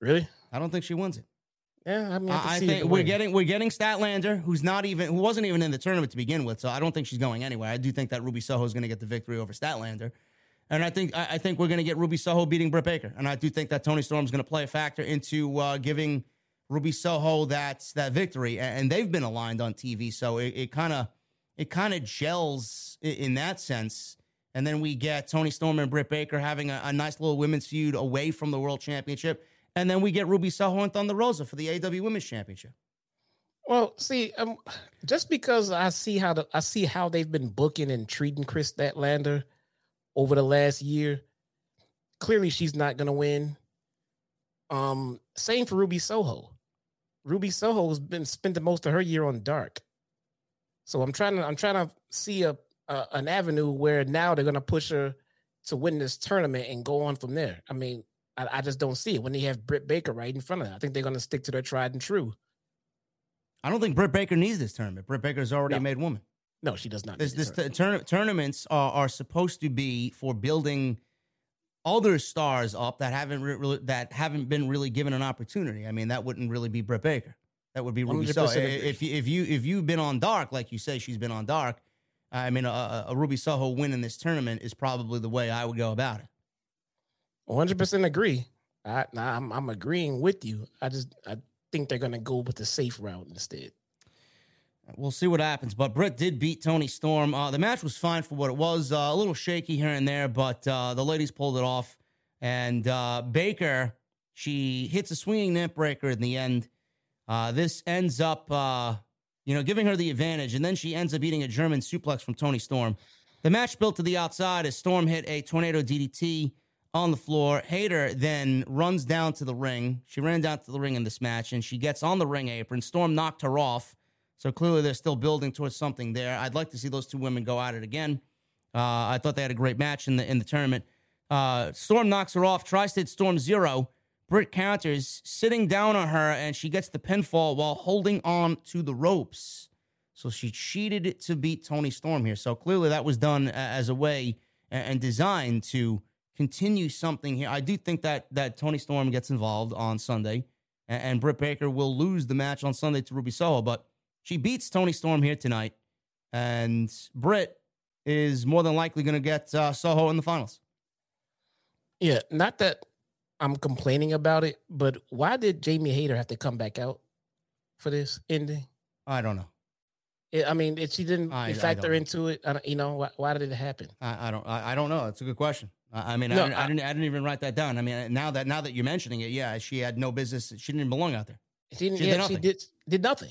Really? I don't think she wins it. Yeah, I mean, I, I think we're win. getting we're getting Statlander, who's not even who wasn't even in the tournament to begin with. So I don't think she's going anywhere. I do think that Ruby Soho is going to get the victory over Statlander, and I think I, I think we're going to get Ruby Soho beating Britt Baker, and I do think that Toni Storm is going to play a factor into uh, giving Ruby Soho that that victory. And they've been aligned on T V, so it kind of it kind of gels in, in that sense. And then we get Toni Storm and Britt Baker having a, a nice little women's feud away from the World Championship. And then we get Ruby Soho and Thunder Rosa for the A E W Women's Championship. Well, see, um, just because I see how the, I see how they've been booking and treating Chris Statlander over the last year, clearly she's not going to win. Um, same for Ruby Soho. Ruby Soho has been spent the most of her year on dark. So I'm trying to I'm trying to see a, a an avenue where now they're going to push her to win this tournament and go on from there. I mean. I just don't see it when they have Britt Baker right in front of them. I think they're going to stick to their tried and true. I don't think Britt Baker needs this tournament. Britt Baker's already no. a made woman. No, she does not. This, this t- tourna- tournaments are, are supposed to be for building other stars up that haven't re- re- that haven't been really given an opportunity. I mean, that wouldn't really be Britt Baker. That would be Ruby Soho. If you, if you if you've been on dark, like you say, she's been on dark. I mean, a, a Ruby Soho win in this tournament is probably the way I would go about it. one hundred percent agree. I, I'm, I'm agreeing with you. I just I think they're going to go with the safe route instead. We'll see what happens. But Britt did beat Toni Storm. Uh, the match was fine for what it was. Uh, a little shaky here and there, but uh, the ladies pulled it off. And uh, Baker, she hits a swinging net breaker in the end. Uh, this ends up, uh, you know, giving her the advantage. And then she ends up eating a German suplex from Toni Storm. The match built to the outside as Storm hit a tornado D D T on the floor. Hayter then runs down to the ring. She ran down to the ring in this match, and she gets on the ring apron. Storm knocked her off, so clearly they're still building towards something there. I'd like to see those two women go at it again. Uh, I thought they had a great match in the in the tournament. Uh, Storm knocks her off. Tri-State Storm zero. Britt counters, sitting down on her, and she gets the pinfall while holding on to the ropes. So she cheated to beat Toni Storm here. So clearly that was done as a way and designed to continue something here. I do think that that Toni Storm gets involved on Sunday, and, and Britt Baker will lose the match on Sunday to Ruby Soho, but she beats Toni Storm here tonight, and Britt is more than likely going to get uh, Soho in the finals. Yeah, not that I'm complaining about it, but why did Jamie Hayter have to come back out for this ending? I don't know. It, I mean, if she didn't I, factor I into it, I don't, you know, why, why did it happen? I, I don't. I, I don't know. That's a good question. I mean, no, I, didn't, I, I didn't. I didn't even write that down. I mean, now that now that you're mentioning it, yeah, she had no business. She didn't belong out there. She didn't. She did yeah, nothing. She did, did nothing.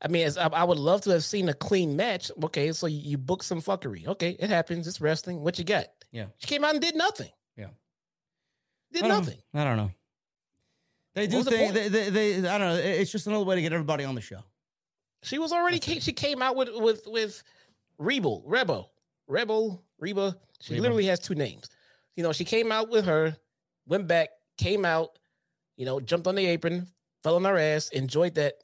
I mean, as I, I would love to have seen a clean match. Okay, so you, you booked some fuckery. Okay, it happens. It's wrestling. What you got? Yeah, she came out and did nothing. Yeah, did I nothing. I don't know. They do things. The they, they, they. I don't know. It's just another way to get everybody on the show. She was already. Came, she came out with with with Rebel, Rebel, Rebel, Reba. She Reba. Literally has two names. You know, she came out with her, went back, came out, you know, jumped on the apron, fell on her ass, enjoyed that,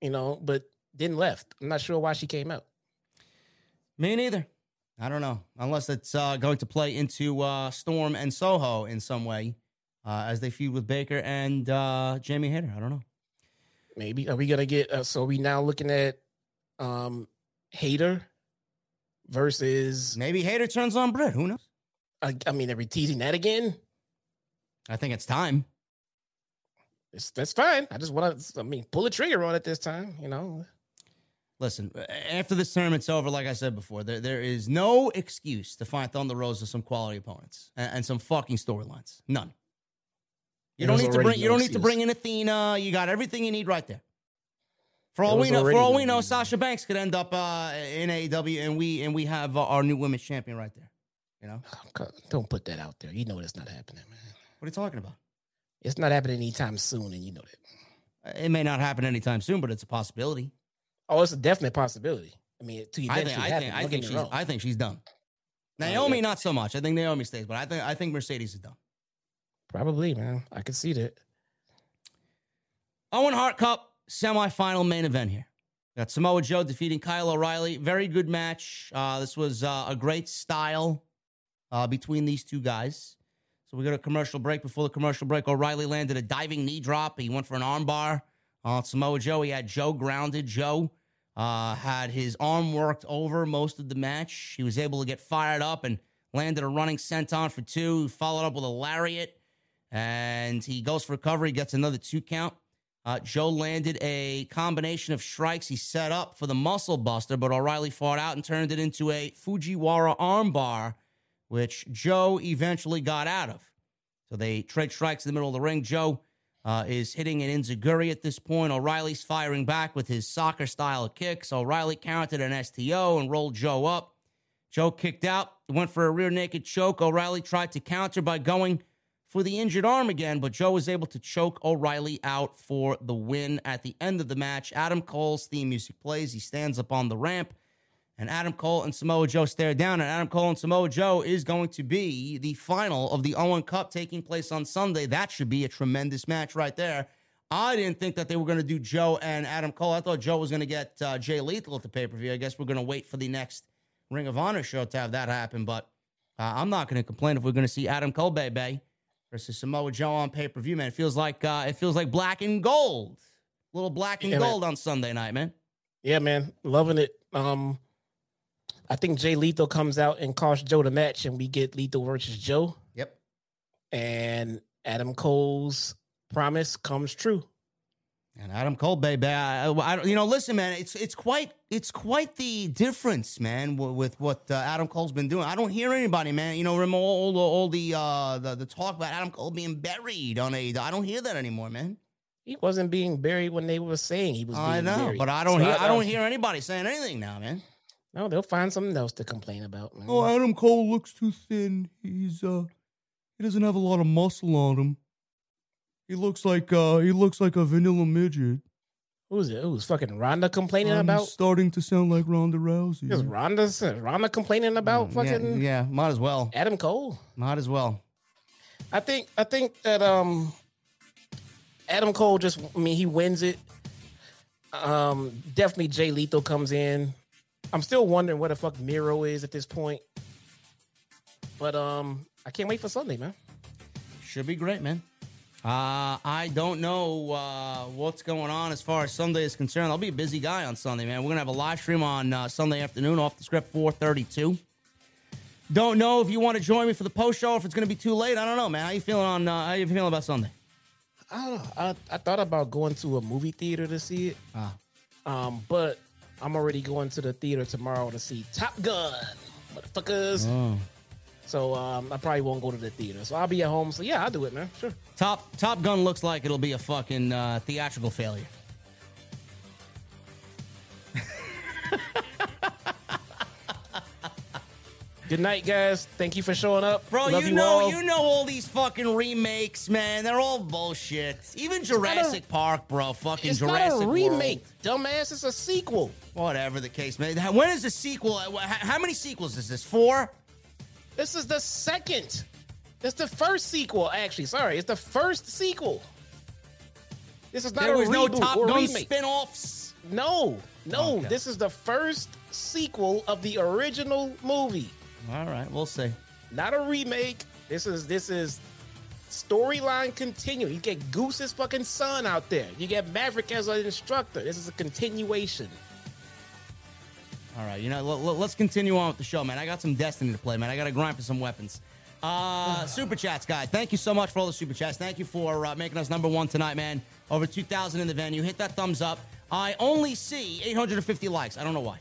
you know, but then left. I'm not sure why she came out. Me neither. I don't know. Unless it's uh, going to play into uh, Storm and Soho in some way uh, as they feud with Baker and uh, Jamie Hayter. I don't know. Maybe. Are we going to get, uh, so are we now looking at um, Hayter versus. Maybe Hayter turns on Britt. Who knows? I, I mean, are we teasing that again? I think it's time. It's, that's fine. I just want to, I mean, pull the trigger on it this time, you know. Listen, after this tournament's over, like I said before, there, there is no excuse to find Thunder Rosa some quality opponents and, and some fucking storylines. None. You don't need to bring. You don't need to bring in Athena. You got everything you need right there. For all we know, for all we know, Sasha Banks could end up uh, in A E W, and we and we have uh, our new women's champion right there. You know, don't put that out there. You know that's not happening, man. What are you talking about? It's not happening anytime soon, and you know that. It may not happen anytime soon, but it's a possibility. Oh, it's a definite possibility. I mean, to you, I think, I happen, think, I think she's, I think she's done. Naomi, yeah. Not so much. I think Naomi stays, but I think, I think Mercedes is done. Probably, man. I can see that. Owen Hart Cup semifinal main event here. Got Samoa Joe defeating Kyle O'Reilly. Very good match. Uh, this was uh, a great style. Uh, between these two guys. So we got a commercial break. Before the commercial break, O'Reilly landed a diving knee drop. He went for an arm bar on uh, Samoa Joe. He had Joe grounded. Joe uh, had his arm worked over most of the match. He was able to get fired up and landed a running senton for two. He followed up with a lariat, and he goes for recovery, gets another two count. Uh, Joe landed a combination of strikes. He set up for the muscle buster, but O'Reilly fought out and turned it into a Fujiwara armbar, which Joe eventually got out of. So they trade strikes in the middle of the ring. Joe uh, is hitting an enziguri at this point. O'Reilly's firing back with his soccer-style kicks. O'Reilly counted an S T O and rolled Joe up. Joe kicked out, went for a rear naked choke. O'Reilly tried to counter by going for the injured arm again, but Joe was able to choke O'Reilly out for the win at the end of the match. Adam Cole's theme music plays. He stands up on the ramp, and Adam Cole and Samoa Joe stare down, and Adam Cole and Samoa Joe is going to be the final of the Owen Cup taking place on Sunday. That should be a tremendous match right there. I didn't think that they were going to do Joe and Adam Cole. I thought Joe was going to get uh, Jay Lethal at the pay-per-view. I guess we're going to wait for the next Ring of Honor show to have that happen, but uh, I'm not going to complain if we're going to see Adam Cole, baby, versus Samoa Joe on pay-per-view, man. It feels like uh, it feels like black and gold. A little black and yeah, gold man. On Sunday night, man. Yeah, man. Loving it. Um, I think Jay Lethal comes out and costs Joe the match, and we get Lethal versus Joe. Yep. And Adam Cole's promise comes true. And Adam Cole, baby. I, I, you know, listen, man, it's it's quite it's quite the difference, man, w- with what uh, Adam Cole's been doing. I don't hear anybody, man. You know, remember all, all, all the, uh, the the talk about Adam Cole being buried on A E W. I don't hear that anymore, man. He wasn't being buried when they were saying he was being I know, buried. But I don't so hear I, I don't hear anybody saying anything now, man. No, they'll find something else to complain about, man. Oh, Adam Cole looks too thin. He's uh, he doesn't have a lot of muscle on him. He looks like uh, he looks like a vanilla midget. Who's it? Who's fucking Ronda complaining I'm about? Starting to sound like Ronda Rousey. Is Ronda Ronda complaining about mm, fucking? Yeah, yeah, might as well. Adam Cole. Might as well. I think I think that um, Adam Cole just I mean he wins it. Um, definitely Jay Lethal comes in. I'm still wondering where the fuck Miro is at this point, but um, I can't wait for Sunday, man. Should be great, man. Uh, I don't know uh, what's going on as far as Sunday is concerned. I'll be a busy guy on Sunday, man. We're going to have a live stream on uh, Sunday afternoon off the script, four thirty-two. Don't know if you want to join me for the post show, if it's going to be too late. I don't know, man. How you feeling on? Uh, how you feeling about Sunday? I don't know. I, I thought about going to a movie theater to see it, ah. um, but I'm already going to the theater tomorrow to see Top Gun, motherfuckers. Oh. So um, I probably won't go to the theater. So I'll be at home. So yeah, I'll do it, man. Sure. Top Top Gun looks like it'll be a fucking uh, theatrical failure. Good night, guys. Thank you for showing up, bro. Love you, you know, all. You know all these fucking remakes, man. They're all bullshit. Even Jurassic a, Park, bro. Fucking it's Jurassic not a remake, World. Dumbass. It's a sequel. Whatever the case, man. When is the sequel? How many sequels is this? Four. This is the second. It's the first sequel, actually. Sorry, it's the first sequel. This is not there a was reboot no Top or Gun remake. Spinoffs. No, no. Okay. This is the first sequel of the original movie. All right, we'll see. Not a remake. This is this is storyline continuing. You get Goose's fucking son out there. You get Maverick as an instructor. This is a continuation. All right, you know, l- l- let's continue on with the show, man. I got some Destiny to play, man. I got to grind for some weapons. Uh, super chats, guys. Thank you so much for all the super chats. Thank you for uh, making us number one tonight, man. Over two thousand in the venue. Hit that thumbs up. I only see eight hundred fifty likes. I don't know why.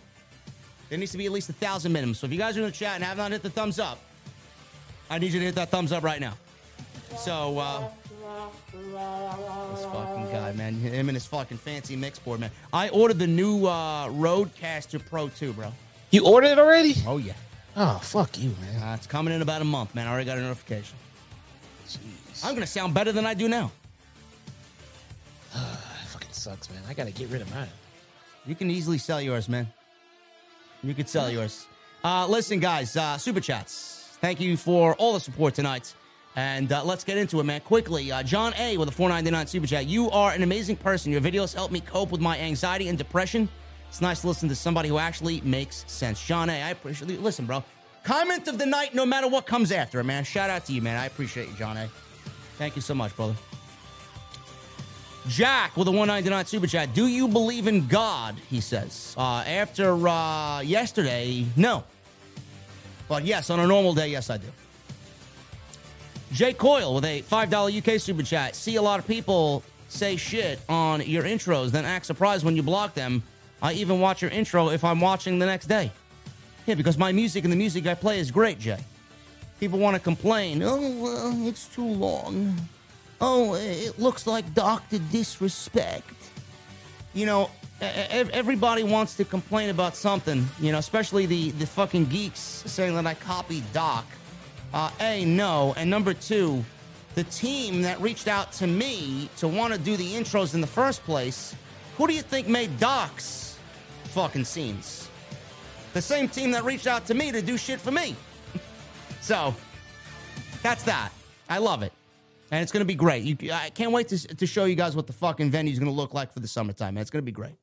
There needs to be at least one thousand minimum. So if you guys are in the chat and have not hit the thumbs up, I need you to hit that thumbs up right now. So, uh... this fucking guy, man. Him and his fucking fancy mix board, man. I ordered the new uh, Rodecaster Pro two, bro. You ordered it already? Oh, yeah. Oh, fuck you, man. Uh, it's coming in about a month, man. I already got a notification. Jeez. I'm going to sound better than I do now. It fucking sucks, man. I got to get rid of mine. You can easily sell yours, man. You can sell yours. Uh, listen, guys, uh, Super Chats. Thank you for all the support tonight. And uh, let's get into it, man. Quickly, uh, John A. with a four ninety-nine Super Chat. You are an amazing person. Your videos help me cope with my anxiety and depression. It's nice to listen to somebody who actually makes sense. John A., I appreciate you. Listen, bro, Comment of the night, no matter what comes after it, man. Shout out to you, man. I appreciate you, John A. Thank you so much, brother. Jack with a one ninety-nine super chat. Do you believe in God? He says. Uh, after uh, yesterday, no. But yes, on a normal day, yes, I do. Jay Coyle with a five dollars U K super chat. See a lot of people say shit on your intros, then act surprised when you block them. I even watch your intro if I'm watching the next day. Yeah, because my music and the music I play is great, Jay. People want to complain. Oh, well, it's too long. Oh, it looks like Doctor Disrespect. You know, everybody wants to complain about something, you know, especially the, the fucking geeks saying that I copied Doc. Uh, A, no. And number two, the team that reached out to me to want to do the intros in the first place, who do you think made Doc's fucking scenes? The same team that reached out to me to do shit for me. So, that's that. I love it. And it's going to be great. You, I can't wait to, to show you guys what the fucking venue is going to look like for the summertime, man. It's going to be great.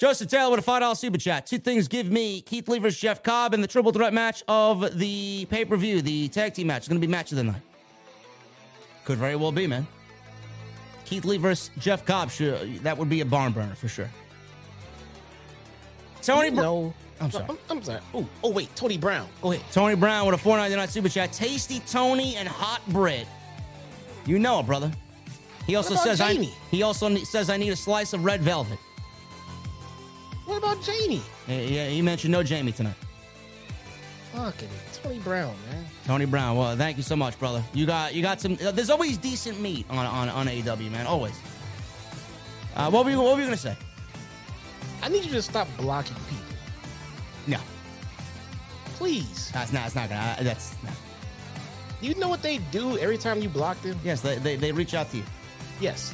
Joseph Taylor with a five dollars super chat. Two things give me: Keith Lee versus Jeff Cobb in the triple threat match of the pay-per-view, the tag team match. It's going to be match of the night. Could very well be, man. Keith Lee versus Jeff Cobb, sure, that would be a barn burner for sure. Tony Br- No. I'm sorry. I'm, I'm sorry. Oh, oh, wait. Tony Brown. Go ahead. Tony Brown with a four ninety-nine super chat. Tasty Tony and hot Brit. You know it, brother. He also says Jamie? I. He also says I need a slice of red velvet. What about Jamie? Yeah, he mentioned no Jamie tonight. Fucking Tony Brown, man. Tony Brown. Well, thank you so much, brother. You got you got some. Uh, there's always decent meat on on, on A E W, man. Always. Uh, what were you What were you gonna say? I need you to stop blocking people. No. Please. That's not. It's not gonna. That's. Not. You know what they do every time you block them? Yes, they they, they reach out to you. Yes.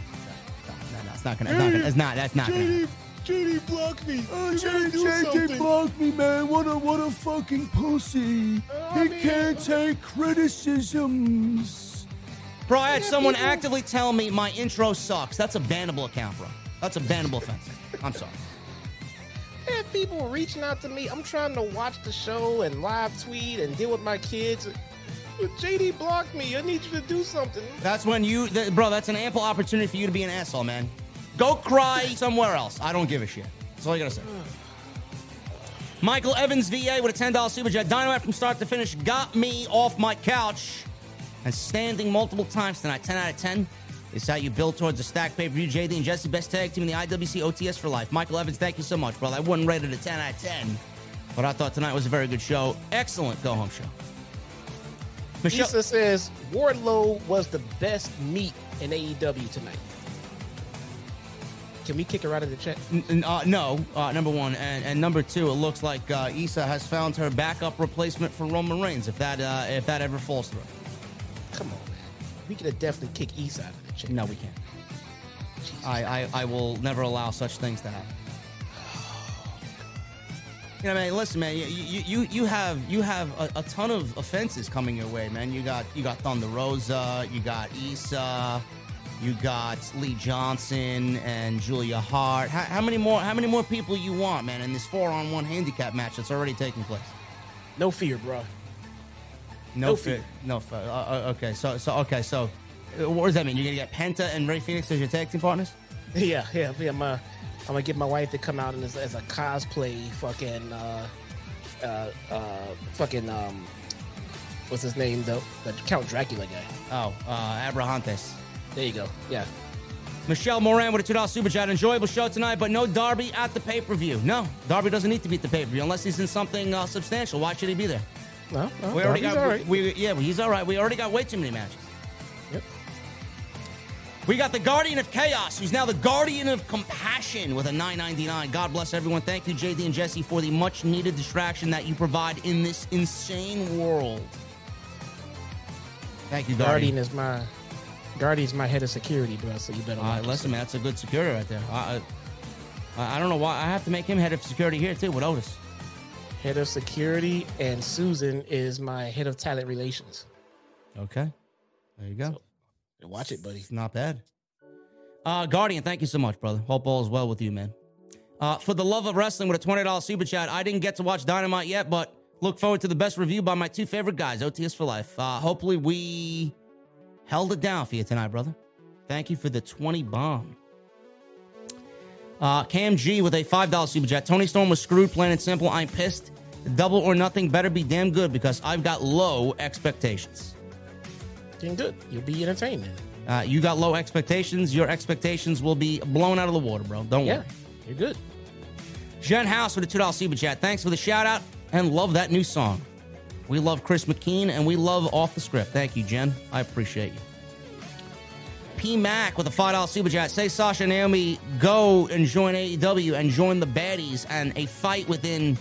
No, no, no, it's not gonna. It's not. Gonna, it's not. That's not J D, gonna. J D blocked me. Oh, J D blocked me, man. What a what a fucking pussy. Oh, he man. can't take criticisms. Bro, I had yeah, someone people. actively tell me my intro sucks. That's a bannable account, bro. That's a bannable offense. I'm sorry. I had people reaching out to me. I'm trying to watch the show and live tweet and deal with my kids. J D blocked me. I need you to do something. That's when you, th- bro, that's an ample opportunity for you to be an asshole, man. Go cry somewhere else. I don't give a shit. That's all you gotta say. Michael Evans V A with a ten dollars super jet. Dynamite from start to finish got me off my couch and standing multiple times tonight. ten out of ten is how you build towards a stack pay-per-view. J D and Jesse, best tag team in the I W C O T S for life. Michael Evans, thank you so much, brother. I wouldn't rate it a ten out of ten, but I thought tonight was a very good show. Excellent go-home show. Michelle- Lisa says, Wardlow was the best meat in A E W tonight. Can we kick her out of the chat? N- uh, no, uh, number one. And, and number two, it looks like uh, Issa has found her backup replacement for Roman Reigns, if that uh, if that ever falls through. Come on, man. We could have definitely kicked Issa out of the chat. No, we can't. I, I, I will never allow such things to happen. You know, man. Listen, man. You you you have you have a, a ton of offenses coming your way, man. You got you got Thunder Rosa, you got Issa, you got Lee Johnson and Julia Hart. How, how many more? How many more people you want, man? In this four-on-one handicap match that's already taking place. No fear, bro. No, no fear. fear. No fear. Uh, okay. So so okay. So what does that mean? You're gonna get Penta and Rey Fenix as your tag team partners? Yeah, yeah, yeah. My. I'm gonna get my wife to come out as, as a cosplay fucking uh, uh, uh, fucking um, what's his name though? The Count Dracula guy. Oh, uh, Abrahantes. There you go. Yeah. Michelle Moran with a two dollars super chat. Enjoyable show tonight, but no Darby at the pay per view. No, Darby doesn't need to be at the pay per view unless he's in something uh, substantial. Why should he be there? No, no we already Darby's got. All right. we, we, yeah, he's all right. We already got way too many matches. We got the Guardian of Chaos, who's now the Guardian of Compassion with a nine ninety-nine. God bless everyone. Thank you, J D and Jesse, for the much-needed distraction that you provide in this insane world. Thank you, Guardian. Guardian is my, Guardian's my head of security, bro, so you better... Uh, listen, man, that's a good security right there. I, I, I don't know why. I have to make him head of security here, too, with Otis. Head of security, and Susan is my head of talent relations. Okay. There you go. So, watch it, buddy. It's not bad. Uh, Guardian, thank you so much, brother. Hope all is well with you, man. Uh, for the love of wrestling with a twenty dollars super chat, I didn't get to watch Dynamite yet, but Look forward to the best review by my two favorite guys, O T S for life. Uh, hopefully we held it down for you tonight, brother. Thank you for the twenty bomb. Uh, Cam G with a five dollar super chat. Toni Storm was screwed, plain and simple. I'm pissed. Double or nothing better be damn good because I've got low expectations. Damn good. You'll be entertained, man. Uh, you got low expectations. Your expectations will be blown out of the water, bro. Don't yeah, worry. You're good. Jen House with a two dollar super chat. Thanks for the shout out and love that new song. We love Chris McKean and we love Off the Script. Thank you, Jen. I appreciate you. P Mac with a five dollar super chat. Say Sasha and Naomi go and join A E W and join the baddies and a fight within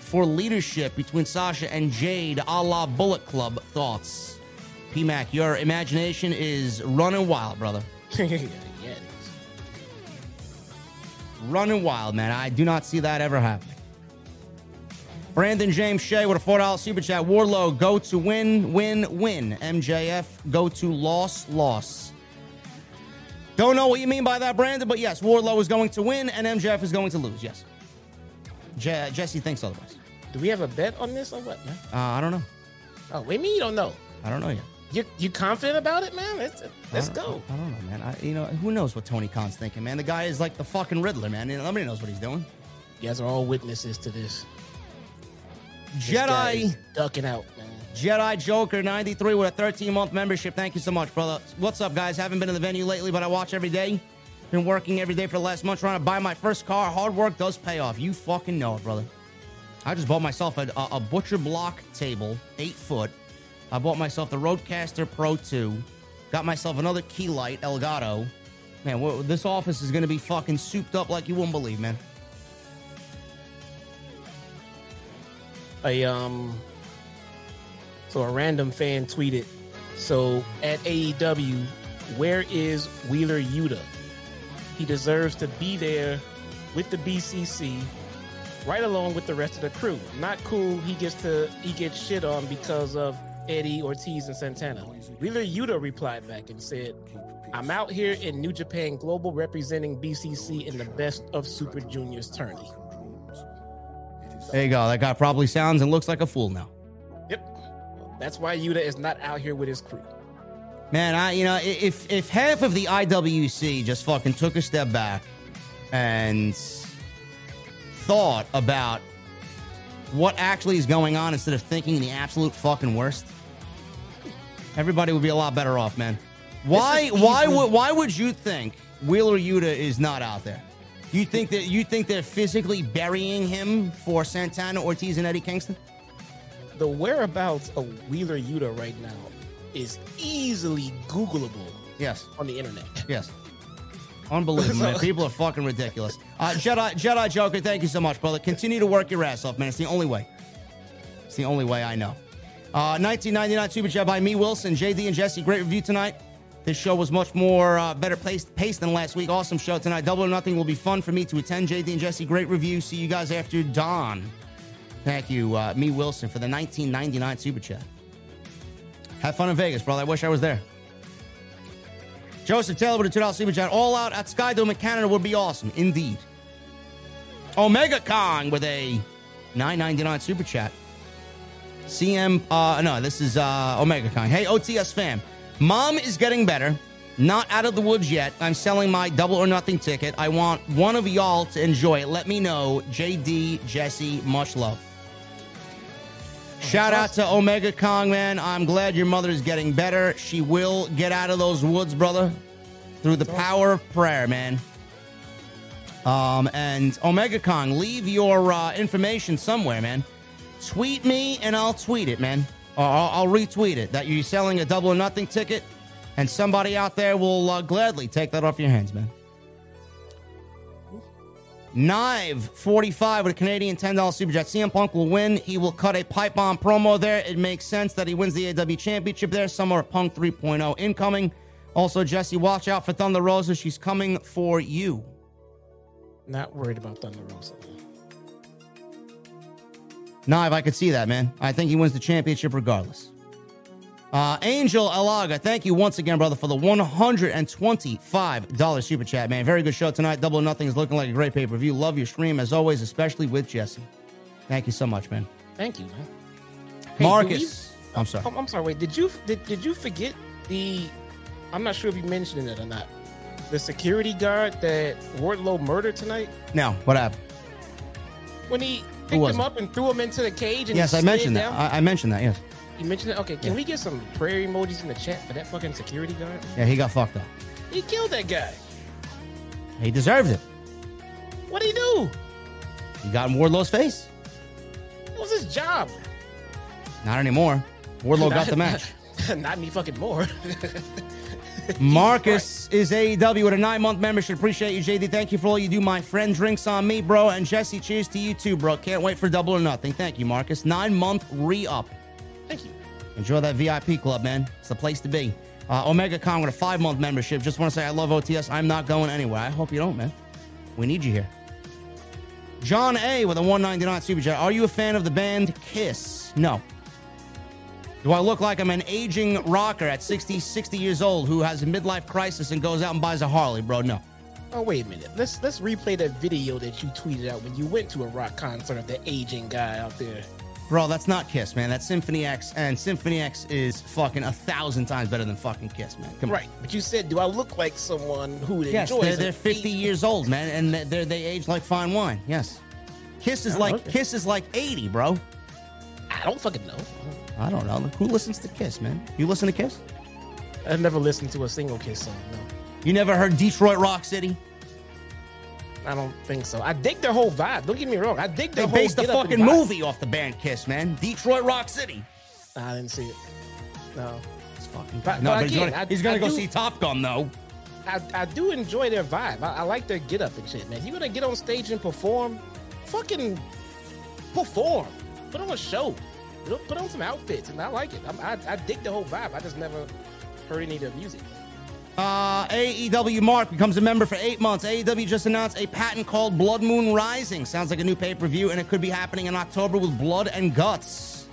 for leadership between Sasha and Jade, a la Bullet Club. Thoughts? P Mac, your imagination is running wild, brother. Yeah, it is. Running wild, man. I do not see that ever happening. Brandon James Shea with a four dollar super chat. Wardlow, go to win, win, win. M J F, go to loss, loss. Don't know what you mean by that, Brandon, but yes, Wardlow is going to win and M J F is going to lose, yes. Je- Jesse thinks otherwise. Do we have a bet on this or what, man? Uh, I don't know. Oh, what do you mean you don't know? I don't know yet. You you confident about it, man? Let's, let's I go. I don't know, man. I, you know, who knows what Tony Khan's thinking, man? The guy is like the fucking Riddler, man. Nobody knows what he's doing. You guys are all witnesses to this. Jedi ducking out, man. Jedi Joker ninety-three with a thirteen-month membership. Thank you so much, brother. What's up, guys? Haven't been in the venue lately, but I watch every day. Been working every day for the last month trying to buy my first car. Hard work does pay off. You fucking know it, brother. I just bought myself a, a butcher block table, eight foot. I bought myself the Rodecaster Pro two. Got myself another key light, Elgato. Man, well, this office is going to be fucking souped up like you wouldn't believe, man. A, um, so a random fan tweeted, so at A E W, where is Wheeler Yuta? He deserves to be there with the B C C, right along with the rest of the crew. Not cool. He gets to he gets shit on because of Eddie, Ortiz, and Santana. Wheeler Yuta replied back and said, "I'm out here in New Japan Global representing B C C in the Best of Super Juniors tourney." There you go. That guy probably sounds and looks like a fool now. Yep, that's why Yuta is not out here with his crew. Man, I you know, if if half of the I W C just fucking took a step back and thought about what actually is going on instead of thinking the absolute fucking worst, everybody would be a lot better off, man. Why why would why would you think Wheeler Yuta is not out there? You think that you think they're physically burying him for Santana, Ortiz, and Eddie Kingston? The whereabouts of Wheeler Yuta right now is easily Googleable. Yes, on the internet. Yes, unbelievable, man. People are fucking ridiculous. Uh, Jedi, Jedi Joker, thank you so much, brother. Continue to work your ass off, man. It's the only way. It's the only way I know. Uh, nineteen ninety-nine super chat by me, Wilson, J D, and Jesse. Great review tonight. This show was much more uh, better paced, paced than last week. Awesome show tonight. Double or Nothing will be fun for me to attend. J D and Jesse, great review. See you guys after dawn. Thank you, uh, me, Wilson, for the nineteen ninety-nine super chat. Have fun in Vegas, brother. I wish I was there. Joseph Taylor with a two dollar super chat. All Out at Skydome in Canada would be awesome. Indeed. Omega Kong with a nine ninety-nine super chat. C M, uh, no, this is uh, Omega Kong. Hey, O T S fam. Mom is getting better. Not out of the woods yet. I'm selling my Double or Nothing ticket. I want one of y'all to enjoy it. Let me know. J D, Jesse, much love. Shout out to Omega Kong, man. I'm glad your mother is getting better. She will get out of those woods, brother, through the power of prayer, man. Um, and Omega Kong, leave your uh, information somewhere, man. Tweet me and I'll tweet it, man. Or I'll, I'll retweet it, that you're selling a Double or Nothing ticket, and somebody out there will uh, gladly take that off your hands, man. Knive forty-five with a Canadian ten dollar super chat. C M Punk will win. He will cut a pipe bomb promo there. It makes sense that he wins the A E W championship there. Somewhere Punk three point oh incoming. Also, Jesse, watch out for Thunder Rosa. She's coming for you. Not worried about Thunder Rosa. Knive, I could see that, man. I think he wins the championship regardless. Uh, Angel Alaga, thank you once again, brother, for the one hundred twenty-five dollar super chat, man. Very good show tonight. Double or Nothing is looking like a great pay-per-view. Love your stream, as always, especially with Jesse. Thank you so much, man. Thank you, man. Hey, Marcus. You, I'm sorry. I'm sorry. Wait, did you did, did you forget the? I'm not sure if you mentioned it or not. The security guard that Wardlow murdered tonight. No, what happened? When he picked him up and threw him into the cage. And yes, I mentioned that. I, I mentioned that. Yes. You mentioned it. Okay, can yeah. we get some prayer emojis in the chat for that fucking security guard? Yeah, he got fucked up. He killed that guy. He deserved it. What did he do? He got in Wardlow's face. What was his job? Not anymore. Wardlow not, got the match. Not, not any fucking more. Marcus is A E W with a nine-month membership. Appreciate you, J D. Thank you for all you do, my friend. Drinks on me, bro. And Jesse, cheers to you too, bro. Can't wait for Double or Nothing. Thank you, Marcus. Nine-month re-up. Thank you. Enjoy that V I P club, man. It's the place to be. Uh, Omega Con with a five-month membership. Just want to say I love O T S. I'm not going anywhere. I hope you don't, man. We need you here. John A. with a one ninety-nine Super Chat. Are you a fan of the band Kiss? No. Do I look like I'm an aging rocker at sixty, sixty years old who has a midlife crisis and goes out and buys a Harley, bro? No. Oh, wait a minute. Let's let's replay that video that you tweeted out when you went to a rock concert of the aging guy out there. Bro, that's not Kiss, man. That's Symphony X, and Symphony X is fucking a thousand times better than fucking Kiss, man. Come on. Right, but you said, do I look like someone who yes, enjoys? Yes, they're, they're fifty years old, man, and they they age like fine wine. Yes, Kiss is oh, like okay. Kiss is like eighty, bro. I don't fucking know. I don't know. Who listens to Kiss, man? You listen to Kiss? I've never listened to a single Kiss song. No. You never heard Detroit Rock City? I don't think so. I dig their whole vibe. Don't get me wrong. I dig their whole vibe. They based the fucking movie off the band Kiss, man. Detroit Rock City. I didn't see it. No. It's fucking bad. No, but he's going to go see Top Gun, though. I, I do enjoy their vibe. I, I like their get up and shit, man. If you're going to get on stage and perform, fucking perform. Put on a show. Put on some outfits, and I like it. I, I, I dig the whole vibe. I just never heard any of their music. Uh, A E W Mark becomes a member for eight months. A E W just announced a patent called Blood Moon Rising. Sounds like a new pay-per-view, and it could be happening in October with blood and guts.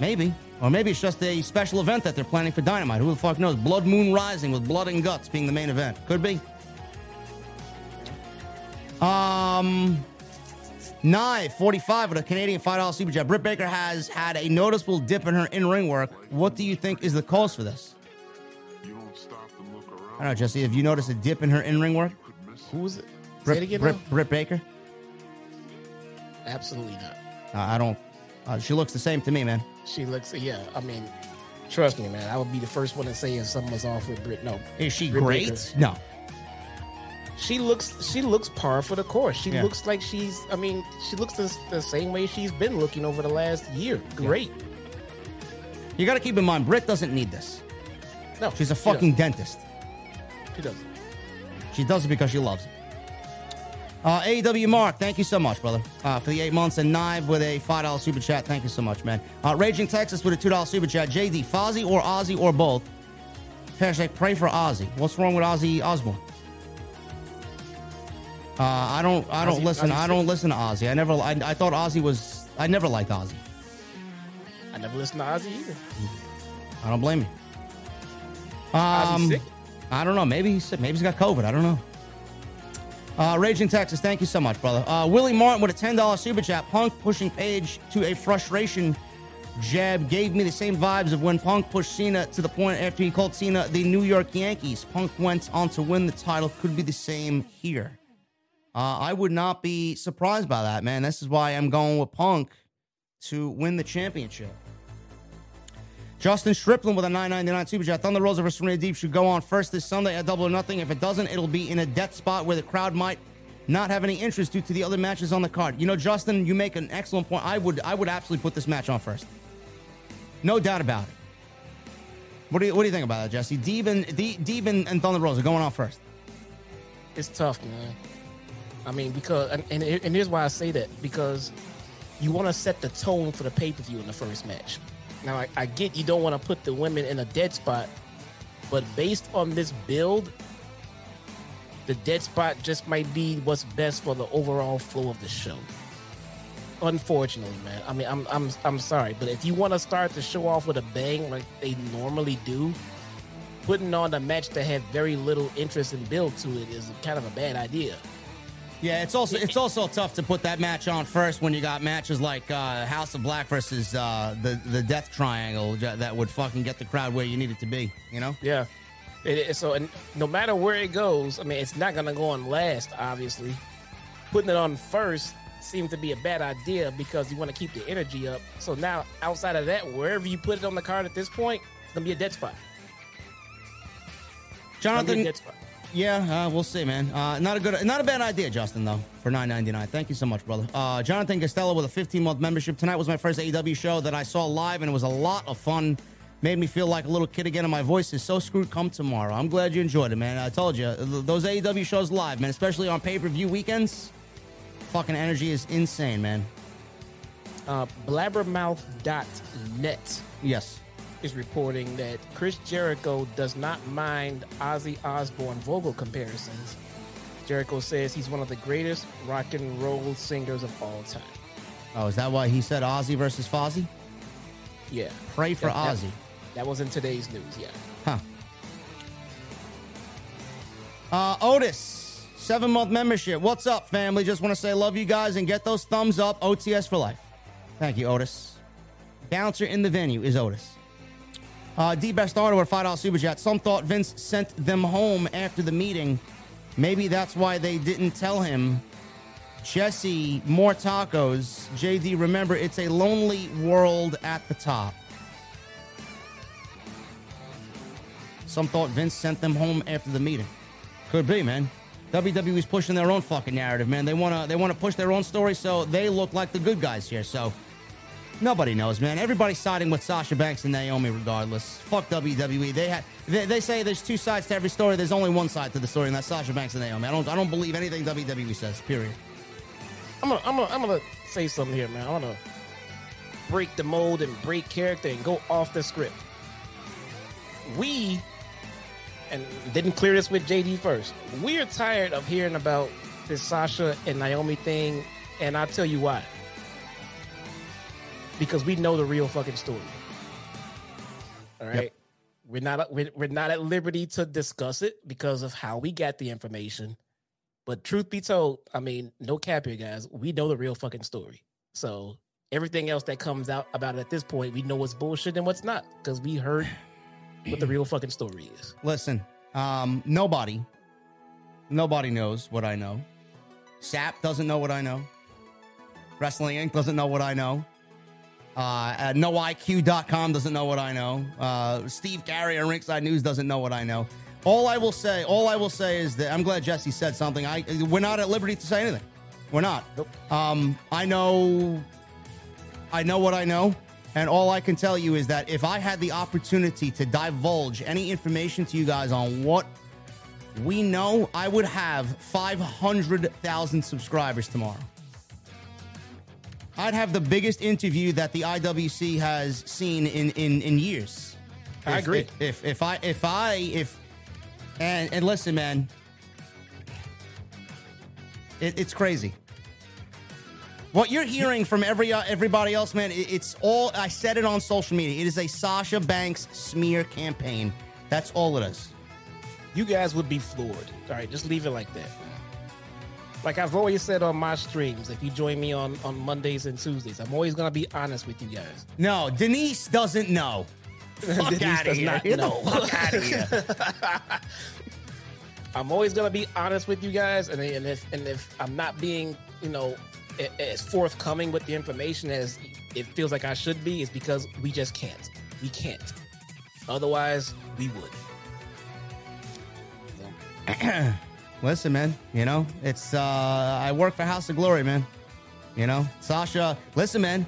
Maybe. Or maybe it's just a special event that they're planning for Dynamite. Who the fuck knows? Blood Moon Rising with blood and guts being the main event. Could be. Um... Nye, forty-five with a Canadian five dollar Super Chat. Britt Baker has had a noticeable dip in her in-ring work. What do you think is the cause for this? I don't know, Jesse. Have you noticed a dip in her in-ring work? Who was it? Britt, it Britt, Britt Baker? Absolutely not. Uh, I don't... Uh, she looks the same to me, man. She looks... Yeah, I mean, trust me, man. I would be the first one to say if something was off with Britt. No. Is she Britt great? Baker. No. She looks She looks par for the course. She yeah. looks like she's... I mean, she looks the, the same way she's been looking over the last year. Great. Yeah. You got to keep in mind, Britt doesn't need this. No. She's a fucking she dentist. She does it. She does it because she loves it. Uh, A E W Mark, thank you so much, brother, uh, for the eight months. And Knive with a five dollar Super Chat. Thank you so much, man. Uh, Raging Texas with a two dollar Super Chat. J D, Fozzy or Ozzy or both? Hashtag pray for Ozzy. What's wrong with Ozzy Osbourne? Uh, I don't I don't Ozzy, listen Ozzy I don't listen to Ozzy. I never I, I thought Ozzy was I never liked Ozzy. I never listened to Ozzy either. I don't blame you. Um, Ozzy's sick? I don't know. Maybe he's maybe he's got COVID. I don't know. Uh, Raging Texas, thank you so much, brother. Uh, Willie Martin with a ten dollar Super Chat. Punk pushing Page to a frustration jab gave me the same vibes of when Punk pushed Cena to the point after he called Cena the New York Yankees. Punk went on to win the title. Could be the same here. Uh, I would not be surprised by that, man. This is why I'm going with Punk to win the championship. Justin Strickland with a nine ninety-nine Super Chat. Thunder Rosa versus Serena Deeb should go on first this Sunday at Double or Nothing. If it doesn't, it'll be in a death spot where the crowd might not have any interest due to the other matches on the card. You know, Justin, you make an excellent point. I would I would absolutely put this match on first. No doubt about it. What do you, what do you think about that, Jesse? Deeb and, Deeb and, and Thunder Rosa going on first. It's tough, man. I mean, because, and, and, and here's why I say that. Because you want to set the tone for the pay-per-view in the first match. Now, I, I get you don't want to put the women in a dead spot, but based on this build, the dead spot just might be what's best for the overall flow of the show. Unfortunately, man. I mean, I'm I'm I'm sorry, but if you want to start the show off with a bang like they normally do, putting on a match that had very little interest and build to it is kind of a bad idea. Yeah, it's also it's also tough to put that match on first when you got matches like uh, House of Black versus uh, the the Death Triangle that would fucking get the crowd where you need it to be, you know? Yeah. It, so and no matter where it goes, I mean, it's not going to go on last, obviously. Putting it on first seems to be a bad idea because you want to keep the energy up. So now, outside of that, wherever you put it on the card at this point, it's going to be a dead spot. Jonathan... Yeah, uh, we'll see, man. Uh, not a good, not a bad idea, Justin, though, for nine ninety-nine. Thank you so much, brother. Uh, Jonathan Costello with a fifteen-month membership. Tonight was my first A E W show that I saw live, and it was a lot of fun. Made me feel like a little kid again, and my voice is so screwed come tomorrow. I'm glad you enjoyed it, man. I told you, those A E W shows live, man, especially on pay-per-view weekends, fucking energy is insane, man. Uh, blabbermouth dot net. Yes. Is reporting that Chris Jericho does not mind Ozzy Osbourne vocal comparisons. Jericho says he's one of the greatest rock and roll singers of all time. Oh, is that why he said Ozzy versus Fozzy? Yeah. Pray for that, Ozzy. That, that was in today's news, yeah. Huh. Uh, Otis, seven-month membership. What's up, family? Just want to say love you guys and get those thumbs up. O T S for life. Thank you, Otis. Bouncer in the venue is Otis. Uh, D. Bastardo with five dollars Super Chat. Some thought Vince sent them home after the meeting. Maybe that's why they didn't tell him. Jesse, more tacos. J D, remember, it's a lonely world at the top. Some thought Vince sent them home after the meeting. Could be, man. W W E's pushing their own fucking narrative, man. They want to they want to push their own story so they look like the good guys here, so... Nobody knows, man. Everybody's siding with Sasha Banks and Naomi regardless. Fuck W W E. They ha- they, they say there's two sides to every story. There's only one side to the story, and that's Sasha Banks and Naomi. I don't I don't believe anything W W E says, period. I'm gonna, I'm gonna, I'm gonna say something here, man. I want to break the mold and break character and go off the script. We, and didn't clear this with J D first, we're tired of hearing about this Sasha and Naomi thing, and I'll tell you why. Because we know the real fucking story. All right. Yep. We're not we're, we're not at liberty to discuss it because of how we got the information. But truth be told, I mean, no cap here, guys. We know the real fucking story. So everything else that comes out about it at this point, we know what's bullshit and what's not because we heard what the real fucking story is. Listen, um, nobody, nobody knows what I know. S A P doesn't know what I know. Wrestling Incorporated doesn't know what I know. Uh, at no I Q dot com doesn't know what I know. Uh, Steve Gary on Ringside News doesn't know what I know. All I will say, all I will say is that I'm glad Jesse said something. I we're not at liberty to say anything. We're not. Nope. Um, I know, I know what I know, and all I can tell you is that if I had the opportunity to divulge any information to you guys on what we know, I would have five hundred thousand subscribers tomorrow. I'd have the biggest interview that the I W C has seen in, in, in years. I if, agree. If, if if I if I if and and listen, man, it, it's crazy. What you're hearing from every uh, everybody else, man, it, it's all. I said it on social media. It is a Sasha Banks smear campaign. That's all it is. You guys would be floored. All right, just leave it like that. Like I've always said on my streams, if you join me on, on Mondays and Tuesdays, I'm always going to be honest with you guys. No, Denise doesn't know. Fuck Denise out of does here. Not Get know. The fuck out of here. I'm always going to be honest with you guys. And, and, if, and if I'm not being, you know, as forthcoming with the information as it feels like I should be, it's because we just can't. We can't. Otherwise, we would. So. Listen, man, you know, it's, uh, I work for House of Glory, man. You know, Sasha, listen, man,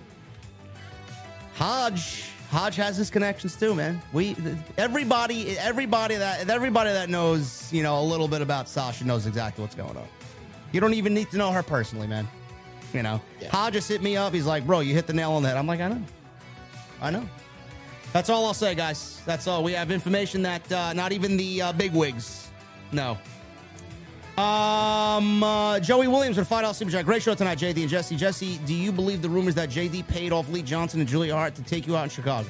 Hodge, Hodge has his connections too, man. We, everybody, everybody that, everybody that knows, you know, a little bit about Sasha knows exactly what's going on. You don't even need to know her personally, man. You know, yeah. Hodge just hit me up. He's like, bro, you hit the nail on the head. I'm like, I know. I know. That's all I'll say, guys. That's all. We have information that, uh, not even the, uh, bigwigs know. Um, uh, Joey Williams with five dollars Super Chat. Great show tonight, J D and Jesse. Jesse, do you believe the rumors that J D paid off Lee Johnson and Julia Hart to take you out in Chicago?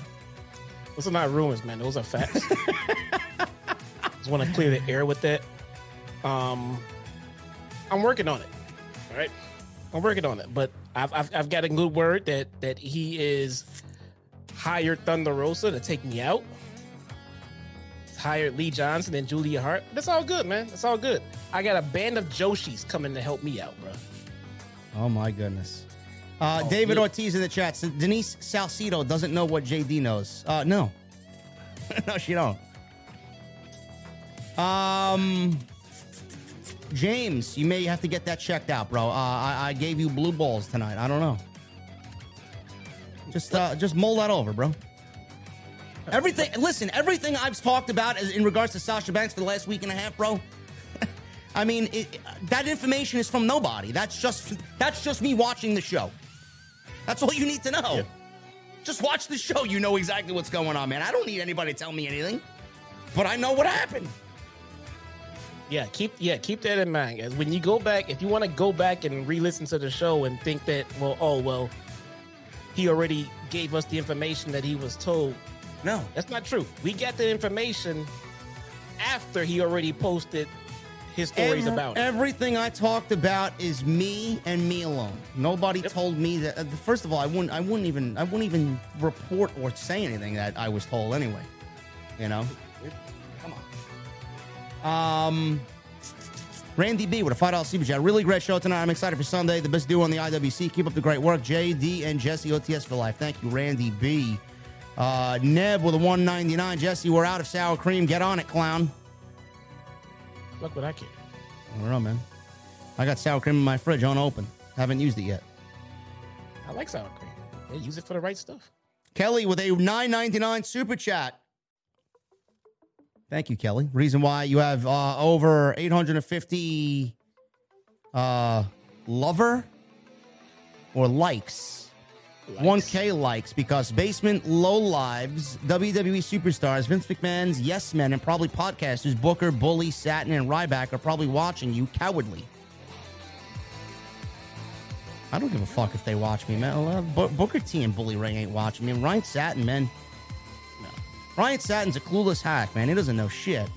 Those are not rumors, man. Those are facts. Just want to clear the air with that. Um, I'm working on it. All right, I'm working on it, but I've I've, I've got a good word that that he is hired Thunder Rosa to take me out. Hired Lee Johnson and Julia Hart. That's all good, man. That's all good. I got a band of Joshis coming to help me out, bro. Oh my goodness. Uh, oh, David yeah. Ortiz in the chat says Denise Salcido doesn't know what J D knows. Uh, no, no, she don't. Um, James, you may have to get that checked out, bro. Uh, I, I gave you blue balls tonight. I don't know. Just, uh, just mull that over, bro. Everything. Listen, everything I've talked about is in regards to Sasha Banks for the last week and a half, bro. I mean, it, that information is from nobody. That's just that's just me watching the show. That's all you need to know. Yeah. Just watch the show. You know exactly what's going on, man. I don't need anybody to tell me anything, but I know what happened. Yeah, keep yeah keep that in mind, guys. When you go back, if you want to go back and re-listen to the show and think that, well, oh, well, he already gave us the information that he was told. No, that's not true. We got the information after he already posted his stories Every, about it. Everything I talked about is me and me alone. Nobody yep. told me that. Uh, first of all, I wouldn't. I wouldn't even. I wouldn't even report or say anything that I was told anyway. You know. Yep. Come on. Um. Randy B with a five dollar super chat. Really great show tonight. I'm excited for Sunday. The best duo on the I W C. Keep up the great work, J D and Jesse. O T S for life. Thank you, Randy B. Uh, Neb with a one ninety-nine. Jesse, we're out of sour cream. Get on it, clown. Look what I can. I don't know, man. I got sour cream in my fridge unopened. Haven't used it yet. I like sour cream. They use it for the right stuff. Kelly with a nine ninety-nine super chat. Thank you, Kelly. Reason why you have uh, over eight hundred fifty uh, lover or likes. likes. one K likes because Basement Low Lives, W W E superstars, Vince McMahon's Yes Men, and probably podcasters Booker, Bully, Satin, and Ryback are probably watching you cowardly. I don't give a fuck if they watch me, man. B- Booker T and Bully Ray ain't watching me. Ryan Satin, man. No. Ryan Satin's a clueless hack, man. He doesn't know shit.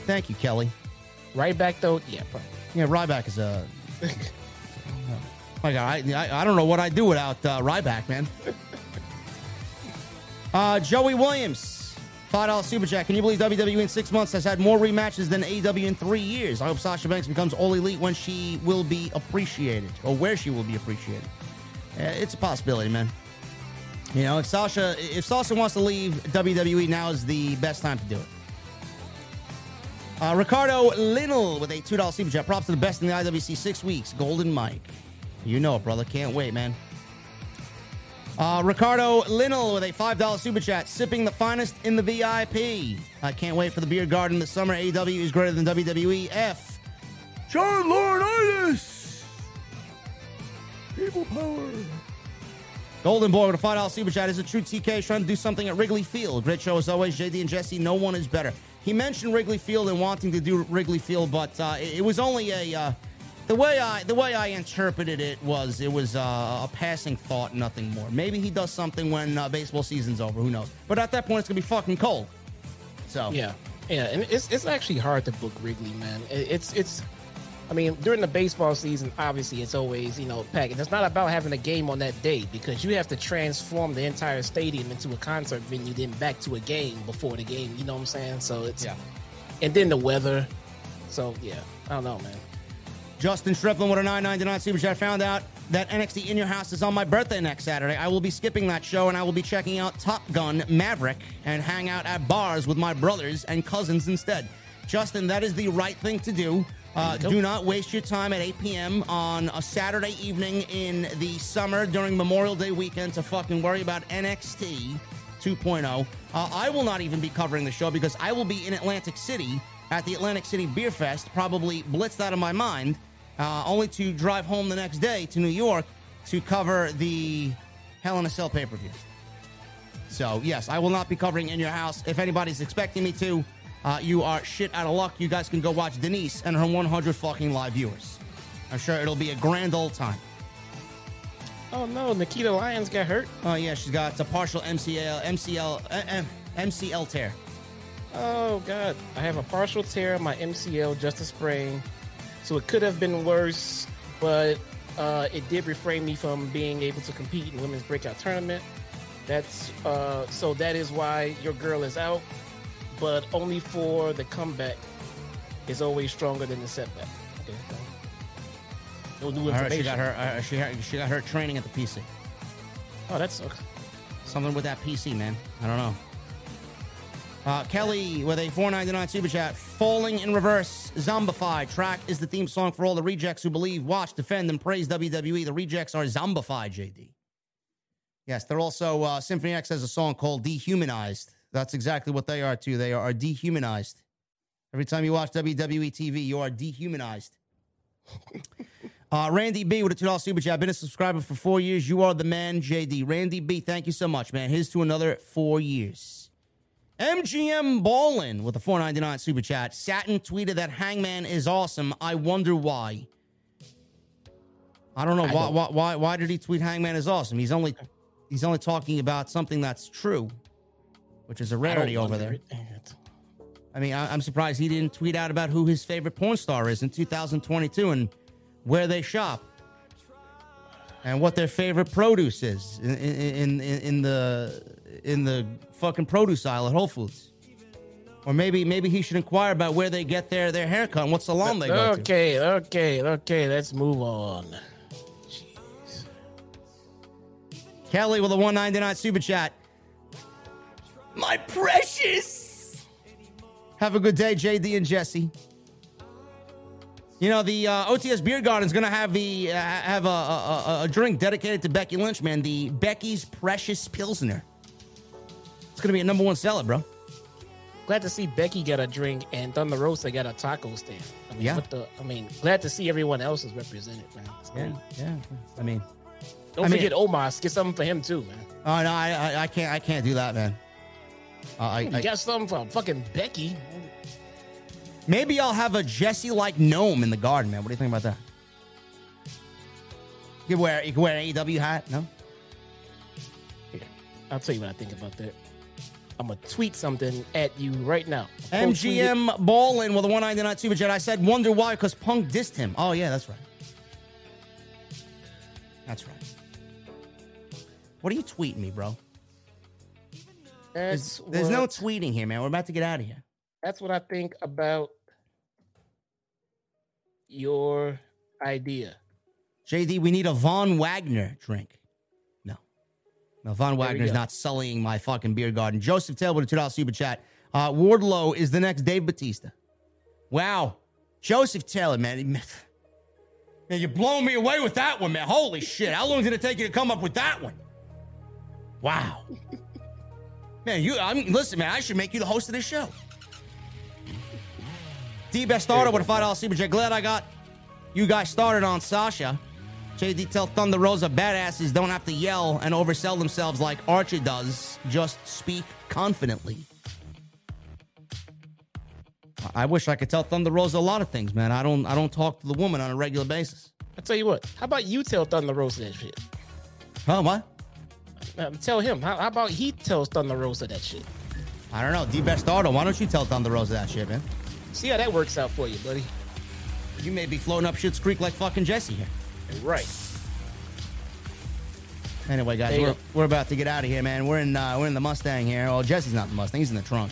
Thank you, Kelly. Ryback, though? Yeah, probably. Yeah, Ryback is a... My God, I, I, I don't know what I'd do without uh, Ryback, man. Uh, Joey Williams, five dollar super chat. Can you believe W W E in six months has had more rematches than A E W in three years? I hope Sasha Banks becomes All Elite when she will be appreciated, or where she will be appreciated. Uh, it's a possibility, man. You know, if Sasha, if Sasha wants to leave W W E, now is the best time to do it. Uh, Ricardo Linnell with a two dollar super chat. Props to the best in the I W C. Six weeks, Golden Mike. You know it, brother. Can't wait, man. Uh, Ricardo Linnell with a five dollar super chat. Sipping the finest in the V I P. I can't wait for the beer garden this summer. A E W is greater than W W E. F. John Laurinaitis. People power. Golden Boy with a five dollar super chat. Is it true T K is trying to do something at Wrigley Field? Great show as always. J D and Jesse, no one is better. He mentioned Wrigley Field and wanting to do Wrigley Field, but uh, it, it was only a... Uh, The way I the way I interpreted it was it was uh, a passing thought, nothing more. Maybe he does something when uh, baseball season's over. Who knows? But at that point, it's gonna be fucking cold. So yeah, yeah, and it's it's actually hard to book Wrigley, man. It's it's, I mean, during the baseball season, obviously it's always you know packed. It's not about having a game on that day because you have to transform the entire stadium into a concert venue, then back to a game before the game. You know what I'm saying? So it's yeah, and then the weather. So yeah, I don't know, man. Justin Striplin with a nine ninety-nine super chat. Found out that N X T In Your House is on my birthday next Saturday. I will be skipping that show, and I will be checking out Top Gun Maverick and hang out at bars with my brothers and cousins instead. Justin, that is the right thing to do. Uh, do not waste your time at eight p.m. on a Saturday evening in the summer during Memorial Day weekend to fucking worry about N X T two point oh. Uh, I will not even be covering the show because I will be in Atlantic City at the Atlantic City Beer Fest, probably blitzed out of my mind. Uh, only to drive home the next day to New York to cover the Hell in a Cell pay-per-view. So, yes, I will not be covering In Your House. If anybody's expecting me to, uh, you are shit out of luck. You guys can go watch Denise and her one hundred fucking live viewers. I'm sure it'll be a grand old time. Oh, no, Nikita Lyons got hurt. Oh, yeah, she's got a partial M C L, M C L, M C L tear. Oh, God. I have a partial tear on my M C L just a sprain. So it could have been worse, but uh, it did refrain me from being able to compete in women's breakout tournament. That's uh, so that is why your girl is out, but only for the comeback is always stronger than the setback. Okay. No new information. Right, she got her. Uh, she had, she got her training at the P C. Oh, that sucks. Something with that P C, man. I don't know. Uh, Kelly with a four ninety-nine super chat. Falling in Reverse, Zombified. Track is the theme song for all the rejects who believe, watch, defend, and praise W W E. The rejects are zombified, J D. Yes, they're also, uh, Symphony X has a song called Dehumanized. That's exactly what they are, too. They are dehumanized. Every time you watch W W E T V, you are dehumanized. Uh, Randy B with a two dollars super chat. I've been a subscriber for four years. You are the man, J D. Randy B, thank you so much, man. Here's to another four years. M G M Ballin with a four ninety-nine super chat. Satin tweeted that Hangman is awesome. I wonder why. I don't know. I why, don't. why Why? Why did he tweet Hangman is awesome? He's only he's only talking about something that's true, which is a rarity over there. It, it. I mean, I, I'm surprised he didn't tweet out about who his favorite porn star is in two thousand twenty-two and where they shop, and what their favorite produce is in in, in in the in the fucking produce aisle at Whole Foods, or maybe maybe he should inquire about where they get their their haircut and what salon they go to. Okay, okay, okay. Let's move on. Jeez. Kelly with a one ninety-nine super chat. My precious. Have a good day, J D and Jesse. You know, the uh, O T S Beer Garden is going to have the uh, have a, a, a drink dedicated to Becky Lynch, man. The Becky's Precious Pilsner. It's going to be a number one seller, bro. Glad to see Becky got a drink and Thunder Rosa got a taco stand. I mean, yeah. What the, I mean, glad to see everyone else is represented, man. Yeah, yeah. I mean, don't I forget mean, Omos. Get something for him too, man. Oh no, I I, I can't I can't do that, man. Uh, I, I got something from fucking Becky. Maybe I'll have a Jesse-like gnome in the garden, man. What do you think about that? You can wear, you can wear an A E W hat, no? Here, I'll tell you what I think about that. I'm going to tweet something at you right now. M G M Ballin with a one ninety-nine super jet. I said, wonder why, because Punk dissed him. Oh, yeah, that's right. That's right. What are you tweeting me, bro? There's, there's no tweeting here, man. We're about to get out of here. That's what I think about your idea. J D, we need a Von Wagner drink. No. No, Von Wagner's not sullying my fucking beer garden. Joseph Taylor with a two dollars super chat. Uh, Wardlow is the next Dave Bautista. Wow. Joseph Taylor, man. Man, you're blowing me away with that one, man. Holy shit. How long did it take you to come up with that one? Wow. Man, you. I mean, listen, man, I should make you the host of this show. D Best starter with a five dollars super jet. Glad I got you guys started on Sasha. J D, tell Thunder Rosa badasses don't have to yell and oversell themselves like Archer does. Just speak confidently. I wish I could tell Thunder Rosa a lot of things, man. I don't I don't talk to the woman on a regular basis. I tell you what. How about you tell Thunder Rosa that shit? Huh, what? Um, tell him. How, how about he tells Thunder Rosa that shit? I don't know. D Best starter, why don't you tell Thunder Rosa that shit, man? See how that works out for you, buddy. You may be floating up Schitt's Creek like fucking Jesse here. Right. Anyway, guys, we're, we're about to get out of here, man. We're in uh, we're in the Mustang here. Oh, Jesse's not in the Mustang. He's in the trunk.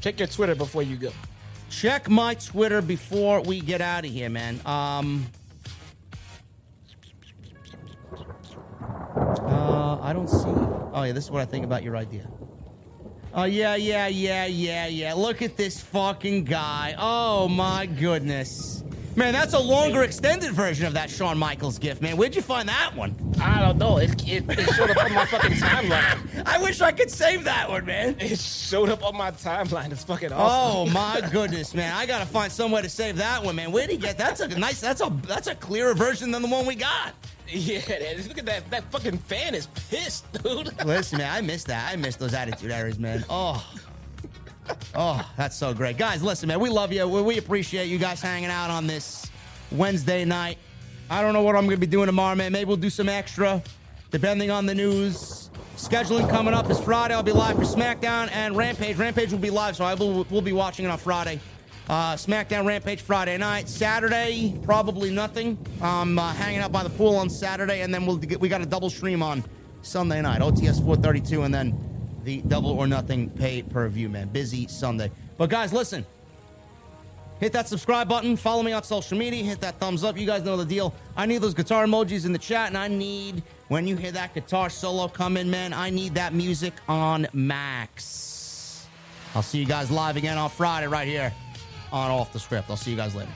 Check your Twitter before you go. Check my Twitter before we get out of here, man. Um, uh, I don't see. Oh, yeah, this is what I think about your idea. Oh, yeah, yeah, yeah, yeah, yeah. Look at this fucking guy. Oh, my goodness. Man, that's a longer extended version of that Shawn Michaels gift, man. Where'd you find that one? I don't know. It, it, it showed up on my fucking timeline. I wish I could save that one, man. It showed up on my timeline. It's fucking awesome. Oh, my goodness, man. I got to find some way to save that one, man. Where'd he get that? That's a nice, that's a, that's a clearer version than the one we got. Yeah, look at that. That fucking fan is pissed, dude. Listen, man, I miss that. I miss those attitude errors, man. Oh. Oh, that's so great. Guys, listen, man, we love you. We appreciate you guys hanging out on this Wednesday night. I don't know what I'm going to be doing tomorrow, man. Maybe we'll do some extra, depending on the news. Scheduling coming up is Friday. I'll be live for SmackDown and Rampage. Rampage will be live, so I will, we'll be watching it on Friday. Uh, SmackDown Rampage Friday night. Saturday, probably nothing. I'm uh, hanging out by the pool on Saturday, and then we'll get, we got a double stream on Sunday night. O T S four thirty-two, and then the Double or Nothing pay-per-view, man. Busy Sunday. But, guys, listen. Hit that subscribe button. Follow me on social media. Hit that thumbs up. You guys know the deal. I need those guitar emojis in the chat, and I need, when you hear that guitar solo come in, man, I need that music on max. I'll see you guys live again on Friday right here on Off the Script. I'll see you guys later.